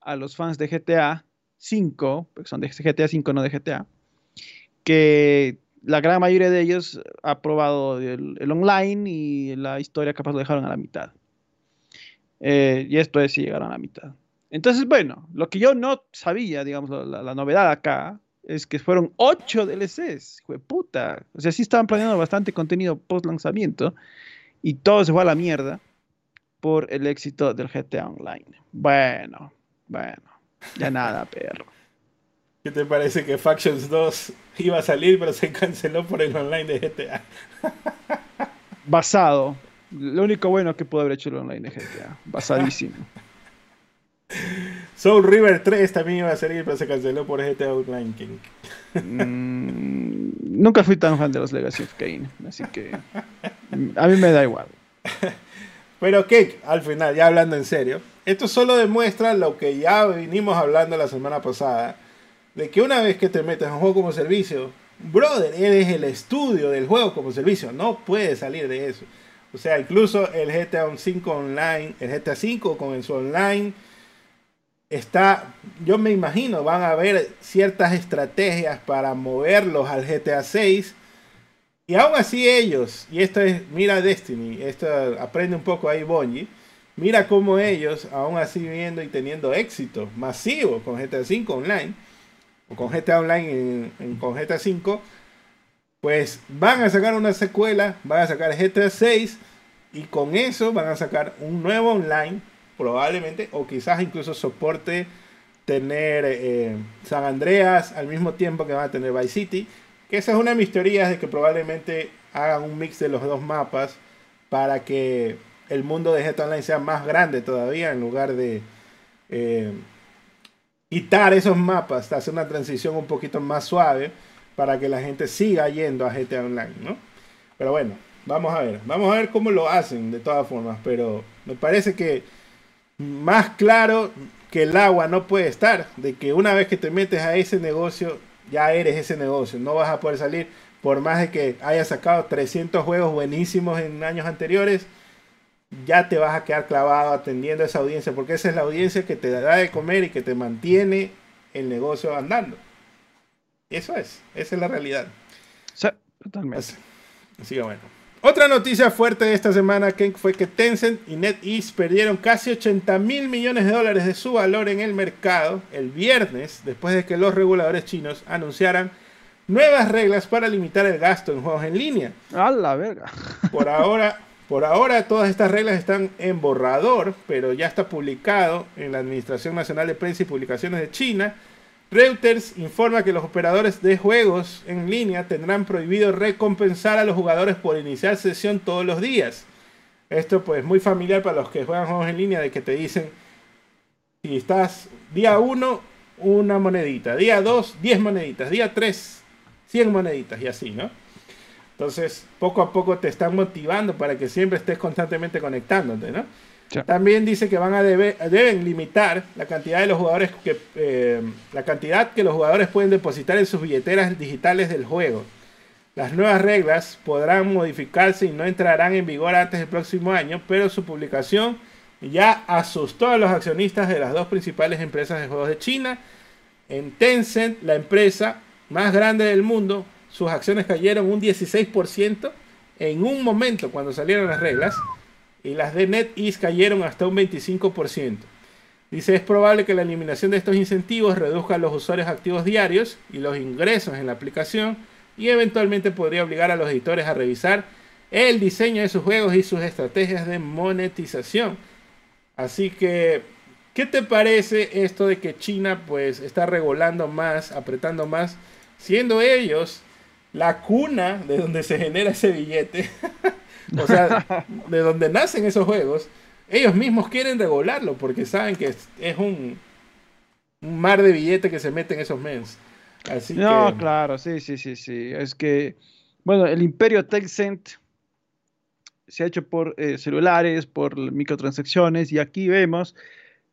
a los fans de GTA 5, porque son de GTA 5, no de GTA, que la gran mayoría de ellos ha probado el online y la historia capaz lo dejaron a la mitad. Y esto es si llegaron a la mitad. Entonces, bueno, lo que yo no sabía, digamos, la novedad acá, es que fueron 8 DLCs, jueputa. O sea, sí estaban planeando bastante contenido post-lanzamiento y todo se fue a la mierda por el éxito del GTA Online. Bueno, ya nada, perro. ¿Qué te parece que Factions 2 iba a salir, pero se canceló por el online de GTA? Basado. Lo único bueno que pudo haber hecho el online de GTA. Basadísimo. Soul River 3 también iba a salir, pero se canceló por GTA Online. Qenk. Nunca fui tan fan de los Legacy of Kain, así que a mí me da igual. Pero Qenk, al final, ya hablando en serio, esto solo demuestra lo que ya vinimos hablando la semana pasada, de que una vez que te metes en un juego como servicio, Brother, él es el estudio del juego como servicio, no puede salir de eso. O sea, incluso el GTA 5 online, el GTA 5 con su online, está, yo me imagino, van a haber ciertas estrategias para moverlos al GTA 6. Y aún así ellos, y esto es, mira Destiny, esto aprende un poco ahí Bungie, mira cómo ellos, aún así viendo y teniendo éxito masivo con GTA 5 online, o con GTA Online con GTA 5, pues van a sacar una secuela, van a sacar GTA 6 y con eso van a sacar un nuevo online probablemente, o quizás incluso soporte tener San Andreas al mismo tiempo que van a tener Vice City, que esa es una de mis teorías, de que probablemente hagan un mix de los dos mapas para que el mundo de GTA Online sea más grande todavía, en lugar de quitar esos mapas, hasta hacer una transición un poquito más suave para que la gente siga yendo a GTA Online, ¿no? Pero bueno, vamos a ver cómo lo hacen de todas formas, pero me parece que más claro que el agua no puede estar, de que una vez que te metes a ese negocio, ya eres ese negocio, no vas a poder salir, por más de que hayas sacado 300 juegos buenísimos en años anteriores, ya te vas a quedar clavado atendiendo a esa audiencia, porque esa es la audiencia que te da de comer y que te mantiene el negocio andando. Eso es, esa es la realidad. Sí, totalmente. Así que bueno. Otra noticia fuerte de esta semana, Qenk, fue que Tencent y NetEase perdieron casi $80 mil millones de su valor en el mercado el viernes, después de que los reguladores chinos anunciaran nuevas reglas para limitar el gasto en juegos en línea. A la verga. Por ahora todas estas reglas están en borrador, pero ya está publicado en la Administración Nacional de Prensa y Publicaciones de China. Reuters informa que los operadores de juegos en línea tendrán prohibido recompensar a los jugadores por iniciar sesión todos los días. Esto pues muy familiar para los que juegan juegos en línea, de que te dicen, si estás día 1, una monedita, día 2, 10 moneditas, día 3, 100 moneditas y así, ¿no? Entonces, poco a poco te están motivando para que siempre estés constantemente conectándote, ¿no? Sí. También dice que deben limitar la cantidad de los jugadores que los jugadores pueden depositar en sus billeteras digitales del juego. Las nuevas reglas podrán modificarse y no entrarán en vigor antes del próximo año, pero su publicación ya asustó a los accionistas de las dos principales empresas de juegos de China. En Tencent, la empresa más grande del mundo, sus acciones cayeron un 16% en un momento cuando salieron las reglas, y las de NetEase cayeron hasta un 25%. Dice, es probable que la eliminación de estos incentivos reduzca los usuarios activos diarios y los ingresos en la aplicación, y eventualmente podría obligar a los editores a revisar el diseño de sus juegos y sus estrategias de monetización. Así que, ¿qué te parece esto de que China pues está regulando más, apretando más, siendo ellos la cuna de donde se genera ese billete? O sea, de donde nacen esos juegos, ellos mismos quieren regularlo porque saben que es un mar de billete que se mete en esos mens. Así no, que... claro, sí. Es que, bueno, el imperio Tencent se ha hecho por celulares, por microtransacciones, y aquí vemos,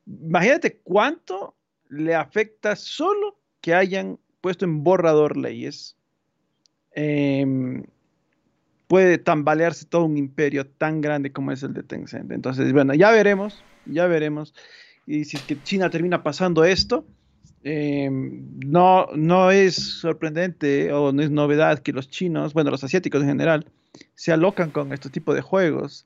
imagínate cuánto le afecta solo que hayan puesto en borrador leyes. Puede tambalearse todo un imperio tan grande como es el de Tencent. Entonces, bueno, ya veremos. Y si es que China termina pasando esto, no es sorprendente o no es novedad que los chinos, bueno, los asiáticos en general, se alocan con este tipo de juegos.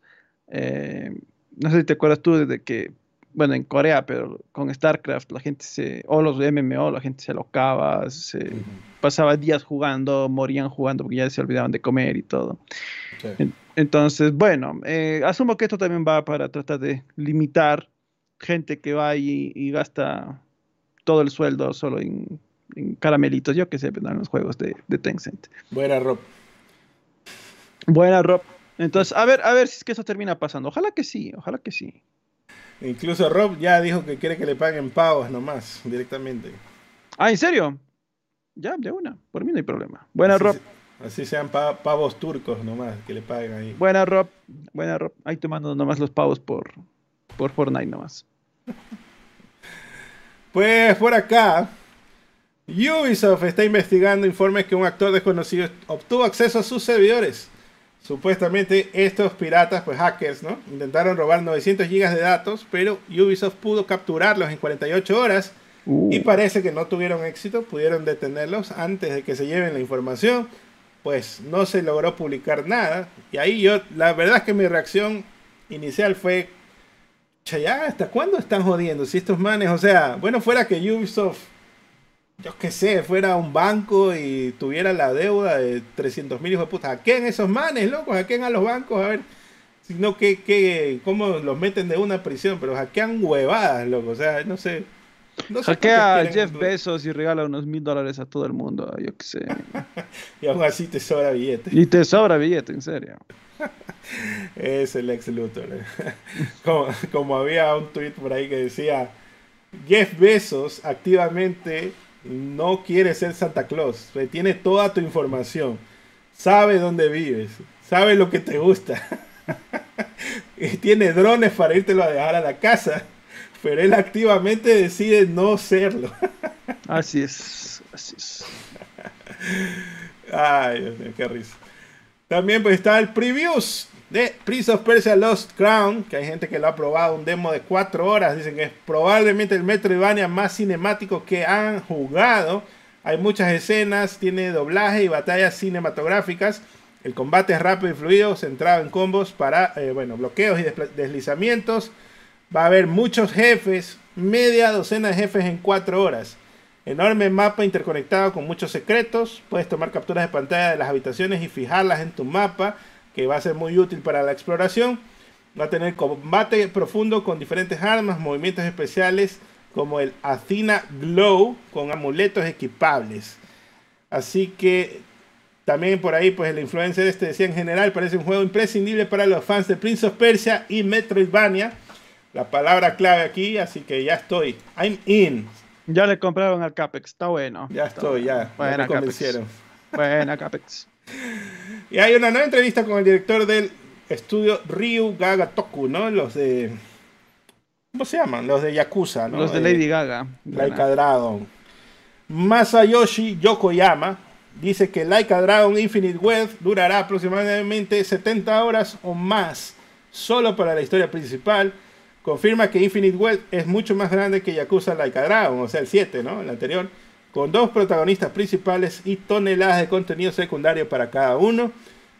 No sé si te acuerdas tú de que, bueno, en Corea, pero con StarCraft, la gente o los MMO, la gente se alocaba, pasaba días jugando, morían jugando porque ya se olvidaban de comer y todo. Sí. Entonces, bueno, asumo que esto también va para tratar de limitar gente que va y gasta todo el sueldo solo en caramelitos, yo que sé, en los juegos de Tencent. Buena Rob. Entonces, a ver si es que eso termina pasando. Ojalá que sí. Incluso Rob ya dijo que quiere que le paguen pavos nomás, directamente. Ah, ¿en serio? Ya, de una. Por mí no hay problema. Buena, Rob. Así sean pavos turcos nomás, que le paguen ahí. Buena, Rob. Ahí tomando nomás los pavos por Fortnite nomás. Pues por acá, Ubisoft está investigando informes que un actor desconocido obtuvo acceso a sus servidores. Supuestamente estos piratas, pues hackers, ¿no?, intentaron robar 900 gigas de datos, pero Ubisoft pudo capturarlos en 48 horas y parece que no tuvieron éxito. Pudieron detenerlos antes de que se lleven la información, pues no se logró publicar nada. Y ahí yo, la verdad es que mi reacción inicial fue: ya, ¿hasta cuándo están jodiendo? Si estos manes, o sea, bueno, fuera que Ubisoft, yo qué sé, fuera un banco y tuviera la deuda de 300.000 hijos de puta, hackeen esos manes, locos, hackeen a los bancos, a ver, sino que cómo los meten de una prisión, pero hackean huevadas, loco, o sea, no sé. No sé. Hackea a Jeff Bezos y regala unos $1000 a todo el mundo, yo qué sé. Y aún así te sobra billete. Y te sobra billete, en serio. Es el ex Luthor. Como había un tweet por ahí que decía: Jeff Bezos activamente no quiere ser Santa Claus, retiene toda tu información, sabe dónde vives, sabe lo que te gusta y tiene drones para írtelo a dejar a la casa, pero él activamente decide no serlo. Así es, así es. Ay, Dios mío, qué risa. También pues está el previews de Prince of Persia Lost Crown, que hay gente que lo ha probado, un demo de 4 horas. Dicen que es probablemente el Metroidvania más cinemático que han jugado. Hay muchas escenas, tiene doblaje y batallas cinematográficas. El combate es rápido y fluido, centrado en combos para bloqueos y deslizamientos. Va a haber muchos jefes, media docena de jefes en 4 horas. Enorme mapa interconectado con muchos secretos. Puedes tomar capturas de pantalla de las habitaciones y fijarlas en tu mapa, que va a ser muy útil para la exploración. Va a tener combate profundo con diferentes armas, movimientos especiales como el Athena Glow con amuletos equipables. Así que también por ahí pues el influencer decía: en general parece un juego imprescindible para los fans de Prince of Persia y Metroidvania. La palabra clave aquí, así que ya estoy. I'm in. Ya le compraron al Capex, está bueno. Ya estoy, ya. Buena, me convencieron. Buena, Capex. Y hay una nueva entrevista con el director del estudio Ryu Gagatoku, ¿no? Los de... ¿cómo se llaman? Los de Yakuza, ¿no? Los de Lady Gaga. Laika Dragon. Masayoshi Yokoyama dice que Laika Dragon Infinite Wealth durará aproximadamente 70 horas o más, solo para la historia principal. Confirma que Infinite Wealth es mucho más grande que Yakuza Laika Dragon, o sea, el 7, ¿no?, el anterior, con 2 protagonistas principales y toneladas de contenido secundario para cada uno.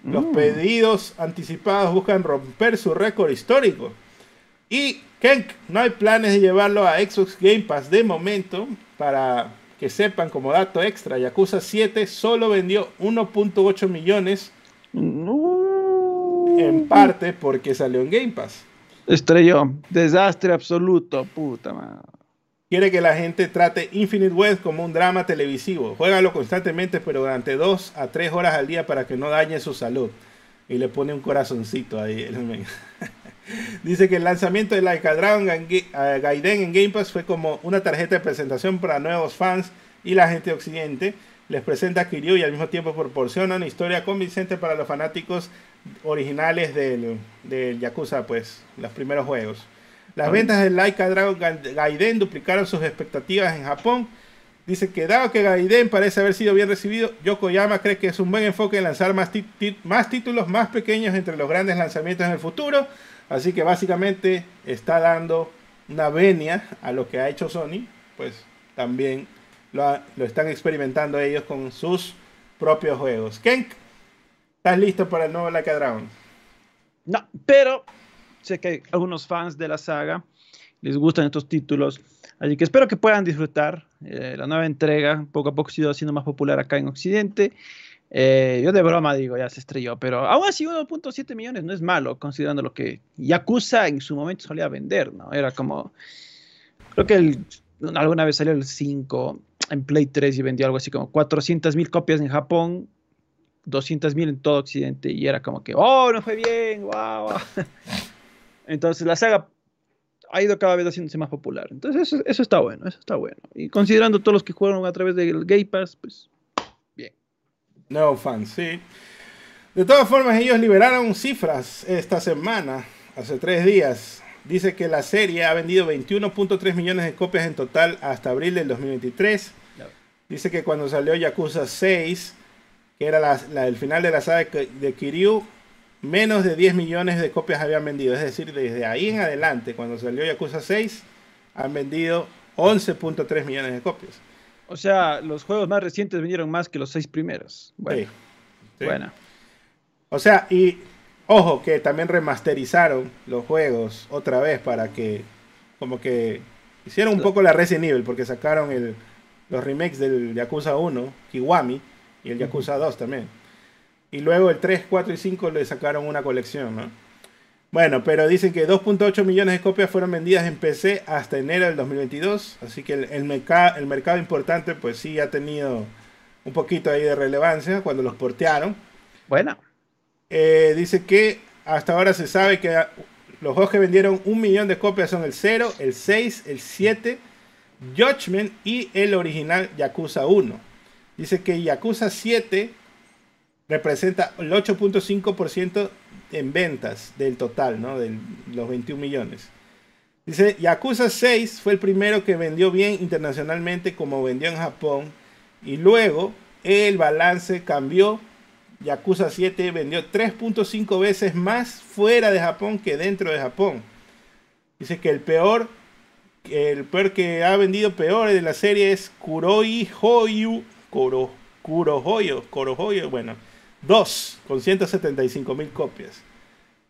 Los pedidos anticipados buscan romper su récord histórico. Y Qenk, no hay planes de llevarlo a Xbox Game Pass de momento. Para que sepan, como dato extra, Yakuza 7 solo vendió 1.8 millones. En parte porque salió en Game Pass. Estrelló. Desastre absoluto, puta madre. Quiere que la gente trate Infinite Wealth como un drama televisivo. Juégalo constantemente, pero durante 2 a 3 horas al día para que no dañe su salud. Y le pone un corazoncito ahí. Dice que el lanzamiento de Laika Dragon Gaiden en Game Pass fue como una tarjeta de presentación para nuevos fans y la gente de Occidente. Les presenta a Kiryu y al mismo tiempo proporciona una historia convincente para los fanáticos originales del Yakuza, pues, los primeros juegos. Las ventas de Laika Dragon Gaiden duplicaron sus expectativas en Japón. Dice que dado que Gaiden parece haber sido bien recibido, Yokoyama cree que es un buen enfoque en lanzar más títulos más pequeños entre los grandes lanzamientos en el futuro. Así que básicamente está dando una venia a lo que ha hecho Sony. Pues también lo están experimentando ellos con sus propios juegos. Qenk, ¿estás listo para el nuevo Laika Dragon? No, pero... sé que hay algunos fans de la saga, les gustan estos títulos, así que espero que puedan disfrutar la nueva entrega. Poco a poco se ha ido haciendo más popular acá en Occidente. Yo de broma digo, ya se estrelló, pero aún así 1.7 millones no es malo, considerando lo que Yakuza en su momento solía vender, ¿no? Era como, creo que alguna vez salió el 5 en Play 3 y vendió algo así como 400.000 copias en Japón, 200.000 en todo Occidente, y era como que, ¡oh, no fue bien! ¡Wow! Entonces la saga ha ido cada vez haciéndose más popular. Entonces eso está bueno, eso está bueno. Y considerando todos los que jugaron a través del Game Pass, pues bien. No fans, sí. De todas formas, ellos liberaron cifras esta semana, hace 3 días. Dice que la serie ha vendido 21.3 millones de copias en total hasta abril del 2023. Dice que cuando salió Yakuza 6, que era el final de la saga de Kiryu, menos de 10 millones de copias habían vendido. Es decir, desde ahí en adelante, cuando salió Yakuza 6, han vendido 11.3 millones de copias. O sea, los juegos más recientes vendieron más que los 6 primeros. Bueno, sí. Sí. Bueno. O sea, y ojo que también remasterizaron los juegos otra vez para que, como que, hicieron un poco la Resident Evil, porque sacaron los remakes del Yakuza 1, Kiwami, y el Yakuza 2 también. Y luego el 3, 4 y 5 le sacaron una colección, ¿no? Bueno, pero dicen que 2.8 millones de copias fueron vendidas en PC hasta enero del 2022. Así que el mercado importante, pues sí ha tenido un poquito ahí de relevancia cuando los portearon. Bueno. Dice que hasta ahora se sabe que los juegos que vendieron 1 millón de copias son el 0, el 6, el 7... Judgment y el original Yakuza 1. Dice que Yakuza 7 representa el 8.5% en ventas del total, ¿no? De los 21 millones. Dice, Yakuza 6 fue el primero que vendió bien internacionalmente como vendió en Japón. Y luego el balance cambió. Yakuza 7 vendió 3.5 veces más fuera de Japón que dentro de Japón. Dice que el peor que ha vendido peor de la serie es Kurohoyo, bueno, 2, con 175 mil copias.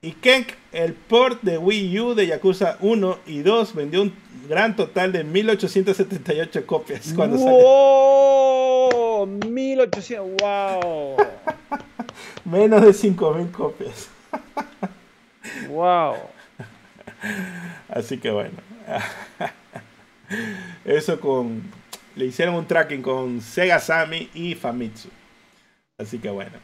Y Qenk, el port de Wii U de Yakuza 1 y 2, vendió un gran total de 1878 copias cuando ¡wow! salió. 1800, wow. Menos de 5.000 copias. Wow. Así que bueno. Eso le hicieron un tracking con Sega Sammy y Famitsu. Así que bueno,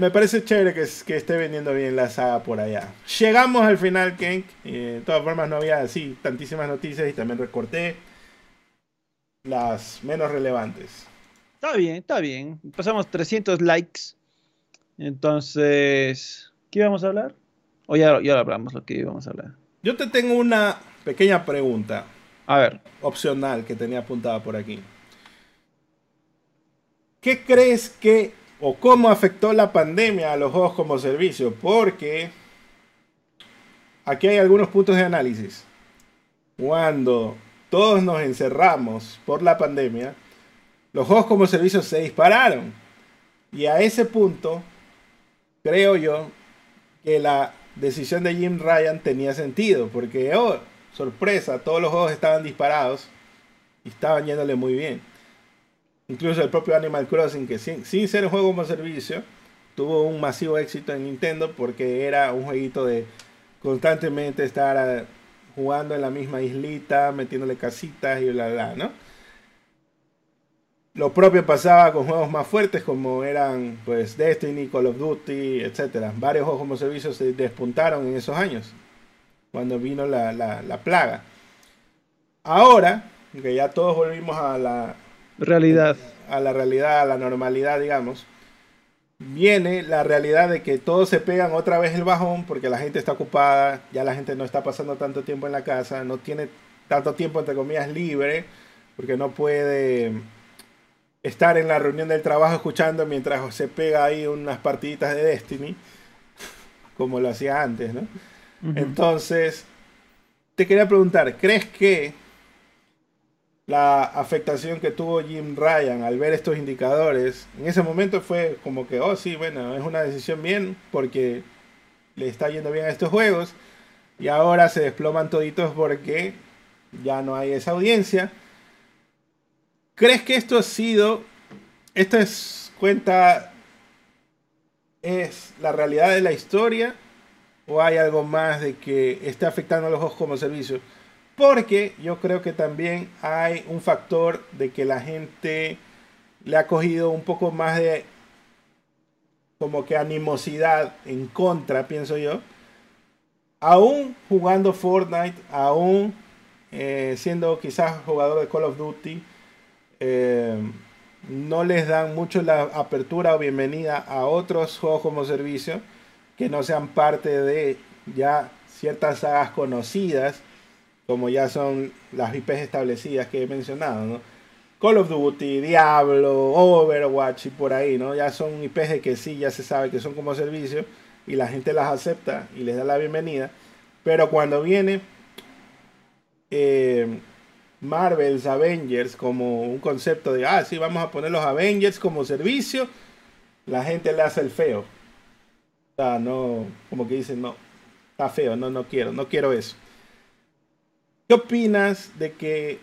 me parece chévere que esté vendiendo bien la saga por allá. Llegamos al final, Qenk. De todas formas no había así tantísimas noticias y también recorté las menos relevantes. Está bien, está bien. Pasamos 300 likes. Entonces, ¿qué íbamos a hablar? O ya hablamos lo que íbamos a hablar. Yo te tengo una pequeña pregunta. A ver. Opcional que tenía apuntada por aquí. ¿Qué crees que o cómo afectó la pandemia a los juegos como servicio? Porque aquí hay algunos puntos de análisis. Cuando todos nos encerramos por la pandemia, los juegos como servicio se dispararon. Y a ese punto, creo yo, que la decisión de Jim Ryan tenía sentido porque, oh, sorpresa, todos los juegos estaban disparados y estaban yéndole muy bien. Incluso el propio Animal Crossing, que sin ser un juego como servicio, tuvo un masivo éxito en Nintendo porque era un jueguito de constantemente estar jugando en la misma islita, metiéndole casitas y bla bla, ¿no? Lo propio pasaba con juegos más fuertes como eran pues Destiny, Call of Duty, etc. Varios juegos como servicios se despuntaron en esos años, cuando vino la plaga. Ahora, que ya todos volvimos a la realidad, a la normalidad, digamos, viene la realidad de que todos se pegan otra vez el bajón porque la gente está ocupada, ya la gente no está pasando tanto tiempo en la casa, no tiene tanto tiempo, entre comillas, libre, porque no puede estar en la reunión del trabajo escuchando mientras se pega ahí unas partiditas de Destiny, como lo hacía antes, ¿no? Uh-huh. Entonces, te quería preguntar, ¿crees que la afectación que tuvo Jim Ryan al ver estos indicadores, en ese momento fue como que, oh sí, bueno, es una decisión bien porque le está yendo bien a estos juegos y ahora se desploman toditos porque ya no hay esa audiencia? ¿Crees que es la realidad de la historia o hay algo más de que esté afectando a los juegos como servicio? Porque yo creo que también hay un factor de que la gente le ha cogido un poco más de como que animosidad en contra, pienso yo. Aún jugando Fortnite, aún siendo quizás jugador de Call of Duty, no les dan mucho la apertura o bienvenida a otros juegos como servicio que no sean parte de ya ciertas sagas conocidas como ya son las IPs establecidas que he mencionado, ¿no? Call of Duty, Diablo, Overwatch y por ahí, ¿no? Ya son IPs que sí, ya se sabe que son como servicio y la gente las acepta y les da la bienvenida. Pero cuando viene Marvel's Avengers como un concepto de, ah, sí, vamos a poner los Avengers como servicio, la gente le hace el feo. O sea, no, como que dicen, no, está feo, no quiero eso. ¿Qué opinas de que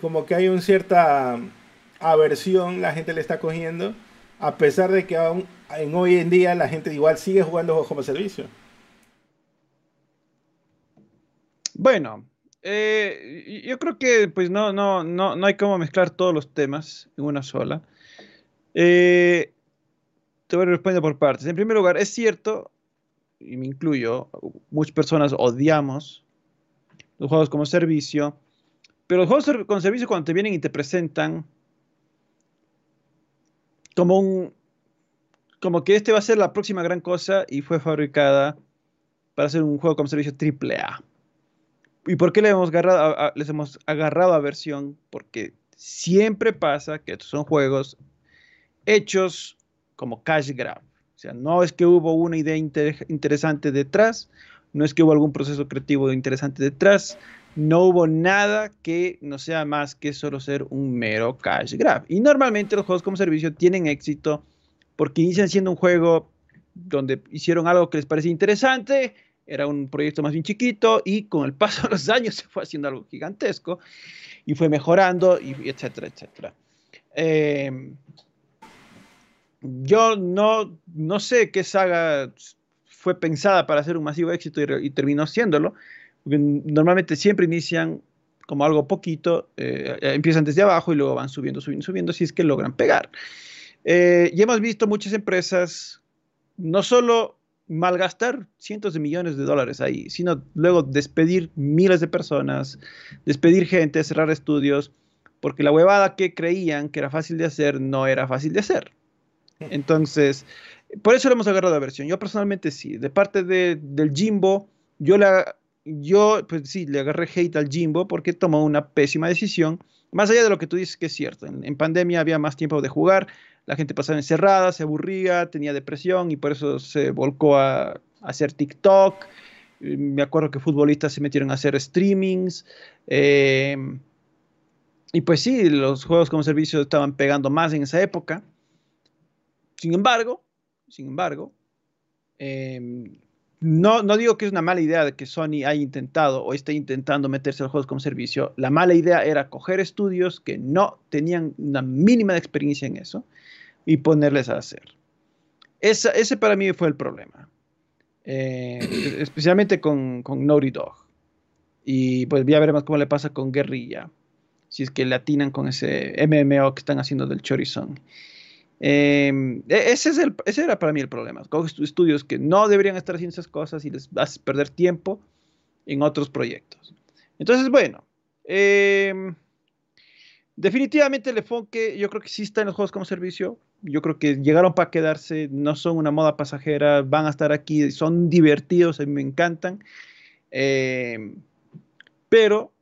como que hay una cierta aversión la gente le está cogiendo, a pesar de que aún en hoy en día la gente igual sigue jugando juegos como servicio? Bueno, yo creo que pues no hay como mezclar todos los temas en una sola. Te voy a responder por partes. En primer lugar, es cierto, y me incluyo, muchas personas odiamos los juegos como servicio, pero los juegos con servicio cuando te vienen y te presentan como un, como que este va a ser la próxima gran cosa y fue fabricada para ser un juego como servicio AAA. ¿Y por qué les hemos agarrado aversión? Porque siempre pasa que estos son juegos hechos como cash grab. O sea, no es que hubo una idea interesante detrás, no es que hubo algún proceso creativo interesante detrás, no hubo nada que no sea más que solo ser un mero cash grab. Y normalmente los juegos como servicio tienen éxito porque inician siendo un juego donde hicieron algo que les parecía interesante. Era un proyecto más bien chiquito y con el paso de los años se fue haciendo algo gigantesco y fue mejorando, y etcétera, etcétera. Yo no sé qué saga fue pensada para hacer un masivo éxito y terminó siéndolo. Normalmente siempre inician como algo poquito, empiezan desde abajo y luego van subiendo, si es que logran pegar. Y hemos visto muchas empresas, no solo malgastar cientos de millones de dólares ahí, sino luego despedir miles de personas, despedir gente, cerrar estudios, porque la huevada que creían que era fácil de hacer, no era fácil de hacer. Entonces, por eso le hemos agarrado aversión. Yo personalmente sí, de parte del Jimbo, pues sí, le agarré hate al Jimbo porque tomó una pésima decisión, más allá de lo que tú dices que es cierto. En pandemia había más tiempo de jugar, la gente pasaba encerrada, se aburría, tenía depresión y por eso se volcó a hacer TikTok. Me acuerdo que futbolistas se metieron a hacer streamings. Y pues sí, los juegos como servicio estaban pegando más en esa época. Sin embargo, no digo que es una mala idea de que Sony haya intentado o esté intentando meterse a los juegos como servicio. La mala idea era coger estudios que no tenían una mínima de experiencia en eso y ponerles a hacer. Ese para mí fue el problema. Especialmente con Naughty Dog. Y pues ya veremos cómo le pasa con Guerrilla. Si es que le atinan con ese MMO que están haciendo del Chorizón. Ese era para mí el problema. Con estudios que no deberían estar haciendo esas cosas y les vas a perder tiempo en otros proyectos. Entonces, bueno, definitivamente el enfoque yo creo que sí está en los juegos como servicio. Yo creo que llegaron para quedarse, no son una moda pasajera, van a estar aquí, son divertidos, a mí me encantan. Pero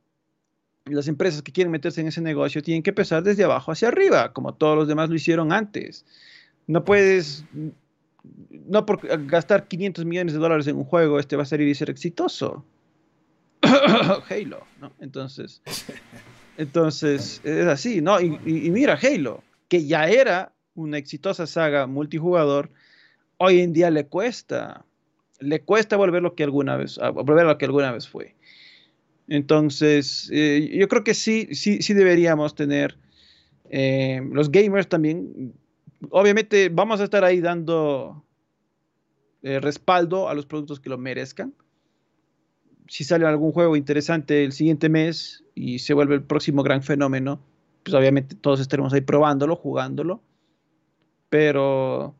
las empresas que quieren meterse en ese negocio tienen que empezar desde abajo hacia arriba, como todos los demás lo hicieron antes. No puedes, no por gastar 500 millones de dólares en un juego, este va a salir y ser exitoso. Halo, ¿no? Entonces es así, ¿no? Y mira, Halo, que ya era una exitosa saga multijugador, hoy en día le cuesta volver a lo que alguna vez fue. Entonces, yo creo que sí deberíamos tener, los gamers también, obviamente vamos a estar ahí dando respaldo a los productos que lo merezcan. Si sale algún juego interesante el siguiente mes y se vuelve el próximo gran fenómeno, pues obviamente todos estaremos ahí probándolo, jugándolo, pero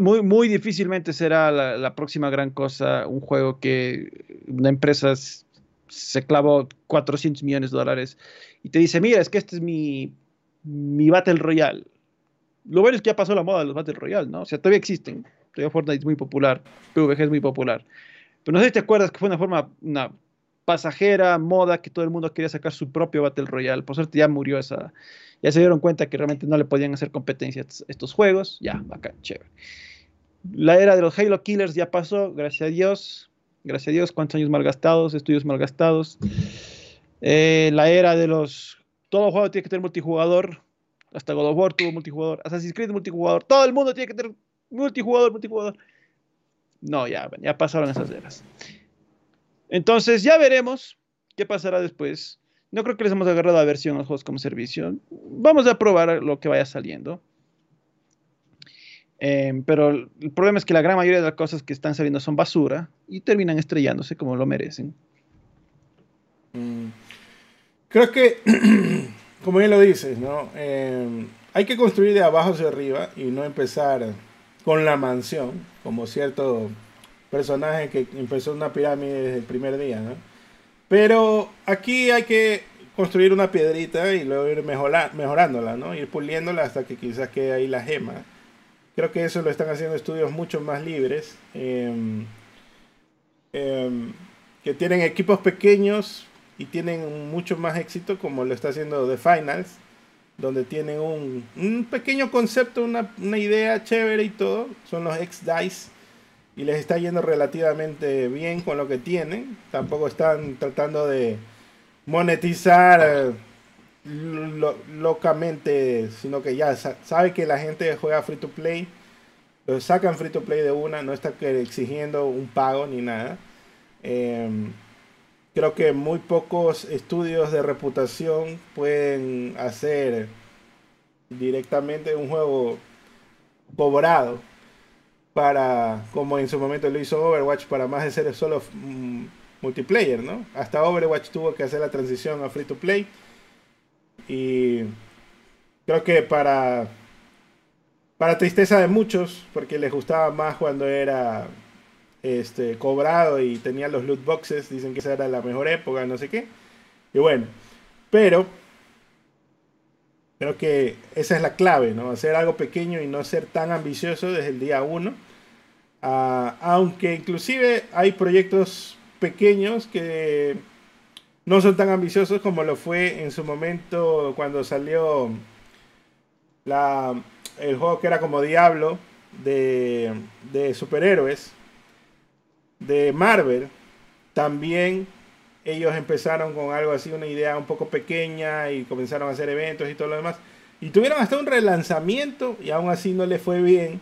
muy difícilmente será la próxima gran cosa un juego que una empresa se clavó 400 millones de dólares y te dice, mira, es que este es mi Battle Royale. Lo bueno es que ya pasó la moda de los Battle Royale, ¿no? O sea, todavía existen. Todavía Fortnite es muy popular, PUBG es muy popular. Pero no sé si te acuerdas que fue una pasajera moda que todo el mundo quería sacar su propio Battle Royale. Por suerte ya murió esa, ya se dieron cuenta que realmente no le podían hacer competencia a estos juegos, ya, bacán, chévere. La era de los Halo Killers ya pasó, gracias a Dios, cuántos años malgastados, estudios malgastados. La era de los, todo juego tiene que tener multijugador, hasta God of War tuvo multijugador, Assassin's Creed multijugador, todo el mundo tiene que tener multijugador. No, ya pasaron esas eras. Entonces ya veremos qué pasará después. No creo que les hemos agarrado la versión a los juegos como servicio. Vamos a probar lo que vaya saliendo. Pero el problema es que la gran mayoría de las cosas que están saliendo son basura y terminan estrellándose como lo merecen. Creo que, como bien lo dices, ¿no? Hay que construir de abajo hacia arriba y no empezar con la mansión, como cierto personaje que empezó una pirámide desde el primer día, ¿no? Pero aquí hay que construir una piedrita y luego ir mejorándola, ¿no? Ir puliéndola hasta que quizás quede ahí la gema. Creo que eso lo están haciendo estudios mucho más libres, que tienen equipos pequeños y tienen mucho más éxito, como lo está haciendo The Finals, donde tienen un pequeño concepto, una idea chévere y todo. Son los XDICE y les está yendo relativamente bien con lo que tienen. Tampoco están tratando de monetizar locamente, sino que ya sabe que la gente juega free to play, lo sacan free to play de una, no está exigiendo un pago ni nada. Creo que muy pocos estudios de reputación pueden hacer directamente un juego cobrado, para, como en su momento lo hizo Overwatch, para más de ser solo multiplayer, ¿no? Hasta Overwatch tuvo que hacer la transición a free to play. Y creo que para tristeza de muchos, porque les gustaba más cuando era cobrado y tenía los loot boxes, dicen que esa era la mejor época, no sé qué. Y bueno, pero creo que esa es la clave, ¿no? Hacer algo pequeño y no ser tan ambicioso desde el día 1. Aunque inclusive hay proyectos pequeños que no son tan ambiciosos como lo fue en su momento cuando salió el juego que era como Diablo de superhéroes de Marvel. También ellos empezaron con algo así, una idea un poco pequeña, y comenzaron a hacer eventos y todo lo demás. Y tuvieron hasta un relanzamiento y aún así no les fue bien.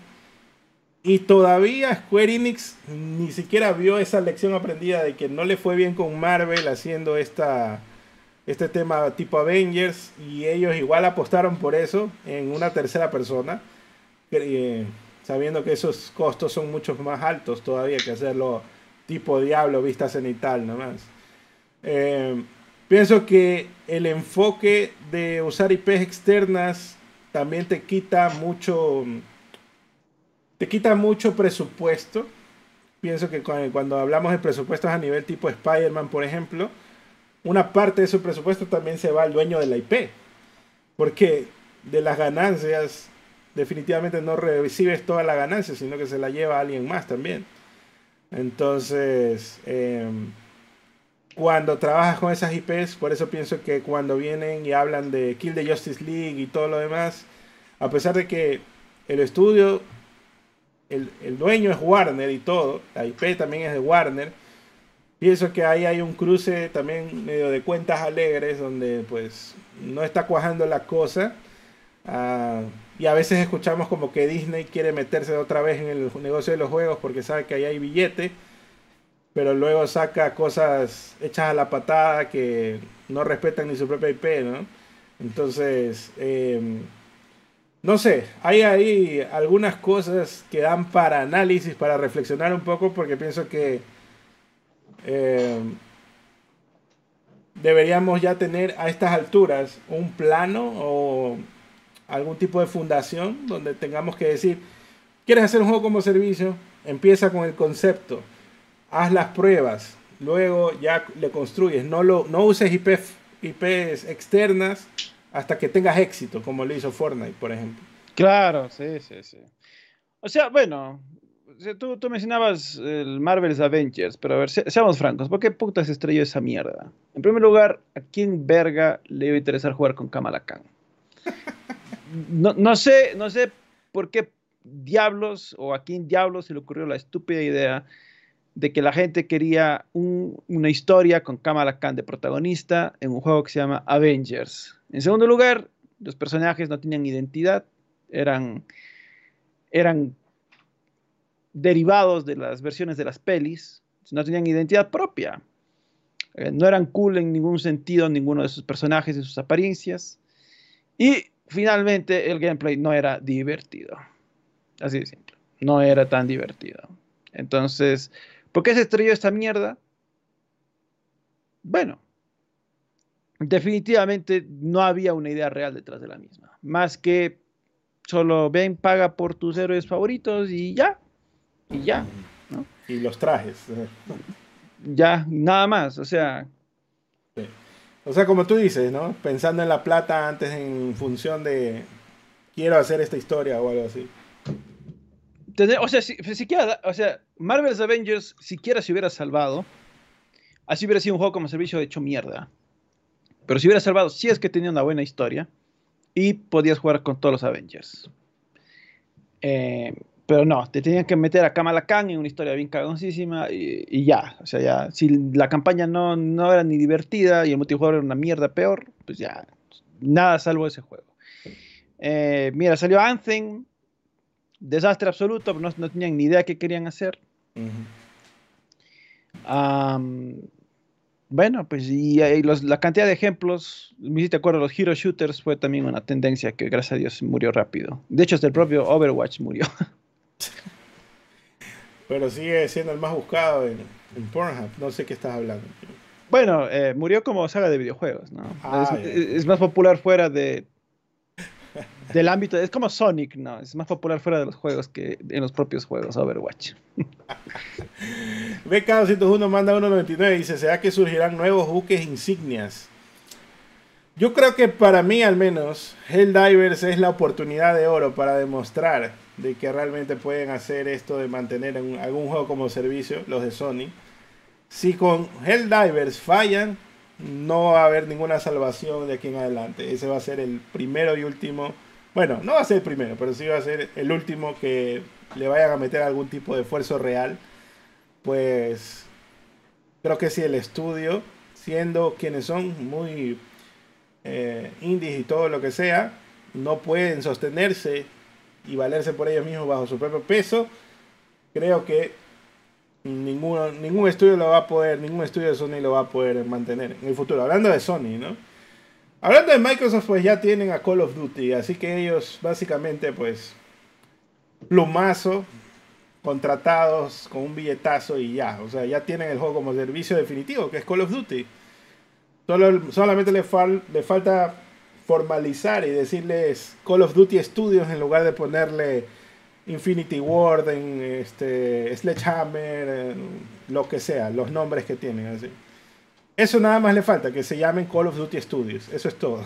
Y todavía Square Enix ni siquiera vio esa lección aprendida de que no le fue bien con Marvel haciendo este tema tipo Avengers. Y ellos igual apostaron por eso en una tercera persona, sabiendo que esos costos son mucho más altos todavía que hacerlo tipo Diablo vista cenital nomás. Pienso que el enfoque de usar IPs externas también te quita mucho... Te quita mucho presupuesto. Pienso que cuando hablamos de presupuestos a nivel tipo Spider-Man, por ejemplo, una parte de su presupuesto también se va al dueño de la IP. Porque de las ganancias, definitivamente no recibes toda la ganancia, sino que se la lleva a alguien más también. Entonces, cuando trabajas con esas IPs, por eso pienso que cuando vienen y hablan de Kill the Justice League y todo lo demás, a pesar de que el estudio... El dueño es Warner y todo, la IP también es de Warner. Pienso que ahí hay un cruce también medio de cuentas alegres, donde pues no está cuajando la cosa. Y a veces escuchamos como que Disney quiere meterse otra vez en el negocio de los juegos porque sabe que ahí hay billete, pero luego saca cosas hechas a la patada que no respetan ni su propia IP, ¿no? Entonces... no sé, hay ahí algunas cosas que dan para análisis, para reflexionar un poco, porque pienso que deberíamos ya tener a estas alturas un plano o algún tipo de fundación donde tengamos que decir, ¿quieres hacer un juego como servicio? Empieza con el concepto, haz las pruebas, luego ya le construyes, no uses IPs externas hasta que tengas éxito, como lo hizo Fortnite, por ejemplo. Claro, sí. O sea, bueno, Tú mencionabas el Marvel's Avengers, pero a ver, seamos francos, ¿por qué putas estrelló esa mierda? En primer lugar, ¿a quién verga le iba a interesar jugar con Kamala Khan? No sé por qué diablos o a quién diablos se le ocurrió la estúpida idea de que la gente quería una historia con Kamala Khan de protagonista en un juego que se llama Avengers. En segundo lugar, los personajes no tenían identidad, eran derivados de las versiones de las pelis, no tenían identidad propia. No eran cool en ningún sentido ninguno de sus personajes y sus apariencias. Y finalmente el gameplay no era divertido. Así de simple. No era tan divertido. Entonces, ¿por qué se estrelló esta mierda? Bueno, definitivamente no había una idea real detrás de la misma. Más que solo ven, paga por tus héroes favoritos y ya. Y ya, ¿no? Y los trajes. Ya, nada más, o sea... Sí. O sea, como tú dices, ¿no? Pensando en la plata antes en función de... Quiero hacer esta historia o algo así. O sea, siquiera, o sea, Marvel's Avengers siquiera se hubiera salvado. Así hubiera sido un juego como servicio hecho mierda. Pero si hubiera salvado, sí es que tenía una buena historia. Y podías jugar con todos los Avengers. Pero no, te tenían que meter a Kamala Khan en una historia bien cagoncísima y ya. O sea, ya, si la campaña no era ni divertida y el multijugador era una mierda peor, pues ya, nada salvo ese juego. Mira, salió Anthem. Desastre absoluto, no tenían ni idea qué querían hacer. Uh-huh. Bueno, pues y la cantidad de ejemplos, me hiciste acuerdo, los hero shooters fue también una tendencia que gracias a Dios murió rápido. De hecho, hasta el propio Overwatch murió. Pero sigue siendo el más buscado en Pornhub, no sé qué estás hablando. Bueno, murió como saga de videojuegos, ¿no? Es más popular fuera del ámbito, es como Sonic, ¿no? Es más popular fuera de los juegos que en los propios juegos, Overwatch. BK201 manda 1.99 y dice, ¿será que surgirán nuevos buques insignias? Yo creo que para mí al menos, Helldivers es la oportunidad de oro para demostrar de que realmente pueden hacer esto de mantener algún juego como servicio, los de Sony. Si con Helldivers fallan, no va a haber ninguna salvación de aquí en adelante. Ese va a ser el primero y último. Bueno, no va a ser el primero, pero sí va a ser el último que le vayan a meter algún tipo de esfuerzo real. Pues creo que sí, el estudio, siendo quienes son muy indies y todo lo que sea, no pueden sostenerse y valerse por ellos mismos bajo su propio peso. Creo que ningún estudio lo va a poder, ningún estudio de Sony lo va a poder mantener en el futuro. Hablando de Sony, ¿no? Hablando de Microsoft, pues ya tienen a Call of Duty, así que ellos básicamente, pues, plumazo, contratados con un billetazo y ya. O sea, ya tienen el juego como servicio definitivo, que es Call of Duty. Solamente le falta formalizar y decirles Call of Duty Studios en lugar de ponerle Infinity Ward, en Sledgehammer, lo que sea, los nombres que tienen. Así. Eso nada más le falta, que se llamen Call of Duty Studios. Eso es todo.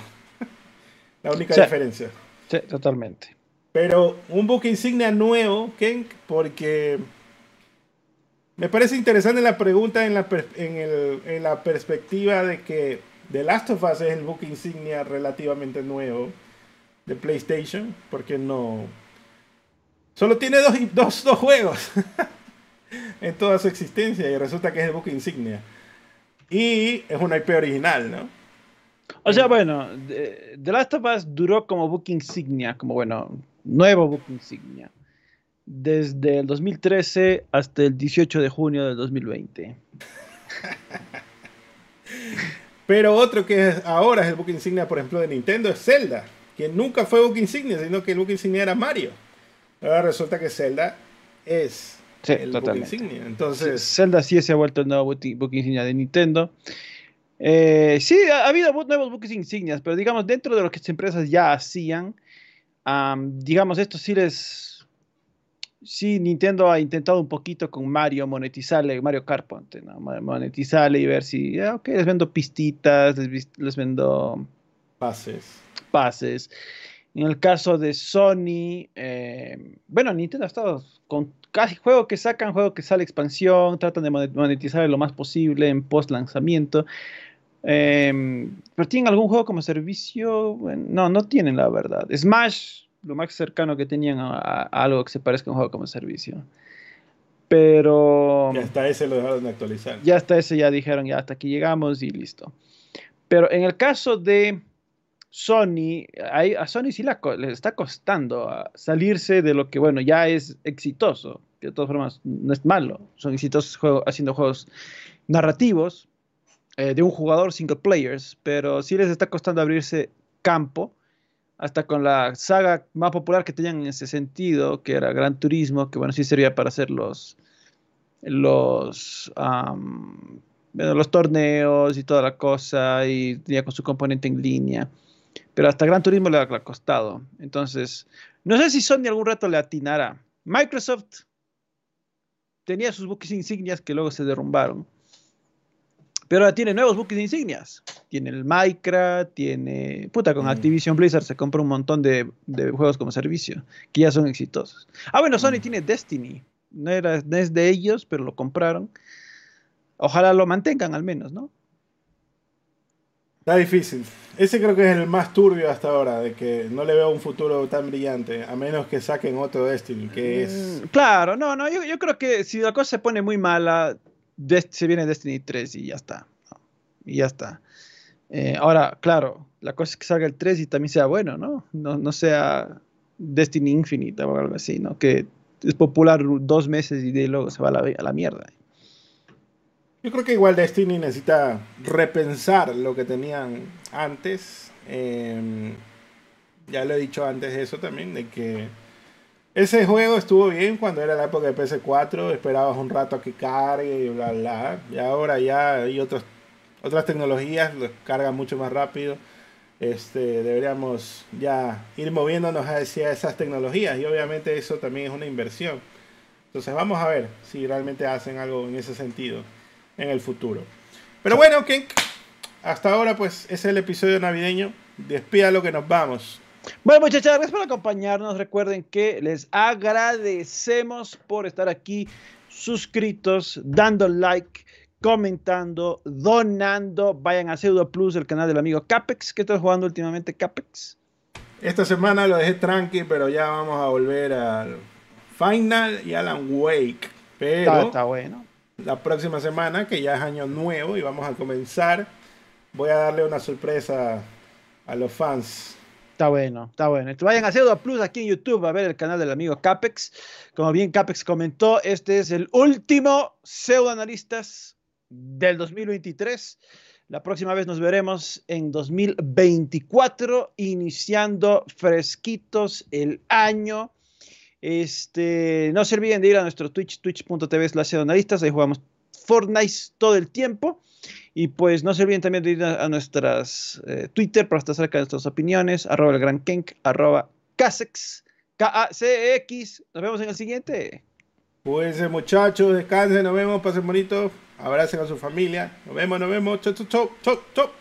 La única diferencia. Sí, totalmente. Pero un buque insignia nuevo, Qenk, porque me parece interesante la pregunta en la perspectiva de que The Last of Us es el buque insignia relativamente nuevo de PlayStation, porque no... Solo tiene dos juegos en toda su existencia y resulta que es el buque insignia. Y es una IP original, ¿no? O sea, bueno, The Last of Us duró como buque insignia, como bueno, nuevo buque insignia, desde el 2013 hasta el 18 de junio del 2020. Pero otro que ahora es el buque insignia, por ejemplo, de Nintendo es Zelda, que nunca fue buque insignia, sino que el buque insignia era Mario. Ahora resulta que Zelda es el buque insignia. Entonces, Zelda sí se ha vuelto el nuevo buque insignia de Nintendo. Sí, ha habido nuevos buques insignias, pero digamos, dentro de lo que las empresas ya hacían, digamos, esto sí les... Sí, Nintendo ha intentado un poquito con Mario monetizarle, Mario Kart, ponte, ¿no? Monetizarle y ver si, ok, les vendo pistitas, les vendo... Pases. En el caso de Sony, bueno, Nintendo ha estado con casi juego que sacan, juego que sale expansión, tratan de monetizar lo más posible en post lanzamiento. ¿Pero tienen algún juego como servicio? No, no tienen, la verdad. Smash, lo más cercano que tenían a algo que se parezca a un juego como servicio. Pero... ya hasta ese lo dejaron de actualizar. Ya hasta ese ya dijeron, ya hasta aquí llegamos y listo. Pero en el caso de Sony, a Sony sí les está costando salirse de lo que, bueno, ya es exitoso. De todas formas, no es malo. Son exitosos haciendo juegos narrativos, de un jugador, single players, pero sí les está costando abrirse campo, hasta con la saga más popular que tenían en ese sentido, que era Gran Turismo, que bueno, sí servía para hacer los torneos y toda la cosa, y tenía con su componente en línea. Pero hasta Gran Turismo le ha costado. Entonces, no sé si Sony algún rato le atinará. Microsoft tenía sus buques insignias que luego se derrumbaron. Pero ahora tiene nuevos buques de insignias. Tiene el Minecraft, tiene... puta, con Activision Blizzard se compra un montón de juegos como servicio, que ya son exitosos. Ah, bueno, Sony tiene Destiny. No es de ellos, pero lo compraron. Ojalá lo mantengan al menos, ¿no? Está difícil. Ese creo que es el más turbio hasta ahora, de que no le veo un futuro tan brillante, a menos que saquen otro Destiny, que es... claro, no, yo creo que si la cosa se pone muy mala... se viene Destiny 3 y ya está, ¿no? Y ya está. Ahora, claro, la cosa es que salga el 3 y también sea bueno, ¿no? No sea Destiny Infinite o algo así, ¿no? Que es popular 2 meses y de luego se va a la mierda. Yo creo que igual Destiny necesita repensar lo que tenían antes. Ya lo he dicho antes eso también, de que ese juego estuvo bien cuando era la época de PS4, esperabas un rato a que cargue y bla bla, y ahora ya hay otras tecnologías, los cargan mucho más rápido. Deberíamos ya ir moviéndonos hacia esas tecnologías, y obviamente eso también es una inversión. Entonces vamos a ver si realmente hacen algo en ese sentido en el futuro. Pero bueno, Qenk, hasta ahora pues ese es el episodio navideño, despídalo que nos vamos. Bueno, muchachos, gracias por acompañarnos. Recuerden que les agradecemos por estar aquí suscritos, dando like, comentando, donando. Vayan a Pseudo Plus, el canal del amigo Kacex. ¿Qué estás jugando últimamente, Kacex? Esta semana lo dejé tranqui, pero ya vamos a volver al Final y Alan Wake. Pero está bueno. La próxima semana, que ya es año nuevo y vamos a comenzar, voy a darle una sorpresa a los fans. Está bueno. Vayan a Pseudo Plus aquí en YouTube a ver el canal del amigo Kacex. Como bien Kacex comentó, este es el último Pseudo Analistas del 2023. La próxima vez nos veremos en 2024, iniciando fresquitos el año. No se olviden de ir a nuestro Twitch, twitch.tv/pseudoanalistas. Ahí jugamos Fortnite todo el tiempo. Y pues no se olviden también de ir a nuestras Twitter para estar cerca de nuestras opiniones. @elgranKenk, @Kacex, KACX. Nos vemos en el siguiente. Cuídense, muchachos, descansen, nos vemos, pasen bonito, abracen a su familia. Nos vemos, chau.